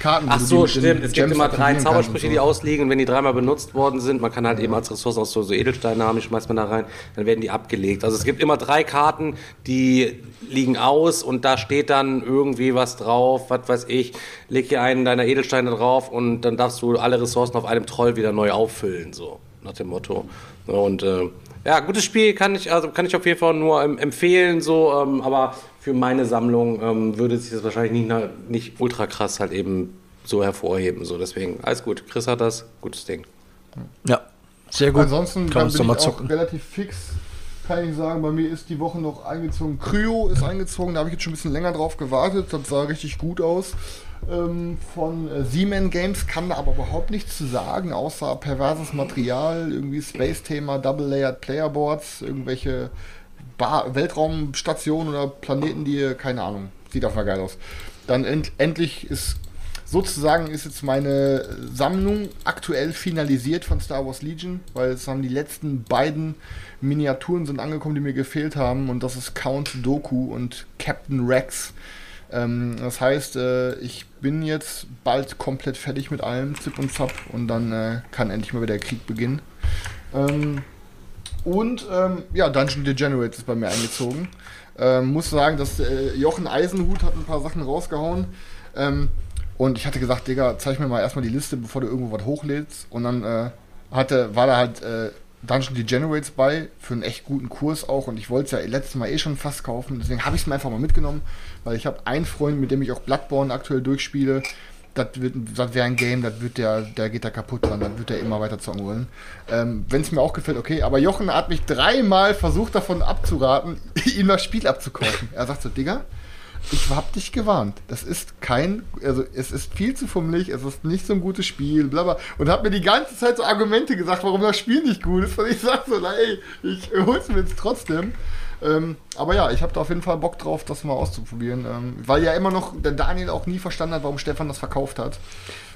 Karten. Ach so, stimmt. Es gibt immer 3 Zaubersprüche, die ausliegen. Und wenn die 3-mal benutzt worden sind, man kann halt eben als Ressourcen aus so Edelsteine haben, die schmeißt man da rein, dann werden die abgelegt. Also es gibt immer 3 Karten, die liegen aus und da steht dann irgendwie was drauf, was weiß ich, leg hier einen deiner Edelsteine drauf und dann darfst du alle Ressourcen auf einem Troll wieder neu auffüllen, so nach dem Motto. Und gutes Spiel, kann ich auf jeden Fall nur empfehlen, so, aber für meine Sammlung würde sich das wahrscheinlich nicht ultra krass halt eben so hervorheben. So. Deswegen, alles gut. Chris hat das, gutes Ding. Ja, sehr gut. Ansonsten kann bin ich auch relativ fix, kann ich sagen, bei mir ist die Woche noch eingezogen. Kryo ist eingezogen, da habe ich jetzt schon ein bisschen länger drauf gewartet. Das sah richtig gut aus. Von Seaman Games kann da aber überhaupt nichts zu sagen, außer perverses Material, irgendwie Space-Thema, Double-Layered Playerboards, irgendwelche Weltraumstationen oder Planeten, die, keine Ahnung, sieht auf mal geil aus. Dann endlich ist jetzt meine Sammlung aktuell finalisiert von Star Wars Legion, weil es haben die letzten beiden Miniaturen sind angekommen, die mir gefehlt haben, und das ist Count Dooku und Captain Rex. Das heißt, ich bin jetzt bald komplett fertig mit allem, Zip und Zap, und dann kann endlich mal wieder der Krieg beginnen. Dungeon DeGenerates ist bei mir eingezogen. Muss sagen, dass Jochen Eisenhut hat ein paar Sachen rausgehauen. Und ich hatte gesagt, Digga, zeig mir mal erstmal die Liste, bevor du irgendwo was hochlädst. Und dann war da halt Dungeon DeGenerates bei, für einen echt guten Kurs auch. Und ich wollte es ja letztes Mal schon fast kaufen. Deswegen habe ich es mir einfach mal mitgenommen. Weil ich habe einen Freund, mit dem ich auch Bloodborne aktuell durchspiele. Das wäre ein Game, der geht da kaputt dran, dann wird der immer weiter zocken wollen. Wenn es mir auch gefällt, okay, aber Jochen hat mich 3-mal versucht davon abzuraten, ihm das Spiel abzukaufen. Er sagt so, Digga, ich hab dich gewarnt. Es ist viel zu fummelig, es ist nicht so ein gutes Spiel, blablabla. Und hat mir die ganze Zeit so Argumente gesagt, warum das Spiel nicht gut ist. Und ich sag so, ich hol's mir jetzt trotzdem. Aber ja, ich habe da auf jeden Fall Bock drauf, das mal auszuprobieren, weil ja immer noch der Daniel auch nie verstanden hat, warum Stefan das verkauft hat.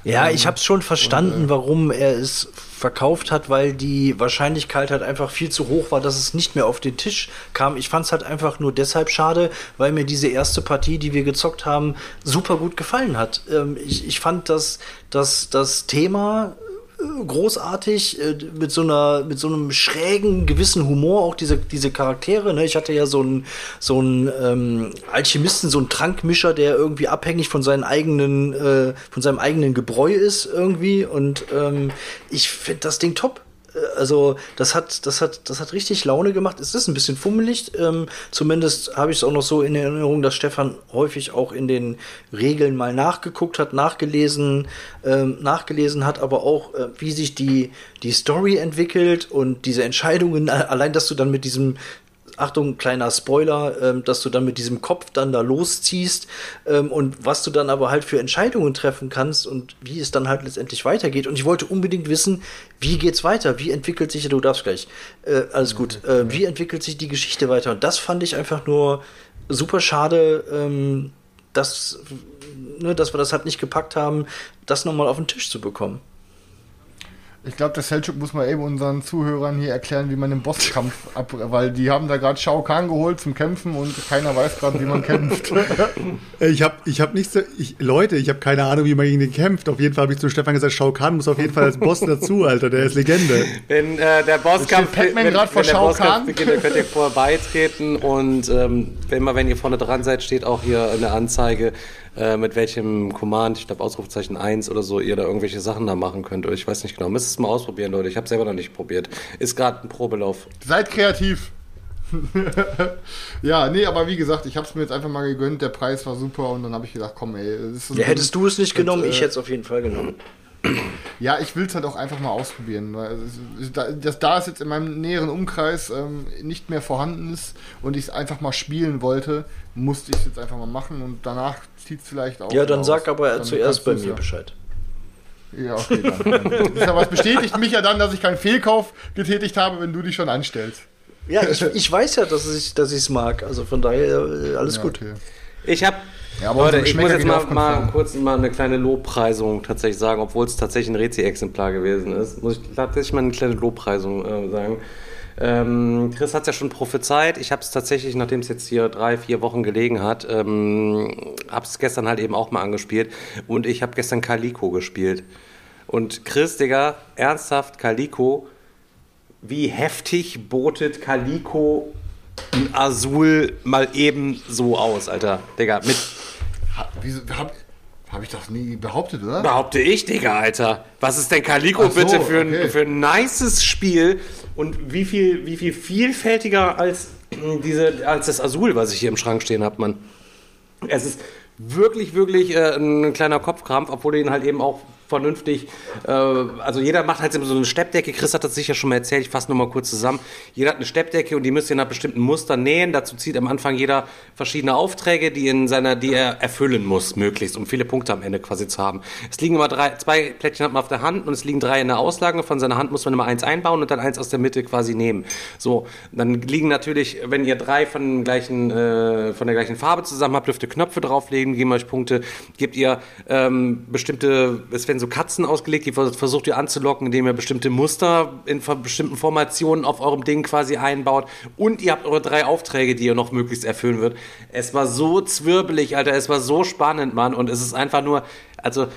Ja, ich habe es schon verstanden, warum er es verkauft hat, weil die Wahrscheinlichkeit halt einfach viel zu hoch war, dass es nicht mehr auf den Tisch kam. Ich fand es halt einfach nur deshalb schade, weil mir diese erste Partie, die wir gezockt haben, super gut gefallen hat. Ich fand, dass das Thema großartig, mit so einem schrägen gewissen Humor, auch diese Charaktere, ne? Ich hatte ja so einen Alchemisten, so einen Trankmischer, der irgendwie abhängig von seinem eigenen Gebräu ist irgendwie, und ich finde das Ding top. Also das hat richtig Laune gemacht. Es ist ein bisschen fummelig. Zumindest habe ich es auch noch so in Erinnerung, dass Stefan häufig auch in den Regeln mal nachgeguckt hat, nachgelesen hat, aber auch wie sich die Story entwickelt und diese Entscheidungen. Allein, dass du dann mit diesem, Achtung, kleiner Spoiler, dass du dann mit diesem Kopf dann da losziehst und was du dann aber halt für Entscheidungen treffen kannst und wie es dann halt letztendlich weitergeht. Und ich wollte unbedingt wissen, wie geht's weiter? Wie entwickelt sich, du darfst gleich, alles gut, wie entwickelt sich die Geschichte weiter? Und das fand ich einfach nur super schade, dass wir das halt nicht gepackt haben, das nochmal auf den Tisch zu bekommen. Ich glaube, der Selçuk muss mal eben unseren Zuhörern hier erklären, wie man den Bosskampf weil die haben da gerade Shao Kahn geholt zum Kämpfen und keiner weiß gerade, wie man kämpft. Ich habe keine Ahnung, wie man gegen den kämpft. Auf jeden Fall habe ich zu Stefan gesagt, Shao Kahn muss auf jeden Fall als Boss dazu, Alter, der ist Legende. Wenn der Bosskampf beginnt, dann könnt ihr vorbeitreten und wenn ihr vorne dran seid, steht auch hier eine Anzeige, mit welchem Command, ich glaube Ausrufezeichen 1 oder so, ihr da irgendwelche Sachen da machen könnt. Oder ich weiß nicht genau. Müsst es mal ausprobieren, Leute. Ich habe selber noch nicht probiert. Ist gerade ein Probelauf. Seid kreativ. Ja, nee, aber wie gesagt, ich habe es mir jetzt einfach mal gegönnt. Der Preis war super und dann habe ich gedacht, komm ey. Hättest du es nicht genommen, ich hätte es auf jeden Fall genommen. Ja, ich will es halt auch einfach mal ausprobieren, weil das jetzt in meinem näheren Umkreis nicht mehr vorhanden ist und ich es einfach mal spielen wollte, musste ich es jetzt einfach mal machen und danach zieht es vielleicht auch. Ja, dann raus. Sag aber dann zuerst bei mir Bescheid. Ja, okay, dann. Aber es bestätigt mich ja dann, dass ich keinen Fehlkauf getätigt habe, wenn du dich schon anstellst. Ja, ich weiß ja, dass ich es mag, also von daher alles gut. Okay. Ich habe, ja, Leute, ich muss jetzt mal kurz mal eine kleine Lobpreisung tatsächlich sagen, obwohl es tatsächlich ein Rezi-Exemplar gewesen ist. Muss ich tatsächlich mal eine kleine Lobpreisung sagen. Chris hat es ja schon prophezeit. Ich habe es tatsächlich, nachdem es jetzt hier 3-4 Wochen gelegen hat, habe es gestern halt eben auch mal angespielt. Und ich habe gestern Calico gespielt. Und Chris, Digga, ernsthaft Calico, wie heftig botet Calico und Azul mal eben so aus, Alter. Digga, mit... Habe ich das nie behauptet, oder? Behaupte ich, Digga, Alter. Was ist denn Calico bitte für ein nices Spiel und wie viel vielfältiger als das Azul, was ich hier im Schrank stehen habe, Mann. Es ist wirklich, wirklich ein kleiner Kopfkrampf, obwohl du ihn halt eben auch vernünftig, also jeder macht halt so eine Steppdecke, Chris hat das sicher schon mal erzählt, ich fasse nochmal kurz zusammen, jeder hat eine Steppdecke und die müsst ihr nach bestimmten Mustern nähen, dazu zieht am Anfang jeder verschiedene Aufträge, die er erfüllen muss, möglichst, um viele Punkte am Ende quasi zu haben. Es liegen immer 2 Plättchen hat man auf der Hand und es liegen 3 in der Auslage, von seiner Hand muss man immer 1 einbauen und dann 1 aus der Mitte quasi nehmen. So, dann liegen natürlich, wenn ihr 3 von der gleichen Farbe zusammen habt, dürft ihr Knöpfe drauflegen, geben euch Punkte, gebt ihr bestimmte, es werden so Katzen ausgelegt, die versucht ihr anzulocken, indem ihr bestimmte Muster in bestimmten Formationen auf eurem Ding quasi einbaut und ihr habt eure 3 Aufträge, die ihr noch möglichst erfüllen wird. Es war so zwirbelig, Alter, es war so spannend, Mann, und es ist einfach nur, also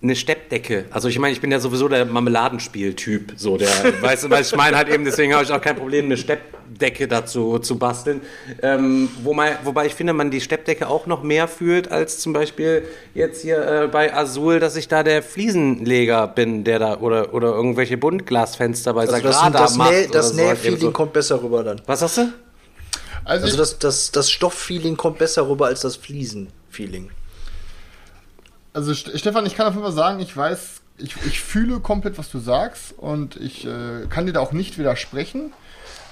eine Steppdecke. Also ich meine, ich bin ja sowieso der Marmeladenspiel-Typ, so der, weißt du, was ich meine, halt eben, deswegen habe ich auch kein Problem, eine Steppdecke dazu zu basteln. Wobei ich finde, man die Steppdecke auch noch mehr fühlt, als zum Beispiel jetzt hier bei Azul, dass ich da der Fliesenleger bin, der da, oder irgendwelche Buntglasfenster bei Sagrada macht. Das Nähfeeling so kommt besser rüber dann. Was sagst du? Also das Stofffeeling kommt besser rüber als das Fliesenfeeling. Also Stefan, ich kann auf jeden Fall sagen, ich weiß, ich fühle komplett, was du sagst und ich kann dir da auch nicht widersprechen,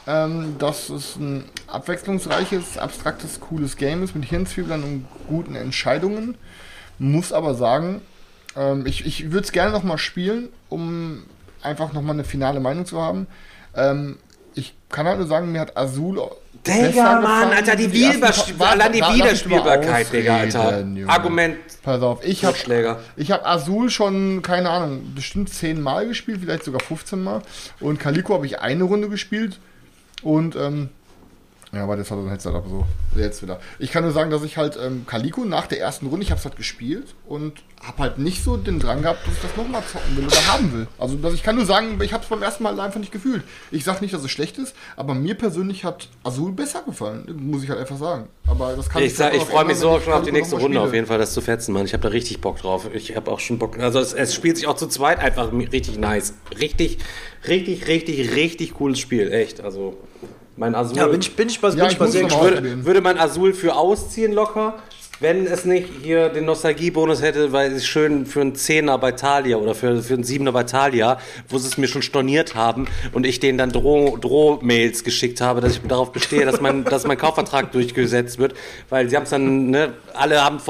dass es ein abwechslungsreiches, abstraktes, cooles Game ist mit Hirnzwieblern und guten Entscheidungen. Muss aber sagen, ich würde es gerne nochmal spielen, um einfach nochmal eine finale Meinung zu haben. Ich kann halt nur sagen, mir hat Azul... Digga, Mann, Alter, die Wiederspielbarkeit, Digga, Alter. Junge. Argument. Pass auf, ich hab Azul schon, keine Ahnung, bestimmt 10 Mal gespielt, vielleicht sogar 15 Mal. Und Calico habe ich eine Runde gespielt. Und, ja, warte, jetzt hat er ein Headset ab, so. Jetzt wieder. Ich kann nur sagen, dass ich halt Calico nach der ersten Runde, ich hab's halt gespielt und hab halt nicht so den Drang gehabt, dass ich das nochmal zocken will oder haben will. Also ich kann nur sagen, ich hab's beim ersten Mal einfach nicht gefühlt. Ich sag nicht, dass es schlecht ist, aber mir persönlich hat Azul besser gefallen, muss ich halt einfach sagen. Aber das kann ich freue mich so schon auf die nächste Runde auf jeden Fall, das zu fetzen, Mann. Ich hab da richtig Bock drauf. Ich hab auch schon Bock, also es spielt sich auch zu zweit einfach richtig nice. Richtig cooles Spiel, echt, also... Mein Azul. Ja, bin ich mal sehr gespannt. Würde man Azul für ausziehen locker, wenn es nicht hier den Nostalgiebonus hätte, weil es schön für einen 10er bei Thalia oder für einen 7er bei Thalia, wo sie es mir schon storniert haben und ich denen dann Drohmails geschickt habe, dass ich darauf bestehe, dass mein Kaufvertrag durchgesetzt wird, weil sie haben es dann, ne, alle haben es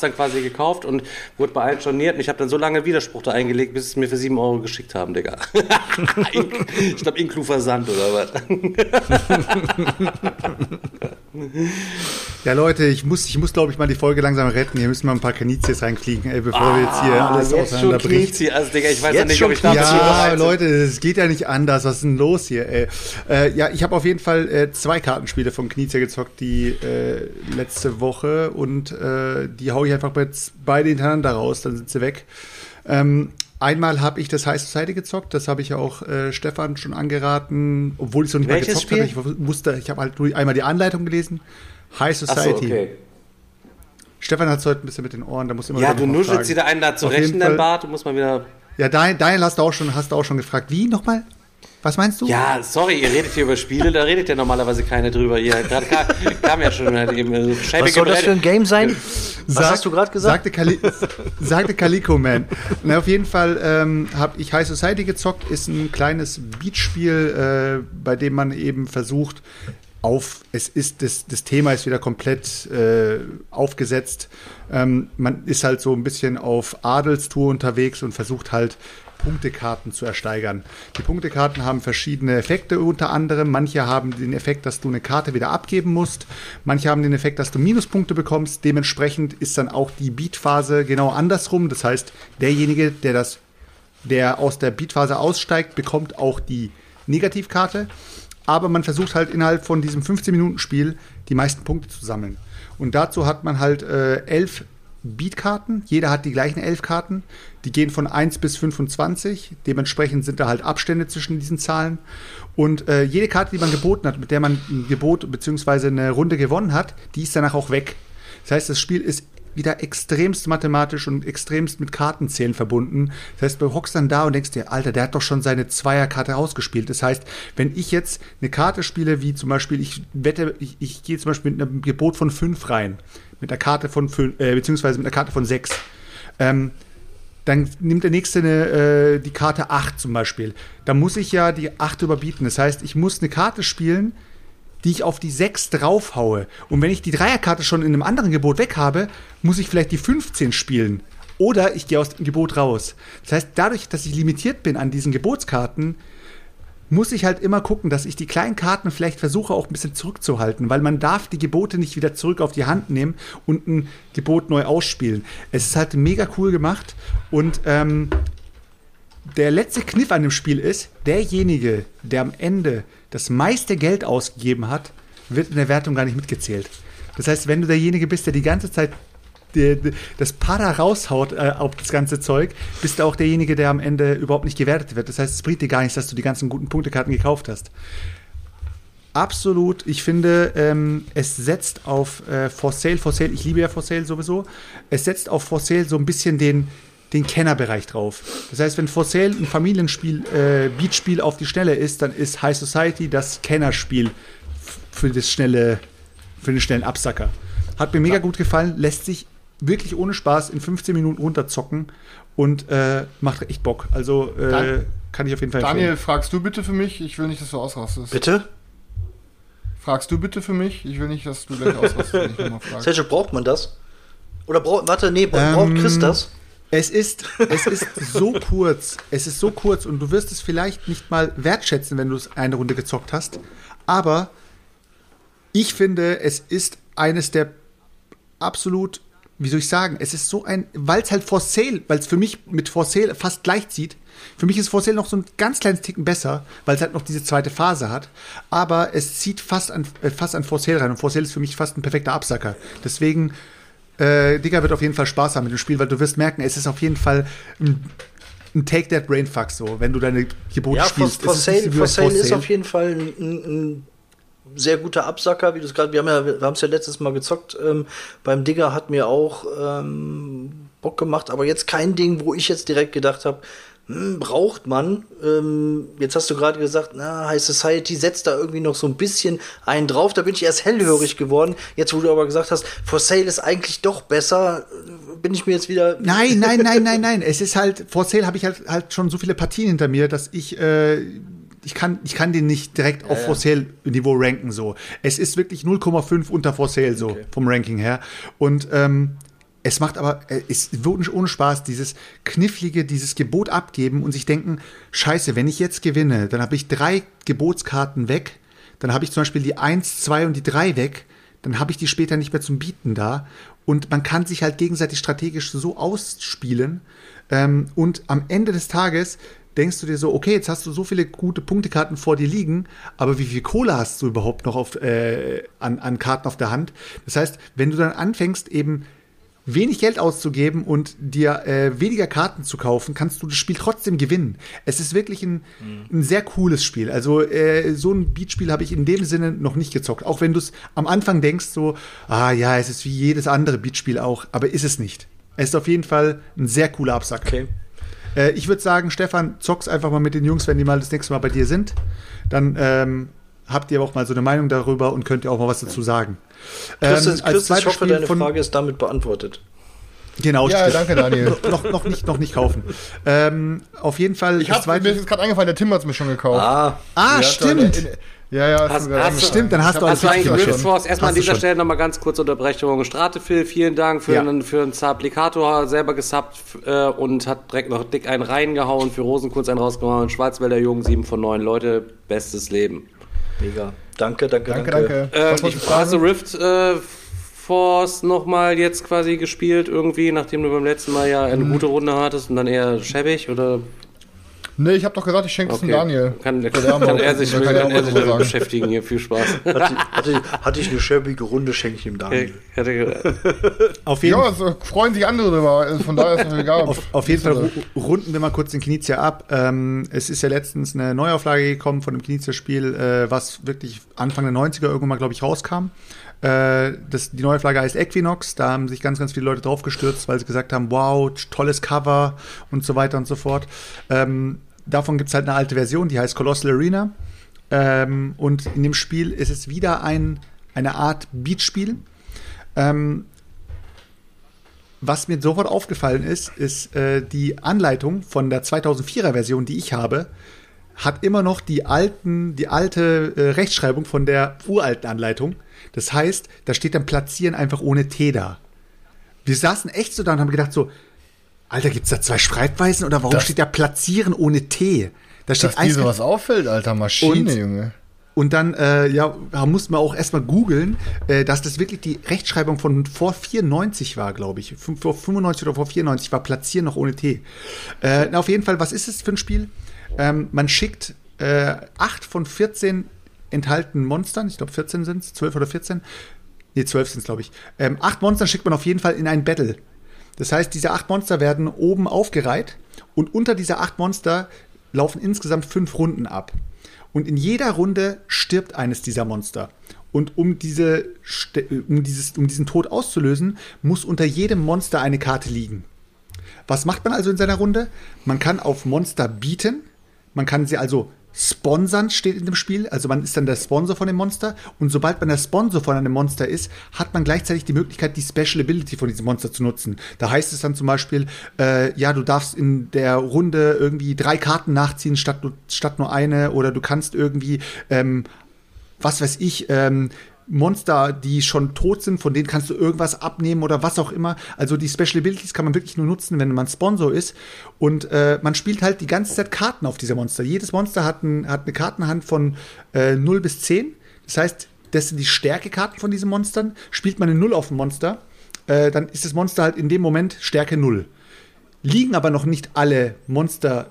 dann quasi gekauft und wurde bei allen storniert und ich habe dann so lange Widerspruch da eingelegt, bis sie es mir für 7 Euro geschickt haben, Digga. Ich glaube, inklu Versand oder was. Ja, Leute, ich muss glaube ich mal die Folge langsam retten. Hier müssen mal ein paar Knizias reinkriegen, ey, bevor wir jetzt hier alles auseinanderbricht. Also, Digga, ich weiß ja nicht, ob ich da ja, Leute, es geht ja nicht anders. Was ist denn los hier, ey? Ja, ich habe auf jeden Fall 2 Kartenspiele von Knizia gezockt, die letzte Woche. Und die hau ich einfach beide hintereinander raus, dann sind sie weg. Einmal habe ich das High Society gezockt, das habe ich auch Stefan schon angeraten, obwohl ich es noch nicht mal gezockt habe. Ich habe halt nur einmal die Anleitung gelesen. High Society. Ach so, okay. Stefan hat es heute ein bisschen mit den Ohren, da muss immer... Ja, du nuschelst wieder einen da zurecht in deinem Bart, du musst mal wieder... Ja, Daniel hast du auch schon gefragt. Wie, nochmal? Was meinst du? Ja, sorry, ihr redet hier über Spiele, da redet ja normalerweise keiner drüber. Hier gerade kam ja schon halt eben... Also was soll das für ein Game sein? Was hast du gerade gesagt? Sagte Calico Man. Na, auf jeden Fall habe ich High Society gezockt, ist ein kleines Beatspiel, bei dem man eben versucht... das Thema ist wieder komplett aufgesetzt. Man ist halt so ein bisschen auf Adelstour unterwegs und versucht halt Punktekarten zu ersteigern. Die Punktekarten haben verschiedene Effekte unter anderem. Manche haben den Effekt, dass du eine Karte wieder abgeben musst. Manche haben den Effekt, dass du Minuspunkte bekommst. Dementsprechend ist dann auch die Beatphase genau andersrum. Das heißt, derjenige, der aus der Beatphase aussteigt, bekommt auch die Negativkarte. Aber man versucht halt innerhalb von diesem 15-Minuten-Spiel die meisten Punkte zu sammeln. Und dazu hat man halt 11 Beatkarten. Jeder hat die gleichen 11 Karten. Die gehen von 1 bis 25. Dementsprechend sind da halt Abstände zwischen diesen Zahlen. Und jede Karte, die man geboten hat, mit der man ein Gebot bzw. eine Runde gewonnen hat, die ist danach auch weg. Das heißt, das Spiel ist wieder extremst mathematisch und extremst mit Kartenzählen verbunden. Das heißt, du hockst dann da und denkst dir, Alter, der hat doch schon seine Zweierkarte ausgespielt. Das heißt, wenn ich jetzt eine Karte spiele, wie zum Beispiel, ich wette, ich gehe zum Beispiel mit einem Gebot von 5 rein, mit einer Karte von 5, beziehungsweise mit einer Karte von 6, dann nimmt der Nächste die Karte 8 zum Beispiel. Da muss ich ja die 8 überbieten. Das heißt, ich muss eine Karte spielen, die ich auf die 6 draufhaue. Und wenn ich die Dreierkarte schon in einem anderen Gebot weg habe, muss ich vielleicht die 15 spielen. Oder ich gehe aus dem Gebot raus. Das heißt, dadurch, dass ich limitiert bin an diesen Gebotskarten, muss ich halt immer gucken, dass ich die kleinen Karten vielleicht versuche, auch ein bisschen zurückzuhalten. Weil man darf die Gebote nicht wieder zurück auf die Hand nehmen und ein Gebot neu ausspielen. Es ist halt mega cool gemacht. Und der letzte Kniff an dem Spiel ist, derjenige, der am Ende das meiste Geld ausgegeben hat, wird in der Wertung gar nicht mitgezählt. Das heißt, wenn du derjenige bist, der die ganze Zeit das Para raushaut auf das ganze Zeug, bist du auch derjenige, der am Ende überhaupt nicht gewertet wird. Das heißt, es bringt dir gar nichts, dass du die ganzen guten Punktekarten gekauft hast. Absolut, ich finde, es setzt auf For Sale, ich liebe ja For Sale sowieso, es setzt auf For Sale so ein bisschen den Kennerbereich drauf. Das heißt, wenn For Sale ein Familienspiel, Beatspiel auf die Schnelle ist, dann ist High Society das Kennerspiel für den schnellen Absacker. Hat mir mega gut gefallen, lässt sich wirklich ohne Spaß in 15 Minuten runterzocken und macht echt Bock. Also kann ich auf jeden Fall empfehlen. Daniel, fragst du bitte für mich? Ich will nicht, dass du ausrastest. Bitte? Fragst du bitte für mich? Ich will nicht, dass du gleich ausrastest, wenn ich nochmal frage. Sergio, braucht man das? Oder braucht Chris das? Es ist so kurz. Es ist so kurz und du wirst es vielleicht nicht mal wertschätzen, wenn du es eine Runde gezockt hast. Aber ich finde, es ist eines der absolut, wie soll ich sagen, es ist so ein, weil es halt For Sale, weil es für mich mit For Sale fast gleichzieht. Für mich ist For Sale noch so ein ganz kleines Ticken besser, weil es halt noch diese zweite Phase hat. Aber es zieht fast an For Sale rein und For Sale ist für mich fast ein perfekter Absacker. Deswegen Digga wird auf jeden Fall Spaß haben mit dem Spiel, weil du wirst merken, es ist auf jeden Fall ein Take-That-Brainfuck so, wenn du deine Gebote spielst. Ja, For Sale ist auf jeden Fall ein sehr guter Absacker, wie du es gerade, wir haben es ja letztes Mal gezockt, beim Digger hat mir auch Bock gemacht, aber jetzt kein Ding, wo ich jetzt direkt gedacht habe, braucht man. Jetzt hast du gerade gesagt, High Society setzt da irgendwie noch so ein bisschen einen drauf. Da bin ich erst hellhörig geworden. Jetzt, wo du aber gesagt hast, For Sale ist eigentlich doch besser, bin ich mir jetzt wieder... Nein. Es ist halt, For Sale habe ich halt schon so viele Partien hinter mir, dass ich kann den nicht direkt auf For Sale-Niveau ranken. So. Es ist wirklich 0,5 unter For Sale so, okay, vom Ranking her. Und es macht aber, es wird nicht ohne Spaß, dieses knifflige, dieses Gebot abgeben und sich denken, scheiße, wenn ich jetzt gewinne, dann habe ich 3 Gebotskarten weg, dann habe ich zum Beispiel die 1, 2 und die 3 weg, dann habe ich die später nicht mehr zum Bieten da und man kann sich halt gegenseitig strategisch so ausspielen und am Ende des Tages denkst du dir so, okay, jetzt hast du so viele gute Punktekarten vor dir liegen, aber wie viel Kohle hast du überhaupt noch an Karten auf der Hand? Das heißt, wenn du dann anfängst, eben wenig Geld auszugeben und dir weniger Karten zu kaufen, kannst du das Spiel trotzdem gewinnen. Es ist wirklich ein sehr cooles Spiel. Also so ein Beatspiel habe ich in dem Sinne noch nicht gezockt. Auch wenn du es am Anfang denkst so, es ist wie jedes andere Beatspiel auch. Aber ist es nicht. Es ist auf jeden Fall ein sehr cooler Absacker. Okay. Ich würde sagen, Stefan, zock's einfach mal mit den Jungs, wenn die mal das nächste Mal bei dir sind. Dann habt ihr auch mal so eine Meinung darüber und könnt ihr auch mal was dazu sagen. Chris, ich hoffe, deine Frage ist damit beantwortet. Genau. Ja, danke, Daniel. noch nicht kaufen. Auf jeden Fall. Mir ist gerade eingefallen, der Tim hat es mir schon gekauft. Ah, stimmt. Ja, ja, stimmt, dann hast du alles richtig verstanden. Erstmal an dieser Stelle nochmal ganz kurz Unterbrechung. Stratephil, vielen Dank für einen Sub. Licato hat selber gesubbt und hat direkt noch dick einen reingehauen, für Rosenkunst einen rausgehauen. Schwarzwälder Jugend 7/9. Leute, bestes Leben. Mega. Danke. Ich habe Rift Force nochmal jetzt quasi gespielt irgendwie, nachdem du beim letzten Mal ja eine gute Runde hattest und dann eher schäbig oder... Nee, ich hab doch gesagt, ich schenke es dem Daniel. Kann er sich damit beschäftigen hier. Viel Spaß. Hatte ich eine schäbige Runde, schenke ich dem Daniel. Auf jeden Fall freuen sich andere drüber. Also von daher ist es egal. Auf jeden Fall runden wir mal kurz den Knizia ab. Es ist ja letztens eine Neuauflage gekommen von dem Knizia-Spiel, was wirklich Anfang der 90er irgendwann mal, glaube ich, rauskam. Die Neuauflage heißt Equinox. Da haben sich ganz, ganz viele Leute drauf gestürzt, weil sie gesagt haben, wow, tolles Cover und so weiter und so fort. Davon gibt es halt eine alte Version, die heißt Colossal Arena. Und in dem Spiel ist es wieder eine Art Beatspiel. Was mir sofort aufgefallen ist, die Anleitung von der 2004er Version, die ich habe, hat immer noch die alte Rechtschreibung von der uralten Anleitung. Das heißt, da steht dann Platzieren einfach ohne T da. Wir saßen echt so da und haben gedacht so, Alter, gibt's da zwei Schreibweisen oder warum steht da Platzieren ohne T? Da steht dass dir sowas auffällt, Alter, Maschine, Junge. Und dann mussten wir auch erstmal googeln, dass das wirklich die Rechtschreibung von vor 94 war, glaube ich. Vor 95 oder vor 94 war Platzieren noch ohne T. Auf jeden Fall, was ist es für ein Spiel? Man schickt 8 von 14 enthaltenen Monstern, ich glaube 14 sind es, 12 oder 14. Ne, 12 sind es, glaube ich. 8 Monster schickt man auf jeden Fall in ein Battle. Das heißt, diese 8 Monster werden oben aufgereiht und unter diese 8 Monster laufen insgesamt 5 Runden ab. Und in jeder Runde stirbt eines dieser Monster. Und um diesen Tod auszulösen, muss unter jedem Monster eine Karte liegen. Was macht man also in seiner Runde? Man kann auf Monster bieten, man kann sie also sponsern, steht in dem Spiel, also man ist dann der Sponsor von dem Monster und sobald man der Sponsor von einem Monster ist, hat man gleichzeitig die Möglichkeit, die Special Ability von diesem Monster zu nutzen. Da heißt es dann zum Beispiel, du darfst in der Runde irgendwie 3 Karten nachziehen, statt nur eine, oder du kannst irgendwie, Monster, die schon tot sind, von denen kannst du irgendwas abnehmen oder was auch immer. Also die Special Abilities kann man wirklich nur nutzen, wenn man Sponsor ist. Und man spielt halt die ganze Zeit Karten auf diese Monster. Jedes Monster hat eine Kartenhand von 0 bis 10. Das heißt, das sind die Stärkekarten von diesen Monstern. Spielt man eine 0 auf ein Monster, dann ist das Monster halt in dem Moment Stärke 0. Liegen aber noch nicht alle Monster,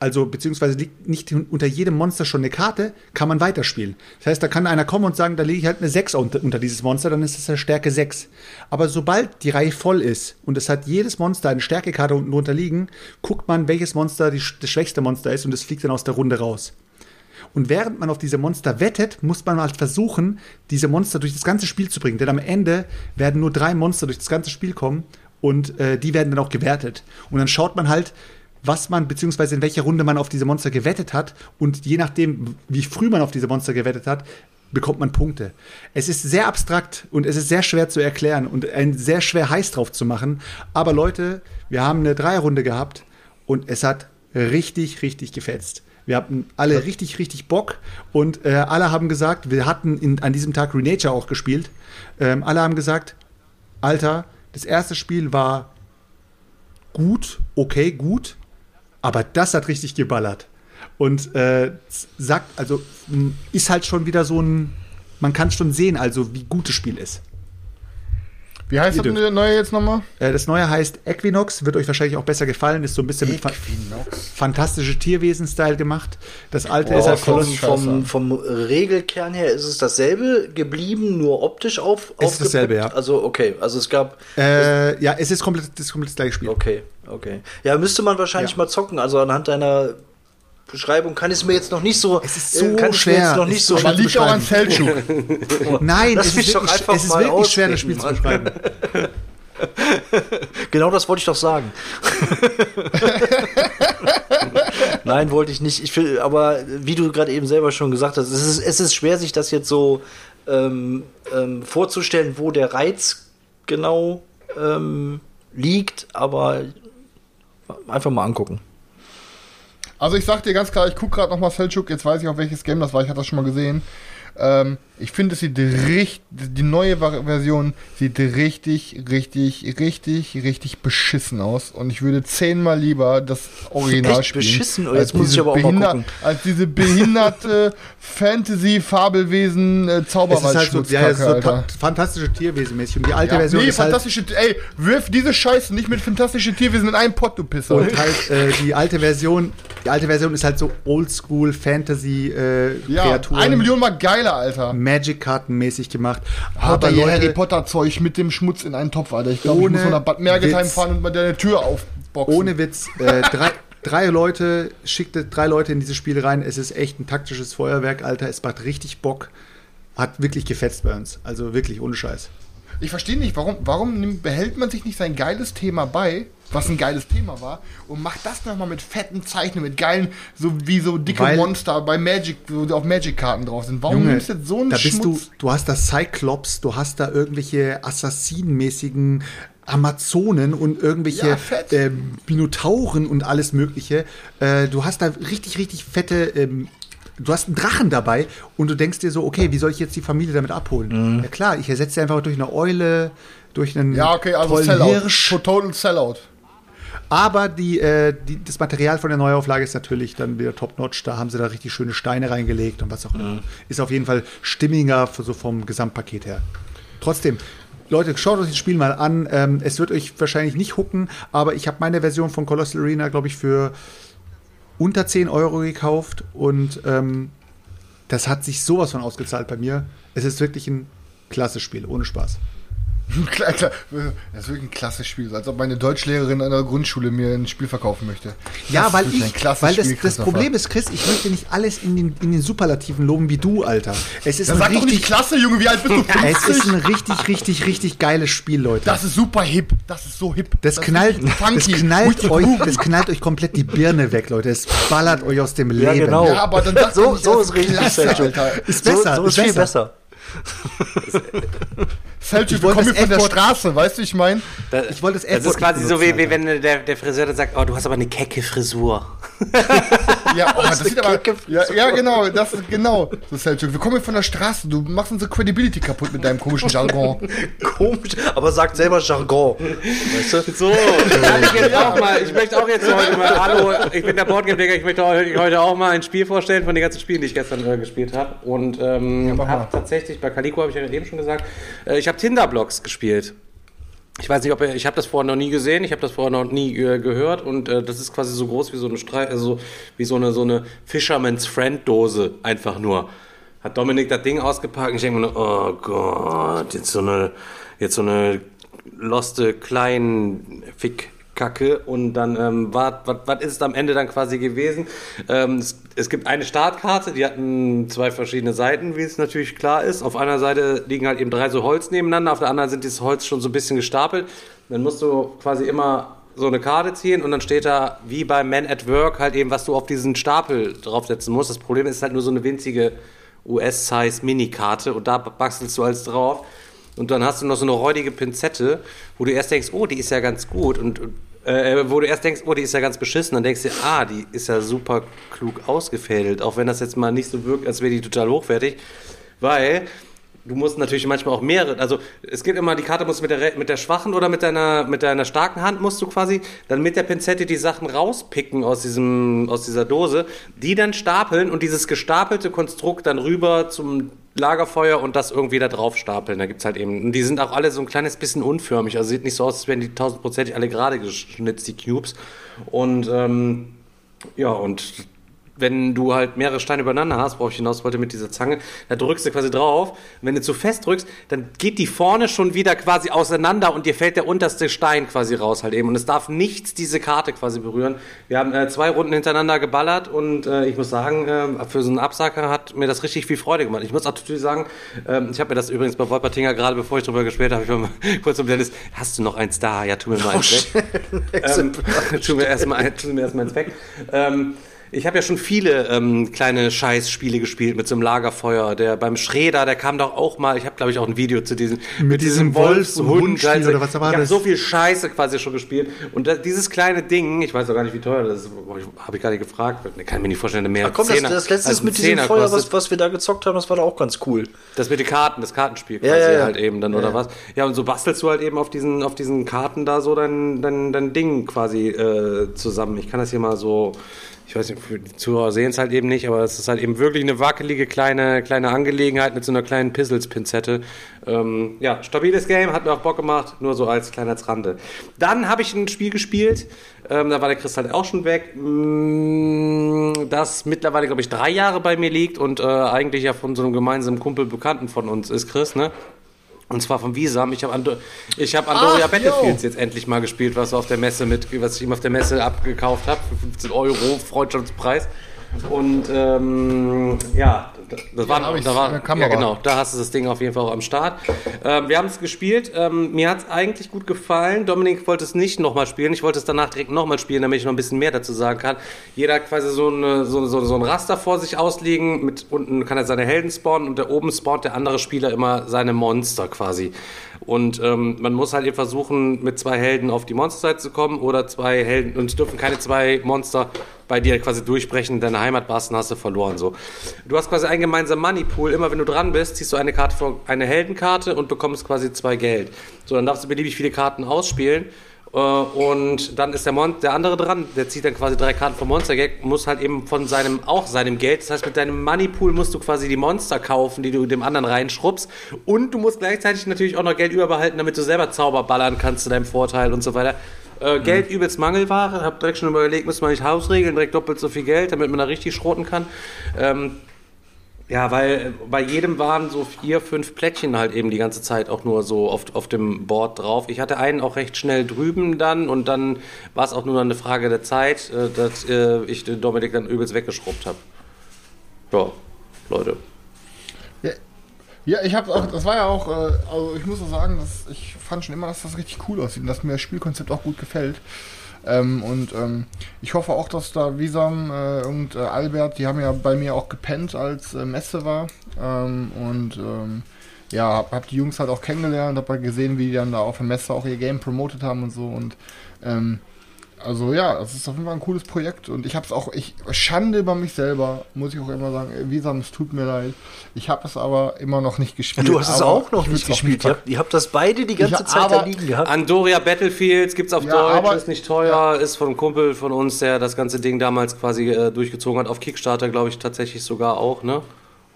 also beziehungsweise liegt nicht unter jedem Monster schon eine Karte, kann man weiterspielen. Das heißt, da kann einer kommen und sagen, da lege ich halt eine 6 unter dieses Monster, dann ist das eine Stärke 6. Aber sobald die Reihe voll ist und es hat jedes Monster eine Stärkekarte unten drunter liegen, guckt man, welches Monster das schwächste Monster ist und das fliegt dann aus der Runde raus. Und während man auf diese Monster wettet, muss man halt versuchen, diese Monster durch das ganze Spiel zu bringen. Denn am Ende werden nur 3 Monster durch das ganze Spiel kommen und die werden dann auch gewertet. Und dann schaut man halt, was man, beziehungsweise in welcher Runde man auf diese Monster gewettet hat. Und je nachdem, wie früh man auf diese Monster gewettet hat, bekommt man Punkte. Es ist sehr abstrakt und es ist sehr schwer zu erklären und einen sehr schwer heiß drauf zu machen. Aber Leute, wir haben eine Dreierrunde gehabt und es hat richtig, richtig gefetzt. Wir hatten alle richtig, richtig Bock und alle haben gesagt, wir hatten an diesem Tag Renature auch gespielt. Alle haben gesagt, Alter, das erste Spiel war gut. Aber das hat richtig geballert. Und ist halt schon wieder so ein, man kann schon sehen, also wie gut das Spiel ist. Wie heißt das neue jetzt nochmal? Das neue heißt Equinox, wird euch wahrscheinlich auch besser gefallen, ist so ein bisschen mit fantastische Tierwesen-Style gemacht. Das alte ist halt vom Regelkern her ist es dasselbe geblieben, nur optisch aufgepumpt? Ist dasselbe, ja. Also okay, also es gab... es ist komplett das gleiche Spiel. Okay. Ja, müsste man wahrscheinlich mal zocken, also anhand deiner... Beschreibung kann ich es mir jetzt noch nicht so. Es ist so schwer. Aber liegt auch an Feldschuk. Nein, es ist wirklich schwer, das Spiel zu beschreiben. Genau das wollte ich doch sagen. Nein, wollte ich nicht. Ich will, aber wie du gerade eben selber schon gesagt hast, es ist schwer, sich das jetzt so vorzustellen, wo der Reiz genau liegt. Aber einfach mal angucken. Also ich sag dir ganz klar, ich guck gerade nochmal Selçuk, jetzt weiß ich auch, welches Game das war, ich hatte das schon mal gesehen. Ich finde, es sieht richtig, die neue Version sieht richtig beschissen aus. Und ich würde 10-mal lieber das Original spielen. Echt beschissen? Oder jetzt muss ich aber auch mal gucken. Als diese behinderte Fantasy-Fabelwesen-Zauberwald. Das ist halt so, ja, ist so fantastische Tierwesen-mäßig. Und die alte Version ist fantastische, halt... Ey, wirf diese Scheiße nicht mit fantastische Tierwesen in einen Pott, du Pisser. Und halt die alte Version ist halt so Oldschool-Fantasy-Kreaturen. Ja, 1 Million mal geiler, Alter. Magic-Karten-mäßig gemacht. Aber Leute, Harry Potter-Zeug mit dem Schmutz in einen Topf, Alter. Ich glaube, ich muss von der Bad Mergentheim fahren und mal deine Tür aufboxen. Ohne Witz. Schickt drei Leute in dieses Spiel rein. Es ist echt ein taktisches Feuerwerk, Alter. Es macht richtig Bock. Hat wirklich gefetzt bei uns. Also wirklich, ohne Scheiß. Ich verstehe nicht, warum behält man sich nicht sein geiles Thema bei, was ein geiles Thema war, und macht das nochmal mit fetten Zeichen, mit geilen, so wie so dicke Monster bei Magic, wo auf Magic-Karten drauf sind. Warum nimmst du jetzt so einen Schmutz? Du hast da Cyclops, du hast da irgendwelche assassinenmäßigen Amazonen und irgendwelche Minotauren und alles mögliche. Du hast da richtig fette... Du hast einen Drachen dabei und du denkst dir so, okay, wie soll ich jetzt die Familie damit abholen? Mhm. Ja klar, ich ersetze einfach durch eine Eule, durch einen tollen Hirsch. Total Sellout. Aber das Material von der Neuauflage ist natürlich dann wieder top-notch. Da haben sie da richtig schöne Steine reingelegt und was auch immer. Ist auf jeden Fall stimmiger, so vom Gesamtpaket her. Trotzdem, Leute, schaut euch das Spiel mal an. Es wird euch wahrscheinlich nicht hucken, aber ich habe meine Version von Colossal Arena, glaube ich, für unter 10 Euro gekauft und das hat sich sowas von ausgezahlt bei mir. Es ist wirklich ein klasse Spiel, ohne Spaß. Klar. Das ist wirklich ein klasse Spiel, als ob meine Deutschlehrerin an der Grundschule mir ein Spiel verkaufen möchte. Ja, das das Problem ist, Chris, ich möchte nicht alles in den Superlativen loben wie du, Alter. Es ist sag doch nicht klasse, Junge, wie alt bist du? 50? Es ist ein richtig geiles Spiel, Leute. Das ist super hip, das ist so hip. Das knallt euch komplett die Birne weg, Leute. Es ballert euch aus dem Leben. Genau. Ja, aber dann sagt so ist richtig klasse, Alter. Ist besser, so ist viel besser. Selçuk, wir kommen von der Straße, weißt du, ich meine? Ich wollte das ist quasi so, wie wenn der Friseur dann sagt, oh, du hast aber eine kecke Frisur. Ja, oh, das sieht aber, genau, das ist genau so, Selçuk. Wir kommen hier von der Straße, du machst unsere Credibility kaputt mit deinem komischen Jargon. Komisch, aber sagt selber Jargon. Weißt du? So, ich möchte auch jetzt heute mal, hallo, ich bin der Boardgame-Digger, ich möchte heute auch mal ein Spiel vorstellen von den ganzen Spielen, die ich gestern gespielt habe. Und habe tatsächlich, bei Calico habe ich ja eben schon gesagt, ich habe Tinder-Blogs gespielt. Ich weiß nicht, ich habe das vorher noch nie gesehen, ich habe das vorher noch nie gehört und das ist quasi so groß wie so eine so eine Fisherman's Friend-Dose, einfach nur. Hat Dominik das Ding ausgepackt und ich denke mir nur, oh Gott, jetzt so eine loste kleinen Fickkacke und dann was ist es am Ende dann quasi gewesen? Es gibt eine Startkarte, die hatten 2 verschiedene Seiten, wie es natürlich klar ist. Auf einer Seite liegen halt eben 3 so Holz nebeneinander, auf der anderen sind dieses Holz schon so ein bisschen gestapelt. Dann musst du quasi immer so eine Karte ziehen und dann steht da, wie bei Man at Work, halt eben, was du auf diesen Stapel draufsetzen musst. Das Problem ist halt nur so eine winzige US-Size-Mini-Karte und da bastelst du alles drauf. Und dann hast du noch so eine räudige Pinzette, wo du erst denkst, oh, die ist ja ganz gut und wo du erst denkst, oh, die ist ja ganz beschissen, dann denkst du, ah, die ist ja super klug ausgefädelt, auch wenn das jetzt mal nicht so wirkt, als wäre die total hochwertig, weil du musst natürlich manchmal auch mehrere, also es gibt immer, die Karte musst mit der schwachen oder mit deiner starken Hand musst du quasi dann mit der Pinzette die Sachen rauspicken aus dieser Dose, die dann stapeln und dieses gestapelte Konstrukt dann rüber zum Lagerfeuer und das irgendwie da drauf stapeln. Da gibt's halt eben, und die sind auch alle so ein kleines bisschen unförmig, also sieht nicht so aus, als wären die 1000% alle gerade geschnitzt, die Cubes. Und und wenn du halt mehrere Steine übereinander hast, worauf ich hinaus wollte mit dieser Zange, da drückst du quasi drauf. Und wenn du zu fest drückst, dann geht die vorne schon wieder quasi auseinander und dir fällt der unterste Stein quasi raus halt eben. Und es darf nichts diese Karte quasi berühren. Wir haben 2 Runden hintereinander geballert und ich muss sagen, für so einen Absacker hat mir das richtig viel Freude gemacht. Ich muss auch natürlich sagen, ich habe mir das übrigens bei Wolpertinger gerade, bevor ich drüber gespielt habe, ich war mal kurz um Dennis, hast du noch eins da? Ja, tu mir mal eins weg. Tu mir erstmal eins weg. Ich habe ja schon viele kleine Scheißspiele gespielt mit so einem Lagerfeuer. Der beim Schredder, der kam doch auch mal. Ich habe, glaube ich, auch ein Video zu diesem mit diesem Wolfshund. Oder was da war, ich habe so viel Scheiße quasi schon gespielt. Und das, dieses kleine Ding, ich weiß auch gar nicht, wie teuer das ist. Habe ich gar nicht gefragt. Ich kann mir nicht vorstellen, mehr. Ach komm, das letzte ist mit diesem Feuer, was wir da gezockt haben, das war da auch ganz cool. Das mit den Karten, das Kartenspiel quasi halt eben dann oder was. Ja, und so bastelst du halt eben auf diesen Karten da so dein Ding quasi zusammen. Ich kann das hier mal so. Ich weiß nicht, die Zuhörer sehen es halt eben nicht, aber es ist halt eben wirklich eine wackelige kleine Angelegenheit mit so einer kleinen Pizzles-Pinzette. Ja, stabiles Game, hat mir auch Bock gemacht, nur so als kleiner Rande. Dann habe ich ein Spiel gespielt, da war der Chris halt auch schon weg, das mittlerweile, glaube ich, 3 Jahre bei mir liegt und eigentlich ja von so einem gemeinsamen Kumpel Bekannten von uns ist, Chris, ne? Und zwar von Wiesam. Ich hab Andoria Battlefields jetzt endlich mal gespielt, was ich ihm auf der Messe abgekauft habe für 15 Euro Freundschaftspreis. Und da hast du das Ding auf jeden Fall auch am Start. Wir haben es gespielt, mir hat es eigentlich gut gefallen. Dominik wollte es nicht nochmal spielen, ich wollte es danach direkt nochmal spielen, damit ich noch ein bisschen mehr dazu sagen kann. Jeder hat quasi so ein Raster vor sich auslegen, mit unten kann er seine Helden spawnen und da oben spawnt der andere Spieler immer seine Monster quasi. Und man muss halt eben versuchen, mit 2 Helden auf die Monsterseite zu kommen oder 2 Helden, und es dürfen keine 2 Monster bei dir quasi durchbrechen, deine Heimatbasen hast du verloren. So. Du hast quasi einen gemeinsamen Moneypool. Immer wenn du dran bist, ziehst du eine Karte vor, eine Heldenkarte und bekommst quasi 2 Geld. So, dann darfst du beliebig viele Karten ausspielen. Und dann ist der andere dran, der zieht dann quasi 3 Karten vom Monstergeld, muss halt eben von seinem Geld, das heißt mit deinem Moneypool musst du quasi die Monster kaufen, die du dem anderen reinschrubbst, und du musst gleichzeitig natürlich auch noch Geld überbehalten, damit du selber Zauber ballern kannst zu deinem Vorteil und so weiter. Geld übelst Mangelware, hab direkt schon überlegt, müssen wir nicht Hausregeln, direkt doppelt so viel Geld, damit man da richtig schroten kann. Ja, weil bei jedem waren so 4, 5 Plättchen halt eben die ganze Zeit auch nur so auf dem Board drauf. Ich hatte einen auch recht schnell drüben dann und dann war es auch nur eine Frage der Zeit, dass ich den Dominik dann übelst weggeschrubbt habe. Ja, Leute. Ja, ich habe auch, das war ja auch, also ich muss auch sagen, ich fand schon immer, dass das richtig cool aussieht und dass mir das Spielkonzept auch gut gefällt. Ich hoffe auch, dass da Wiesam und Albert, die haben ja bei mir auch gepennt, als Messe war. Hab die Jungs halt auch kennengelernt, hab halt gesehen, wie die dann da auf der Messe auch ihr Game promotet haben und so. Und es ist auf jeden Fall ein cooles Projekt und ich hab's auch, Schande über mich selber, muss ich auch immer sagen, Wiesam, es tut mir leid. Ich habe es aber immer noch nicht gespielt. Du hast es auch noch nicht gespielt. Ihr habt das beide die ganze Zeit da liegen gehabt. Andoria Battlefields gibt's auf Deutsch, ist nicht teuer, ist von einem Kumpel von uns, der das ganze Ding damals quasi durchgezogen hat, auf Kickstarter, glaube ich, tatsächlich sogar auch, ne?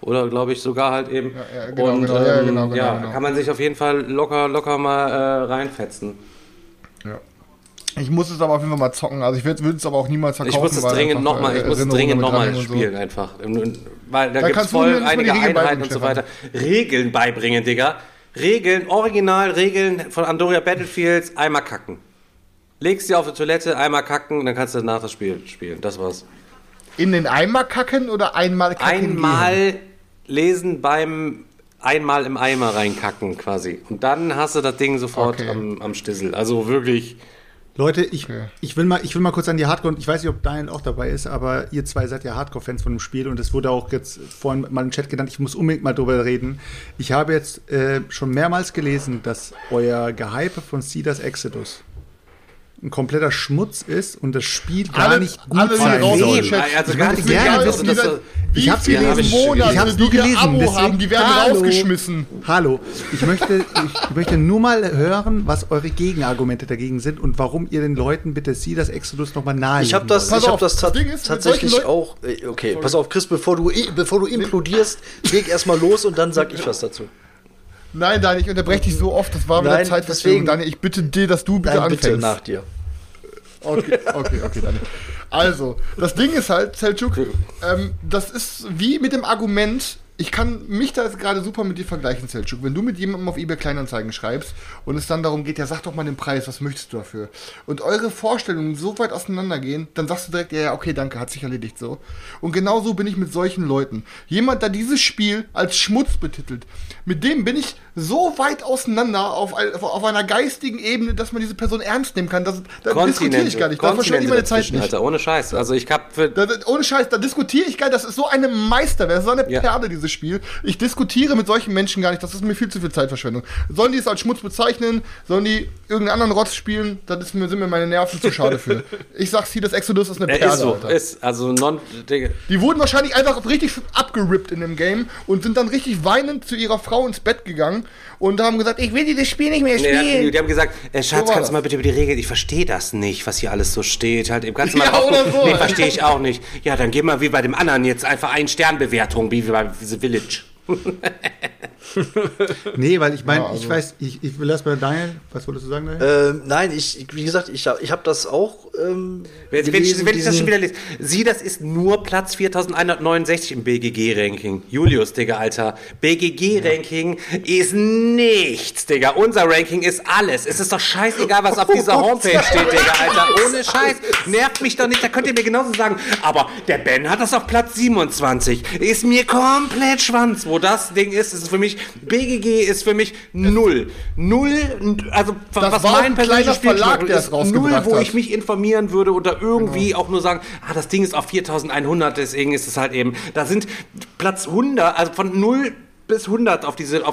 Oder glaube ich sogar halt eben. Ja, genau, und genau. Kann man sich auf jeden Fall locker mal reinfetzen. Ja. Ich muss es aber auf jeden Fall mal zocken, also ich würde es aber auch niemals verkaufen. Ich muss es dringend nochmal spielen, einfach. Weil da gibt es voll einige Einheiten und so weiter. Regeln beibringen, Digga. Originalregeln von Andoria Battlefields, einmal kacken. Legst sie auf die Toilette, einmal kacken und dann kannst du danach das Spiel spielen. Das war's. In den Eimer kacken oder einmal kacken? Einmal im Eimer reinkacken quasi. Und dann hast du das Ding sofort am Stissel. Also wirklich. Leute, ich will mal kurz an die Hardcore, ich weiß nicht, ob Daniel auch dabei ist, aber ihr zwei seid ja Hardcore-Fans von dem Spiel und es wurde auch jetzt vorhin mal im Chat genannt, ich muss unbedingt mal drüber reden. Ich habe jetzt schon mehrmals gelesen, dass euer Gehype von Cedars Exodus ein kompletter Schmutz ist und das Spiel gar nicht gut sein soll. Also gar nicht gerne wissen, dass ich hab's gelesen, ich hab's nur gelesen, deswegen die werden rausgeschmissen. Hallo, ich möchte nur mal hören, was eure Gegenargumente dagegen sind und warum ihr den Leuten bitte Cedars Exodus nochmal nahelegen. Okay, pass auf, Chris, bevor du implodierst, leg erstmal los und dann sag ich was dazu. Nein, Daniel, ich unterbreche dich so oft, das war wieder Zeitverschwendung. Daniel, ich bitte dir, dass du bitte anfängst. Bitte nach dir. Okay, Daniel. Also, das Ding ist halt, Selçuk, das ist wie mit dem Argument, ich kann mich da jetzt gerade super mit dir vergleichen, Selçuk. Wenn du mit jemandem auf eBay Kleinanzeigen schreibst und es dann darum geht, ja, sag doch mal den Preis, was möchtest du dafür? Und eure Vorstellungen so weit auseinandergehen, dann sagst du direkt, ja, okay, danke, hat sich erledigt, so. Und genau so bin ich mit solchen Leuten. Jemand, der dieses Spiel als Schmutz betitelt, mit dem bin ich so weit auseinander auf einer geistigen Ebene, dass man diese Person ernst nehmen kann. Da diskutiere ich gar nicht. Da verschwende ich meine Zeit nicht. Alter, ohne Scheiß. Also ich hab ohne Scheiß, da diskutiere ich gar nicht. Das ist so eine Meisterwerk, das ist so eine Perle, diese Spiel. Ich diskutiere mit solchen Menschen gar nicht. Das ist mir viel zu viel Zeitverschwendung. Sollen die es als Schmutz bezeichnen? Sollen die irgendeinen anderen Rotz spielen? Da sind mir meine Nerven zu schade für. Ich sag's hier, das Exodus ist eine Perle. Ist so, Alter. Ist also die wurden wahrscheinlich einfach richtig abgerippt in dem Game und sind dann richtig weinend zu ihrer Frau ins Bett gegangen und haben gesagt, ich will dieses Spiel nicht mehr spielen. Nee, die haben gesagt, Schatz, kannst du mal bitte über die Regeln, ich verstehe das nicht, was hier alles so steht. Halt, kannst du mal so. Nee, verstehe ich auch nicht. Ja, dann gehen wir wie bei dem anderen jetzt einfach eine Sternbewertung, wie bei Village. Nee, weil ich meine, ja, also. Ich weiß, ich will erst mal Daniel, was wolltest du sagen, Daniel? Nein, wie gesagt, ich habe das auch wenn ich das schon wieder lese. Sieh, das ist nur Platz 4169 im BGG-Ranking. Julius, Digga, Alter. BGG-Ranking ist nichts, Digga. Unser Ranking ist alles. Es ist doch scheißegal, was auf dieser Homepage steht, Digga, Alter. Ohne Scheiß. Nervt mich doch nicht. Da könnt ihr mir genauso sagen, aber der Ben hat das auf Platz 27. Ist mir komplett Schwanz, wo das Ding ist. Ist für mich BGG ist für mich null. Null, also was mein persönliches Verlag ist, null, wo ich mich informieren würde oder irgendwie auch nur sagen, das Ding ist auf 4100, deswegen ist es halt eben, da sind Platz 100, also von 0 bis 100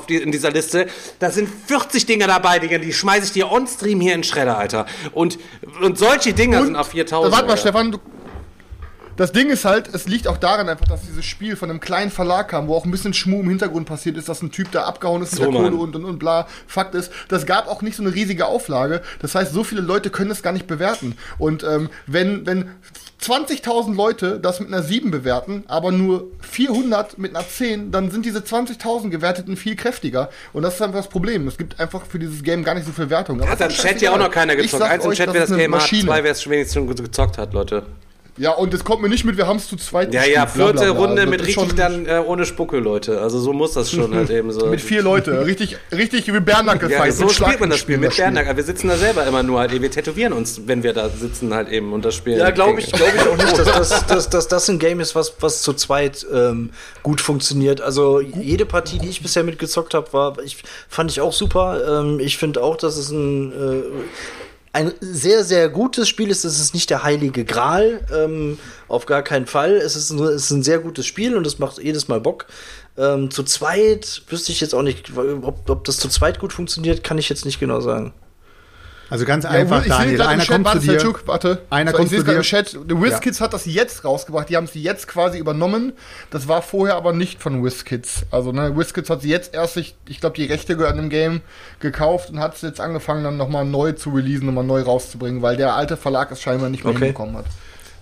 in dieser Liste, da sind 40 Dinger dabei, Digga, die schmeiße ich dir on-stream hier in Schredder, Alter. Und solche Dinger sind auf 4000. Warte mal, oder? Stefan, das Ding ist halt, es liegt auch daran einfach, dass dieses Spiel von einem kleinen Verlag kam, wo auch ein bisschen Schmuh im Hintergrund passiert ist, dass ein Typ da abgehauen ist mit der Kohle und bla. Fakt ist, das gab auch nicht so eine riesige Auflage. Das heißt, so viele Leute können das gar nicht bewerten. Und wenn 20.000 Leute das mit einer 7 bewerten, aber nur 400 mit einer 10, dann sind diese 20.000 Gewerteten viel kräftiger. Und das ist einfach das Problem. Es gibt einfach für dieses Game gar nicht so viel Wertung. Hat im Chat ja auch noch keiner gezockt. Eins im Chat, wer das Game hat, zwei, wer es wenigstens gezockt hat, Leute. Ja, und es kommt mir nicht mit, wir haben es zu zweit. Ja, vierte Runde mit richtig dann ohne Spucke, Leute. Also so muss das schon halt eben so. Mit 4 Leute, richtig wie Bernack gefeiert. Ja, so spielt man das Spiel mit Bernack. Wir sitzen da selber immer nur halt eben, wir tätowieren uns, wenn wir da sitzen halt eben und das spielen. Ja, glaube ich auch nicht, dass das ein Game ist, was zu zweit gut funktioniert. Also jede Partie, die ich bisher mitgezockt habe, fand ich auch super. Ich finde auch, dass es ein sehr, sehr gutes Spiel ist. Es ist nicht der heilige Gral, auf gar keinen Fall. Es ist ein sehr gutes Spiel und es macht jedes Mal Bock. Zu zweit wüsste ich jetzt auch nicht, ob das zu zweit gut funktioniert, kann ich jetzt nicht genau sagen. Also ganz einfach, ja, Daniel, einer kommt zu dir. Einer kommt zu dir. Im Chat. WizKids hat das jetzt rausgebracht. Die haben es jetzt quasi übernommen. Das war vorher aber nicht von WizKids. Also WizKids hat sie jetzt erst, ich glaube, die Rechte an dem Game gekauft und hat es jetzt angefangen, dann nochmal neu zu releasen, nochmal neu rauszubringen, weil der alte Verlag es scheinbar nicht mehr hinbekommen hat.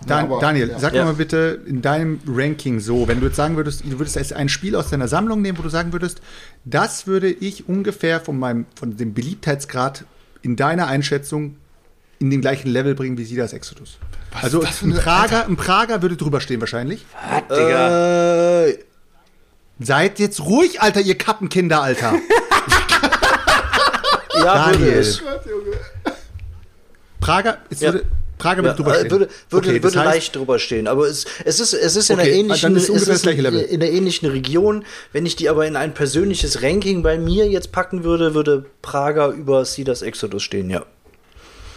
Daniel, sag mir mal bitte in deinem Ranking so, wenn du jetzt sagen würdest, du würdest ein Spiel aus deiner Sammlung nehmen, wo du sagen würdest, das würde ich ungefähr von dem Beliebtheitsgrad in deiner Einschätzung in den gleichen Level bringen wie Cedars Exodus. Was also ein Prager würde drüber stehen wahrscheinlich. Was, Digga? Seid jetzt ruhig, Alter, ihr Kappenkinder, Alter. Ja, Daniel. Prager würde drüber stehen. Würde leicht drüber stehen, aber es ist in einer ähnlichen, also ist es in der ähnlichen Region. Wenn ich die aber in ein persönliches Ranking bei mir jetzt packen würde, würde Prager über Cedars Exodus stehen, ja.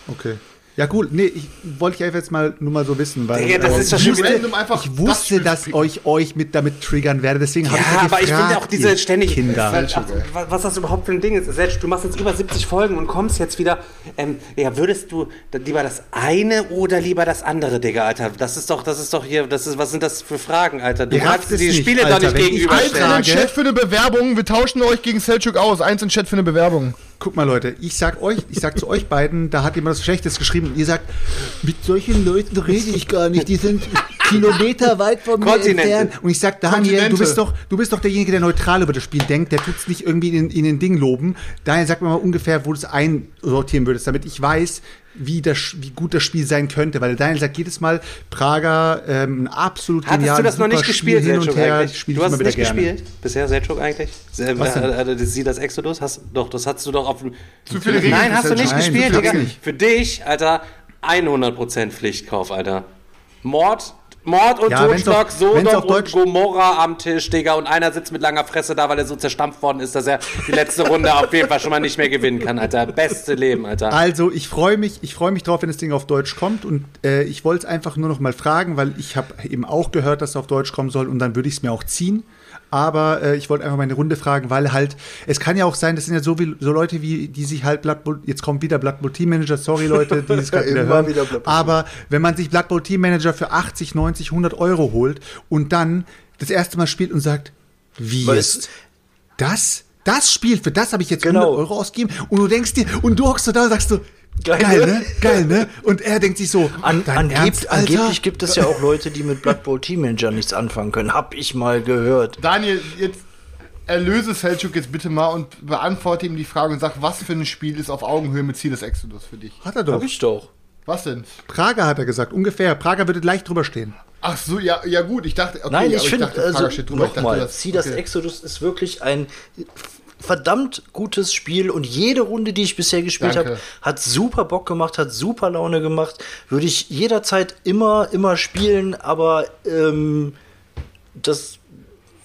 Okay. Ja, cool. Nee, wollte ich einfach jetzt mal nur mal so wissen, weil ich wusste, dass euch mit damit triggern werde, deswegen habe ich ja gefragt, aber ich finde auch diese ständig Kinder. Was das überhaupt für ein Ding ist. Selbst du machst jetzt über 70 Folgen und kommst jetzt wieder, würdest du lieber das eine oder lieber das andere, Digga, Alter? Das ist doch hier, was sind das für Fragen, Alter? Du hast die Spiele doch nicht gegenüberstellen. Eins in den Chat für eine Bewerbung, wir tauschen euch gegen Selçuk aus. Eins in den Chat für eine Bewerbung. Guck mal, Leute, ich sag zu euch beiden, da hat jemand was Schlechtes geschrieben und ihr sagt, mit solchen Leuten rede ich gar nicht, die sind Kilometer weit von mir entfernt. Und ich sag, Daniel, du bist doch derjenige, der neutral über das Spiel denkt, der tut's nicht irgendwie in den Ding loben. Daher sag mir mal ungefähr, wo du es einsortieren würdest, damit ich weiß, wie gut das Spiel sein könnte, weil Daniel sagt jedes Mal, Prager, ein absolut geniales Spiel. Hast du das noch nicht gespielt, Selchuk, eigentlich? Du hast es nicht gespielt bisher, Selchuk, eigentlich? Das Cedars Exodus? Doch, das hast du doch auf dem... Nein, hast du nicht gespielt, Digga. Für dich, Alter, 100% Pflichtkauf, Alter. Mord und ja, Totschlag, Sodom und Gomorra am Tisch, Digga. Und einer sitzt mit langer Fresse da, weil er so zerstampft worden ist, dass er die letzte Runde auf jeden Fall schon mal nicht mehr gewinnen kann, Alter. Beste Leben, Alter. Also, ich freue mich drauf, wenn das Ding auf Deutsch kommt. Und ich wollte es einfach nur noch mal fragen, weil ich habe eben auch gehört, dass es auf Deutsch kommen soll. Und dann würde ich es mir auch ziehen. Aber ich wollte einfach mal eine Runde fragen, weil halt, es kann ja auch sein, das sind ja so Leute, wie die sich halt Blood Bowl, jetzt kommt wieder Blood Bowl Team Manager, sorry Leute, die es gerade wieder hören, aber wenn man sich Blood Bowl Team Manager für 80, 90, 100 Euro holt und dann das erste Mal spielt und sagt, wie ist das? Das Spiel, für das habe ich jetzt 100 Euro ausgegeben und du denkst dir, und du hockst so da und sagst so, Geil, ne? Und er denkt sich so, angeblich gibt es ja auch Leute, die mit Blood Bowl Team Manager nichts anfangen können. Hab ich mal gehört. Daniel, jetzt erlöse Selchuk jetzt bitte mal und beantworte ihm die Frage und sag, was für ein Spiel ist auf Augenhöhe mit Cedars Exodus für dich? Hat er doch. Hab ich doch. Was denn? Prager hat er gesagt, ungefähr. Prager würde gleich drüber stehen. Ach so, ja gut, ich dachte, okay, nein, ich finde, nochmal, Cedars Exodus ist wirklich ein verdammt gutes Spiel und jede Runde, die ich bisher gespielt habe, hat super Bock gemacht, hat super Laune gemacht. Würde ich jederzeit immer spielen, aber das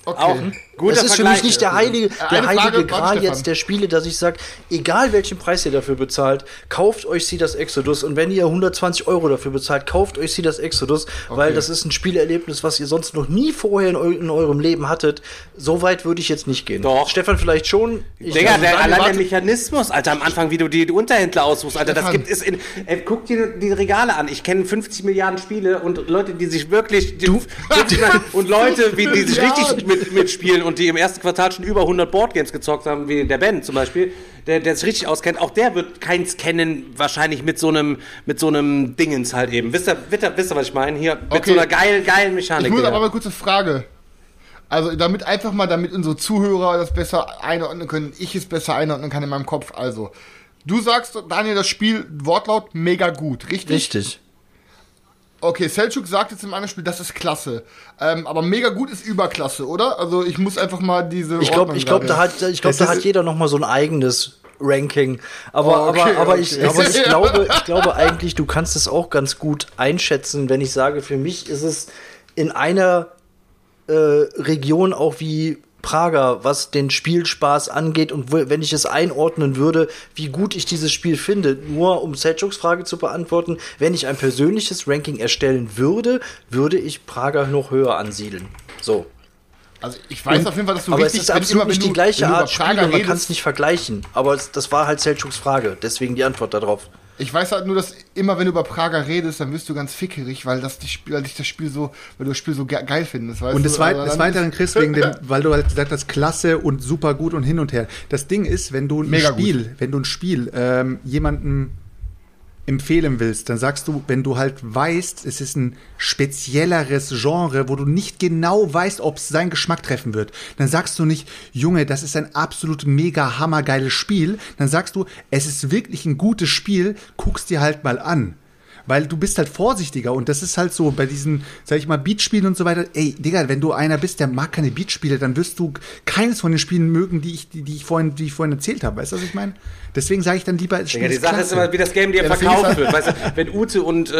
okay. Auch guter Vergleich. Ist für mich nicht der heilige Gral jetzt der Spiele, dass ich sage, egal welchen Preis ihr dafür bezahlt, kauft euch Cedars Exodus und wenn ihr 120 Euro dafür bezahlt, kauft euch Cedars Exodus, weil das ist ein Spielerlebnis, was ihr sonst noch nie vorher in eurem Leben hattet. So weit würde ich jetzt nicht gehen. Doch. Stefan vielleicht schon. Digga, allein der Mechanismus, Alter, am Anfang, wie du die Unterhändler aussuchst, Alter, Stefan. Das gibt es in... Ey, guck dir die Regale an. Ich kenne 50 Milliarden Spiele und Leute, die sich wirklich... und Leute, wie, die sich richtig mitspielen und die im ersten Quartal schon über 100 Boardgames gezockt haben, wie der Ben zum Beispiel, der es richtig auskennt, auch der wird keins kennen, wahrscheinlich mit so einem Dingens halt eben. Wisst ihr, was ich meine? Hier, mit so einer geilen Mechanik. Ich muss aber mal kurz eine Frage. Also, damit unsere Zuhörer das besser einordnen können, ich es besser einordnen kann in meinem Kopf. Also, du sagst, Daniel, das Spiel, Wortlaut, mega gut, richtig? Richtig. Okay, Selchuk sagt jetzt im anderen Spiel, das ist klasse. Aber mega gut ist Überklasse, oder? Also ich muss einfach mal diese... Ich glaube, da hat jeder noch mal so ein eigenes Ranking. Aber ich glaube eigentlich, du kannst es auch ganz gut einschätzen, wenn ich sage, für mich ist es in einer Region auch wie... Prager, was den Spielspaß angeht und wenn ich es einordnen würde, wie gut ich dieses Spiel finde. Nur um Selchuks Frage zu beantworten, wenn ich ein persönliches Ranking erstellen würde, würde ich Prager noch höher ansiedeln. So. Also ich weiß auf jeden Fall, dass du richtig bist. Aber es ist absolut nicht die gleiche Art Spiel, man kann es nicht vergleichen. Aber das war halt Selchuks Frage, deswegen die Antwort darauf. Ich weiß halt nur, dass immer, wenn du über Prager redest, dann wirst du ganz fickerig, weil du das Spiel so geil findest. Weißt und des Weiteren, Chris, wegen dem, weil du halt gesagt hast, klasse und super gut und hin und her. Das Ding ist, wenn du ein Spiel jemandem empfehlen willst, dann sagst du, wenn du halt weißt, es ist ein spezielleres Genre, wo du nicht genau weißt, ob es seinen Geschmack treffen wird, dann sagst du nicht, Junge, das ist ein absolut mega hammergeiles Spiel, dann sagst du, es ist wirklich ein gutes Spiel, guck's dir halt mal an. Weil du bist halt vorsichtiger und das ist halt so bei diesen, sag ich mal, Beatspielen und so weiter. Ey, Digga, wenn du einer bist, der mag keine Beatspiele, dann wirst du keines von den Spielen mögen, die ich vorhin erzählt habe. Weißt du, was ich meine? Deswegen sage ich dann lieber, es Digga, die Sache ist immer, wie das Game dir verkauft wird. Weißt du, wenn Ute und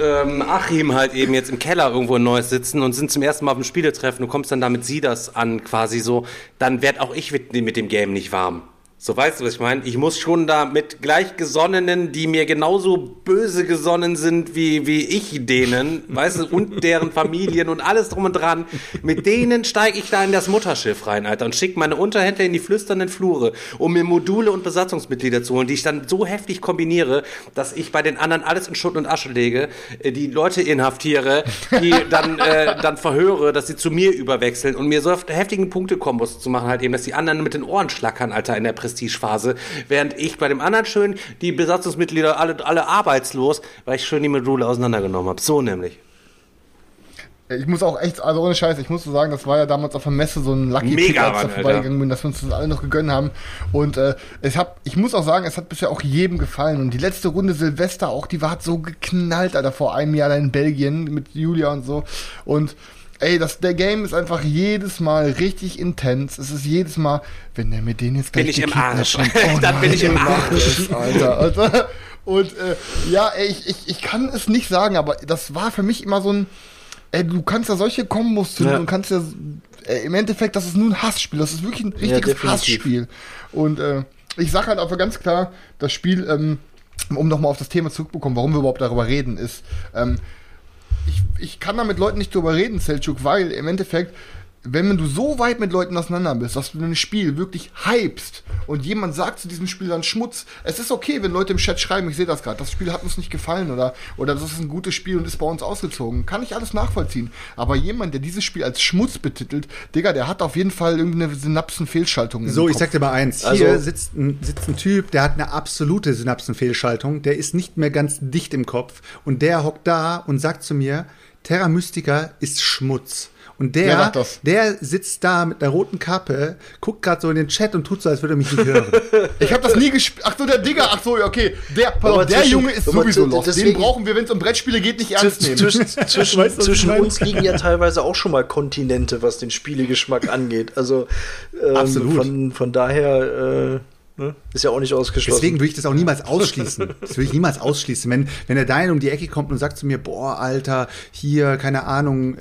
Achim halt eben jetzt im Keller irgendwo in Neuss sitzen und sind zum ersten Mal auf dem Spieletreffen und kommst dann damit sie das an, quasi so, dann werd auch ich mit dem Game nicht warm. So, weißt du, was ich meine? Ich muss schon da mit Gleichgesonnenen, die mir genauso böse gesonnen sind wie ich denen, weißt du, und deren Familien und alles drum und dran, mit denen steige ich da in das Mutterschiff rein, Alter, und schicke meine Unterhändler in die flüsternden Flure, um mir Module und Besatzungsmitglieder zu holen, die ich dann so heftig kombiniere, dass ich bei den anderen alles in Schutt und Asche lege, die Leute inhaftiere, die dann verhöre, dass sie zu mir überwechseln und mir so heftigen Punktekombos zu machen halt eben, dass die anderen mit den Ohren schlackern, Alter, in der Prestigephase, während ich bei dem anderen schön die Besatzungsmitglieder alle arbeitslos, weil ich schön die Module auseinandergenommen habe. So nämlich. Ich muss auch echt, also ohne Scheiß, ich muss so sagen, das war ja damals auf der Messe so ein Lucky Tick, als da vorbeigegangen bin, dass wir uns das alle noch gegönnt haben. Und ich muss auch sagen, es hat bisher auch jedem gefallen. Und die letzte Runde Silvester auch, die war so geknallt, Alter, vor einem Jahr da in Belgien mit Julia und so. Und ey, der Game ist einfach jedes Mal richtig intens. Es ist jedes Mal, wenn der mit denen jetzt gleich... Bin ich im Arsch. Alter. Und ich kann es nicht sagen, aber das war für mich immer so ein... Ey, du kannst ja solche Kombos zünden und kannst ja... im Endeffekt, das ist nur ein Hassspiel. Das ist wirklich ein richtiges Hassspiel. Und ich sag halt einfach ganz klar, das Spiel, um nochmal auf das Thema zurückzukommen, warum wir überhaupt darüber reden, ist... Ich kann da mit Leuten nicht drüber reden, Selçuk, weil im Endeffekt, wenn du so weit mit Leuten auseinander bist, dass du ein Spiel wirklich hypst und jemand sagt zu diesem Spiel dann Schmutz, es ist okay, wenn Leute im Chat schreiben, ich sehe das gerade, das Spiel hat uns nicht gefallen oder das ist ein gutes Spiel und ist bei uns ausgezogen. Kann ich alles nachvollziehen. Aber jemand, der dieses Spiel als Schmutz betitelt, Digga, der hat auf jeden Fall irgendeine Synapsenfehlschaltung. So, ich sag dir mal eins. Also, hier sitzt ein Typ, der hat eine absolute Synapsenfehlschaltung, der ist nicht mehr ganz dicht im Kopf und der hockt da und sagt zu mir, Terra Mystica ist Schmutz. Und der sitzt da mit einer roten Kappe, guckt gerade so in den Chat und tut so, als würde er mich nicht hören. Ich habe das nie gespielt. Ach so, der Digger. Ach so, okay. Der Junge ist sowieso lost. Den brauchen wir, wenn es um Brettspiele geht, nicht ernst nehmen. Zwischen uns liegen ja teilweise auch schon mal Kontinente, was den Spielegeschmack angeht. Also von daher... Ist ja auch nicht ausgeschlossen. Deswegen will ich das auch niemals ausschließen. Wenn der Dein um die Ecke kommt und sagt zu mir, boah, Alter, hier, keine Ahnung,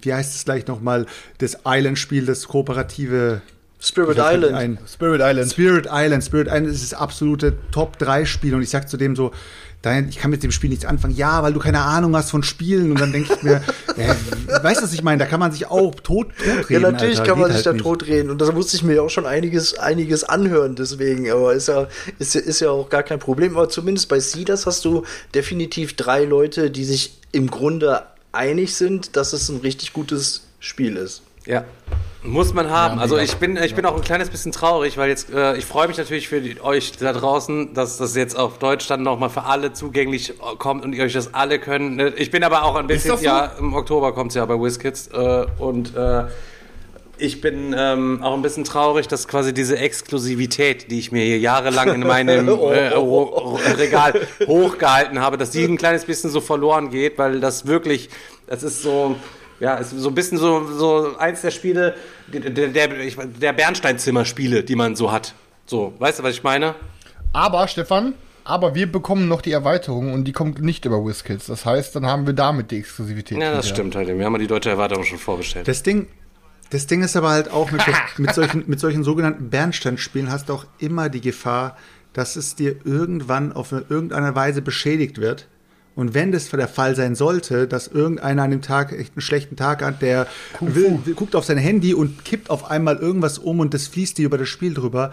wie heißt es gleich nochmal, das Island-Spiel, das kooperative... Spirit Island ist das absolute Top-3-Spiel und ich sag zu dem so, ich kann mit dem Spiel nichts anfangen. Ja, weil du keine Ahnung hast von Spielen. Und dann denke ich mir, weißt du, was ich meine? Da kann man sich auch totreden. Ja, natürlich Alter, kann man sich halt da totreden. Und da musste ich mir auch schon einiges anhören deswegen. Aber ist ja auch gar kein Problem. Aber zumindest bei Cedars hast du definitiv 3 Leute, die sich im Grunde einig sind, dass es ein richtig gutes Spiel ist. Ja, muss man haben. Also ich bin auch ein kleines bisschen traurig, weil jetzt ich freue mich natürlich für euch da draußen, dass das jetzt auf Deutsch dann nochmal für alle zugänglich kommt und ihr euch das alle könnt. Ich bin aber auch ein bisschen, im Oktober kommt es ja bei WizKids und ich bin auch ein bisschen traurig, dass quasi diese Exklusivität, die ich mir hier jahrelang in meinem Regal hochgehalten habe, dass die ein kleines bisschen so verloren geht, weil das ist so... Ja, ist so ein bisschen so eins der Spiele, der Bernsteinzimmer-Spiele, die man so hat. So, weißt du, was ich meine? Aber, Stefan, wir bekommen noch die Erweiterung und die kommt nicht über WizKids. Das heißt, dann haben wir damit die Exklusivität. Ja, das stimmt halt. Wir haben ja die deutsche Erweiterung schon vorgestellt. Das Ding ist aber halt auch, mit solchen sogenannten Bernsteinspielen hast du auch immer die Gefahr, dass es dir irgendwann auf irgendeine Weise beschädigt wird. Und wenn das der Fall sein sollte, dass irgendeiner an dem Tag echt einen schlechten Tag hat, der guckt auf sein Handy und kippt auf einmal irgendwas um und das fließt dir über das Spiel drüber,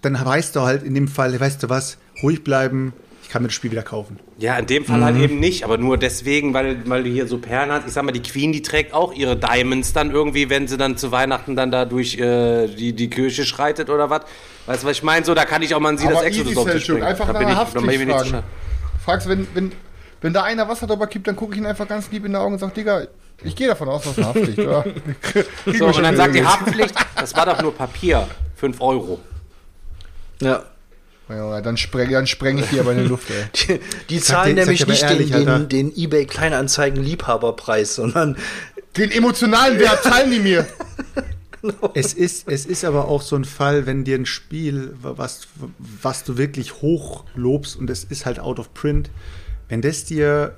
dann weißt du halt in dem Fall, weißt du was, ruhig bleiben, ich kann mir das Spiel wieder kaufen. Ja, in dem Fall halt eben nicht, aber nur deswegen, weil du hier so Perlen hast. Ich sag mal, die Queen, die trägt auch ihre Diamonds dann irgendwie, wenn sie dann zu Weihnachten dann da durch die Kirche schreitet oder was. Weißt du, was ich meine? So, da kann ich auch mal sehen, das Exodus auf sich springen. Einfach eine Haftpflicht. Fragst, wenn da einer Wasser drüber kippt, dann gucke ich ihn einfach ganz lieb in die Augen und sage, Digga, ich gehe davon aus, dass es Haftpflicht war. So, und dann sagt die Haftpflicht, das war doch nur Papier, 5 €. Ja. Ja dann spreng ich die aber in die Luft, ey. Die zahlen nämlich nicht den eBay-Kleinanzeigen-Liebhaberpreis, sondern den emotionalen Wert zahlen die mir. No. Es ist aber auch so ein Fall, wenn dir ein Spiel, was du wirklich hoch lobst und es ist halt out of print, wenn das dir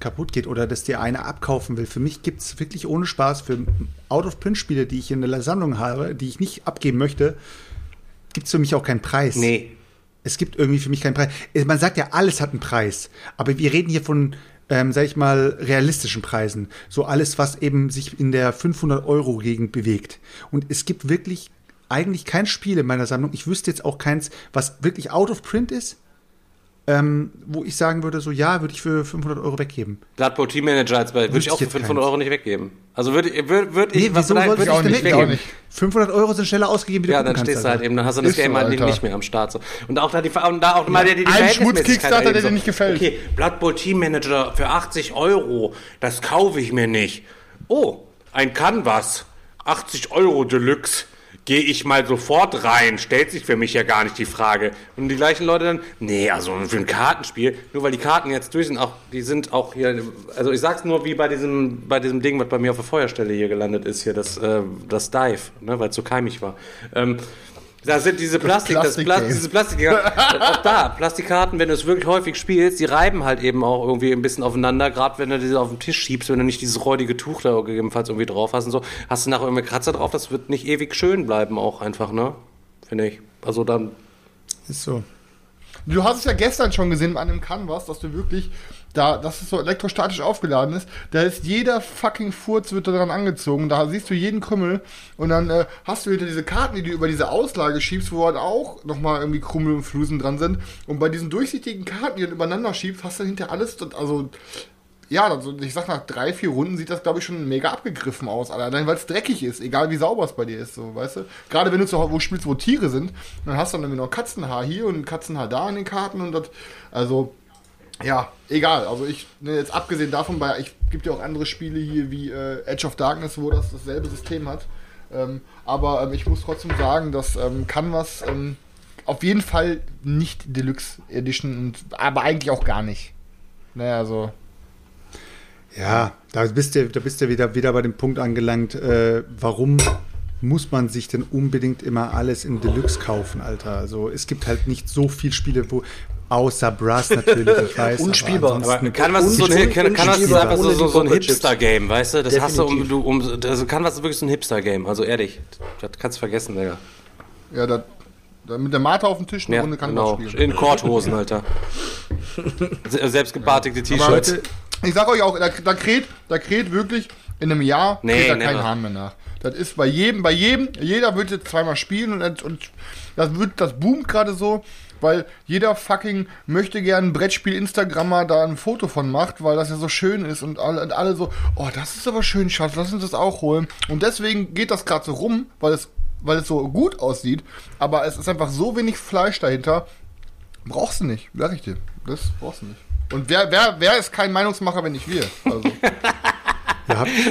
kaputt geht oder das dir einer abkaufen will. Für mich gibt es wirklich ohne Spaß, für Out-of-Print-Spiele, die ich in der Sammlung habe, die ich nicht abgeben möchte, gibt es für mich auch keinen Preis. Nee. Es gibt irgendwie für mich keinen Preis. Man sagt ja, alles hat einen Preis. Aber wir reden hier von... sag ich mal, realistischen Preisen. So alles, was eben sich in der 500-Euro-Gegend bewegt. Und es gibt wirklich eigentlich kein Spiel in meiner Sammlung. Ich wüsste jetzt auch keins, was wirklich out of print ist, wo ich sagen würde, so ja, würde ich für 500 € weggeben. Blood Bowl Team Manager würde ich auch für 500 € nicht weggeben. Also würde ich... Wieso sollte ich auch nicht weggeben? 500 € sind schneller ausgegeben, wie du gucken kannst. Ja, dann stehst du halt eben, dann hast du das Game halt nicht mehr am Start. So. Und auch da mal die Schmutz-Kickstarter, der dir nicht gefällt. Okay, Blood Bowl Team Manager für 80 €, das kaufe ich mir nicht. Oh, ein Canvas, 80 € Deluxe. Gehe ich mal sofort rein, stellt sich für mich ja gar nicht die Frage. Und die gleichen Leute dann, nee, also für ein Kartenspiel, nur weil die Karten jetzt durch sind, auch, die sind auch hier, also ich sag's nur wie bei diesem Ding, was bei mir auf der Feuerstelle hier gelandet ist, hier das Dive, ne, weil es so keimig war. Da sind diese Plastikkarten, auch da, Plastikkarten, wenn du es wirklich häufig spielst, die reiben halt eben auch irgendwie ein bisschen aufeinander, gerade wenn du diese auf den Tisch schiebst, wenn du nicht dieses räudige Tuch da gegebenenfalls irgendwie drauf hast und so, hast du nachher irgendwie Kratzer drauf, das wird nicht ewig schön bleiben auch einfach, ne? Finde ich. Also dann... Ist so. Du hast es ja gestern schon gesehen an einem Canvas, dass du wirklich, da, dass es so elektrostatisch aufgeladen ist, da ist jeder fucking Furz wird daran angezogen, da siehst du jeden Krümmel und dann hast du wieder diese Karten, die du über diese Auslage schiebst, wo dann auch nochmal irgendwie Krümmel und Flusen dran sind und bei diesen durchsichtigen Karten, die du übereinander schiebst, hast du hinter alles, also ja, also ich sag nach 3-4 Runden sieht das glaube ich schon mega abgegriffen aus, allein weil es dreckig ist, egal wie sauber es bei dir ist, so, weißt du? Gerade wenn du zu Hause wo spielst, wo Tiere sind, dann hast du dann irgendwie noch Katzenhaar hier und Katzenhaar da in den Karten und das, also ja, egal, also ich, ne, jetzt abgesehen davon, ich gibt ja auch andere Spiele hier wie Edge of Darkness, wo das dasselbe System hat, aber ich muss trotzdem sagen, dass Canvas auf jeden Fall nicht Deluxe Edition, aber eigentlich auch gar nicht, naja, so. Ja, da bist du wieder bei dem Punkt angelangt, warum muss man sich denn unbedingt immer alles in Deluxe kaufen, Alter? Also es gibt halt nicht so viele Spiele, wo außer Brass natürlich, ich weiß. Unspielbar. Aber Canvas ist einfach so ein Hipster-Game, weißt du? Das definitiv. Hast du, also Canvas ist wirklich so ein Hipster-Game, also ehrlich. Das kannst du vergessen, Digga. Ja, da mit der Mate auf dem Tisch eine Runde Canvas spielen. In Korthosen, Alter. Selbstgebartigte T-Shirts. Ich sag euch auch, da kräht wirklich in einem Jahr da kein Hahn mehr nach. Das ist jeder wird jetzt zweimal spielen und das boomt gerade so, weil jeder fucking möchte gerne ein Brettspiel-Instagrammer da ein Foto von macht, weil das ja so schön ist und alle so, oh, das ist aber schön, Schatz, lass uns das auch holen. Und deswegen geht das gerade so rum, weil es so gut aussieht, aber es ist einfach so wenig Fleisch dahinter, brauchst du nicht, sag ich dir, das brauchst du nicht. Und wer ist kein Meinungsmacher, wenn nicht wir? Also.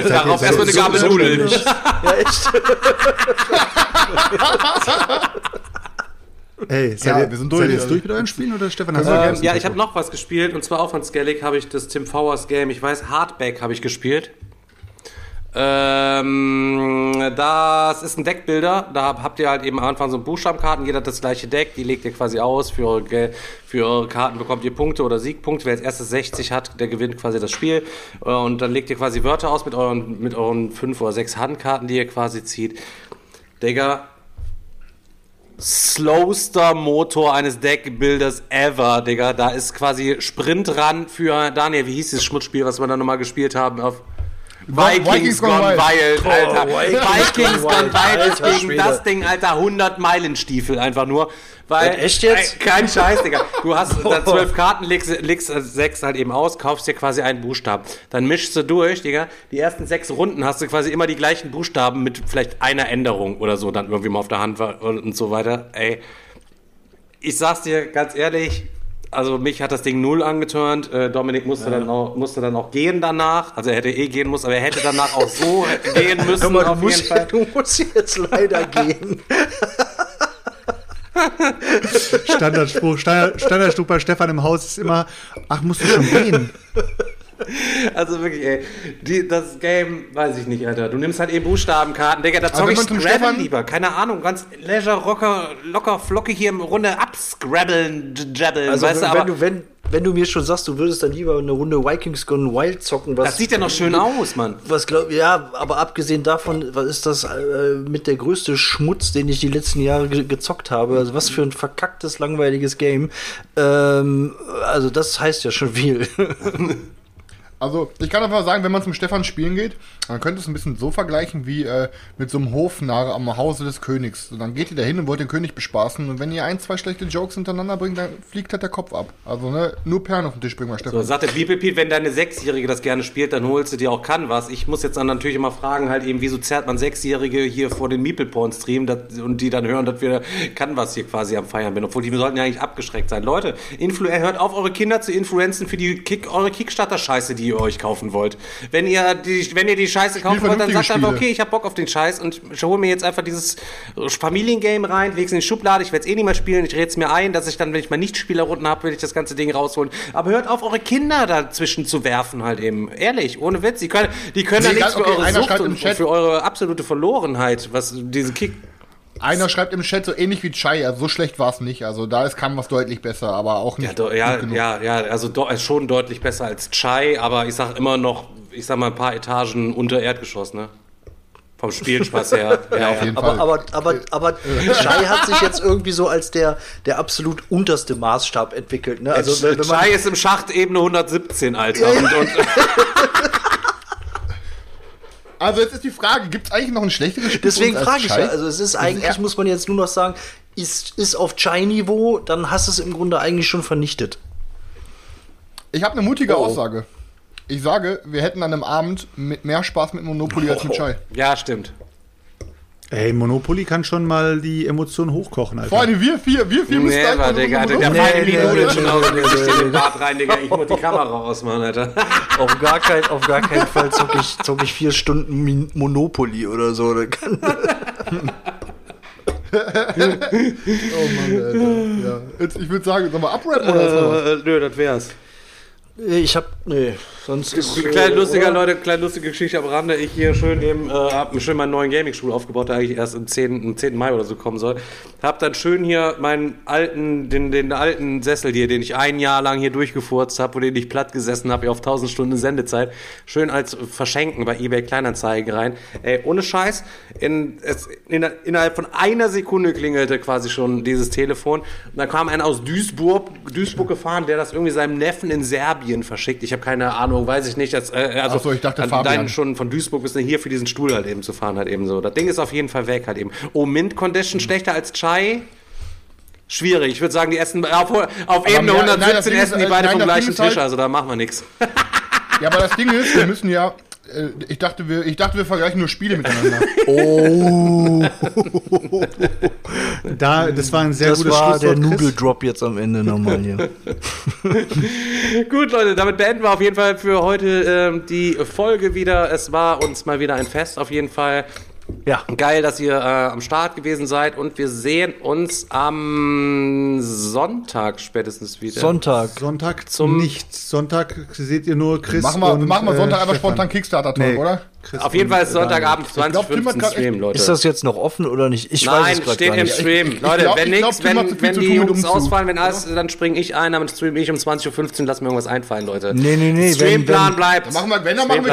Darauf erstmal eine Gabel Nudeln. Ja, echt. Ey, wir sind durch. Seid ihr jetzt durch mit euren Spielen oder Stefan? Ich habe noch was gespielt und zwar auch von Skellig habe ich das Tim Fowers Game, ich weiß, Hardback habe ich gespielt. Das ist ein Deckbilder, da habt ihr halt eben am Anfang so Buchstabenkarten, jeder hat das gleiche Deck, die legt ihr quasi aus, für eure Karten bekommt ihr Punkte oder Siegpunkte, wer als erstes 60 hat, der gewinnt quasi das Spiel und dann legt ihr quasi Wörter aus mit euren 5 oder 6 Handkarten, die ihr quasi zieht. Digga, slowster Motor eines Deckbuilders ever, Digga, da ist quasi Sprint ran für, Daniel, wie hieß das Schmutzspiel, was wir da nochmal gespielt haben, auf Vikings Gone Wild, Alter. Vikings Gone Wild ist gegen das Ding, Alter, 100-Meilen-Stiefel einfach nur. Weil, echt jetzt? Kein Scheiß, Digga. Du hast da 12 Karten, legst 6 halt eben aus, kaufst dir quasi einen Buchstaben. Dann mischst du durch, Digga. Die ersten 6 Runden hast du quasi immer die gleichen Buchstaben mit vielleicht einer Änderung oder so, dann irgendwie mal auf der Hand und so weiter. Ey, ich sag's dir ganz ehrlich, also mich hat das Ding 0 angeturnt. Dominik musste dann auch gehen danach. Also er hätte gehen müssen, aber er hätte danach auch so gehen müssen. Guck mal, du musst jetzt leider gehen. Standardspruch. Standardspruch bei Stefan im Haus ist immer, ach, musst du schon gehen. Also wirklich, ey, das Game, weiß ich nicht, Alter. Du nimmst halt eben Buchstabenkarten, Digga, da zock ich Scrabble lieber. Keine Ahnung, ganz Leisure-Rocker, locker, flockig hier im Runde abscrabbeln, jabbeln, also weißt du, aber... Wenn du mir schon sagst, du würdest dann lieber eine Runde Vikings Gone Wild zocken, was... Das sieht ja noch schön aus, Mann. Aber abgesehen davon, was ist das mit der größte Schmutz, den ich die letzten Jahre gezockt habe? Also was für ein verkacktes, langweiliges Game. Also das heißt ja schon viel. Also, ich kann einfach sagen, wenn man zum Stefan spielen geht, dann könnte es ein bisschen so vergleichen wie mit so einem Hofnarr am Hause des Königs. Und dann geht ihr da hin und wollt den König bespaßen. Und wenn ihr 1, 2 schlechte Jokes hintereinander bringt, dann fliegt halt der Kopf ab. Also, ne, nur Perlen auf den Tisch bringen wir, Stefan. So, sagt der Bibelpiet, wenn deine 6-Jährige das gerne spielt, dann holst du dir auch Canvas. Ich muss jetzt dann natürlich immer fragen, halt eben, wieso zerrt man 6-Jährige hier vor den Meeple Porn Stream und die dann hören, dass wir Canvas hier quasi am Feiern sind. Obwohl, die sollten ja eigentlich abgeschreckt sein. Leute, hört auf, eure Kinder zu influenzen für eure Kickstarter-Scheiße, die ihr euch kaufen wollt. Wenn ihr die Scheiße kaufen wollt, dann sagt einfach, okay, ich hab Bock auf den Scheiß und hol mir jetzt einfach dieses Familiengame rein, leg's in die Schublade, ich werd's eh nicht mehr spielen, ich red's mir ein, dass ich dann, wenn ich mal Nicht-Spieler-Runden hab, will ich das ganze Ding rausholen. Aber hört auf, eure Kinder dazwischen zu werfen halt eben. Ehrlich, ohne Witz. Die können da nichts für eure Sucht und für eure absolute Verlorenheit, was diese Kick... Einer schreibt im Chat so ähnlich wie Chai, also so schlecht war es nicht. Also da ist Canvas deutlich besser, aber auch nicht. Schon deutlich besser als Chai, aber ich sag mal ein paar Etagen unter Erdgeschoss, ne? Vom Spielspaß her. Ja, auf jeden Fall. Aber Chai hat sich jetzt irgendwie so als der absolut unterste Maßstab entwickelt, ne? Also wenn man Chai ist im Schacht Ebene 117, Alter. Also jetzt ist die Frage, gibt es eigentlich noch ein schlechteres Spiel? Deswegen frage ich ja. Also es ist eigentlich, muss man jetzt nur noch sagen, ist auf Chai-Niveau, dann hast du es im Grunde eigentlich schon vernichtet. Ich habe eine mutige Aussage. Ich sage, wir hätten an einem Abend mit mehr Spaß mit Monopoly als mit Chai. Ja, stimmt. Ey, Monopoly kann schon mal die Emotionen hochkochen, Alter. Vor allem wir vier müssen da einfach... Der Bart rein, Digga. Ich muss die Kamera ausmachen, Alter. Auf gar keinen Fall zock ich 4 Stunden Monopoly oder so. Oder kann. Oh Mann, Alter. Ja. Jetzt, ich würde sagen, sollen wir abrappen oder so? Nö, das wär's. Kleine lustige Geschichte am Rande. Ich hier schön eben, hab mir schön meinen neuen Gaming-Stuhl aufgebaut, der eigentlich erst am 10. Mai oder so kommen soll. Hab dann schön hier meinen alten, den alten Sessel hier, den ich ein Jahr lang hier durchgefurzt habe, wo den ich platt gesessen habe, hier auf 1000 Stunden Sendezeit, schön als Verschenken bei eBay Kleinanzeigen rein. Ey, ohne Scheiß, innerhalb von einer Sekunde klingelte quasi schon dieses Telefon. Und dann kam einer aus Duisburg gefahren, der das irgendwie seinem Neffen in Serbien verschickt. Ich habe keine Ahnung, weiß ich nicht. Achso, ich dachte Fabian. Deinen schon von Duisburg bis hier für diesen Stuhl halt eben zu fahren halt eben so. Das Ding ist auf jeden Fall weg halt eben. Oh, Mint-Condition schlechter als Chai? Schwierig. Ich würde sagen, die essen auf Ebene 117 essen die beide vom gleichen Tisch. Also da machen wir nichts. Ja, aber das Ding ist, wir müssen ja... Ich dachte, wir vergleichen nur Spiele miteinander. Oh. Das war ein sehr gutes Schlusswort. Das war der Nudel-Drop jetzt am Ende nochmal hier. Gut, Leute, damit beenden wir auf jeden Fall für heute die Folge wieder. Es war uns mal wieder ein Fest auf jeden Fall. Ja. Geil, dass ihr am Start gewesen seid und wir sehen uns am Sonntag spätestens wieder. Sonntag zum Nichts. Sonntag seht ihr nur Chris. Machen wir Sonntag einfach spontan Kickstarter-Talk, oder? Chris auf jeden Fall ist Sonntagabend 20:15 Stream, Leute. Ist das jetzt noch offen oder nicht? Nein, steht im Stream. Leute, wenn die Jungs ausfallen, wenn alles, dann springe ich ein, dann streame ich um 20:15 Uhr, lass mir irgendwas einfallen, Leute. Nee. Streamplan bleibt. Wenn wir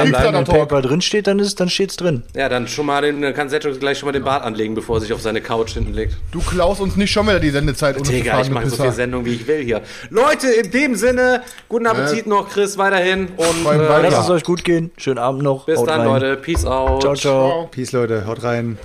Kickstarter-Talk. Wenn Paper drin steht, dann steht's drin. Ja, dann schon mal dann kann Setcho gleich schon mal den Bart anlegen, bevor er sich auf seine Couch hinten legt. Du klaust uns nicht schon wieder die Sendezeit. Digga, ich mache so viel Sendung, wie ich will hier. Leute, in dem Sinne, guten Appetit noch, Chris, weiterhin. Und lasst es euch gut gehen. Schönen Abend noch. Bis dann, Leute. Peace out. Ciao. Peace, Leute. Haut rein.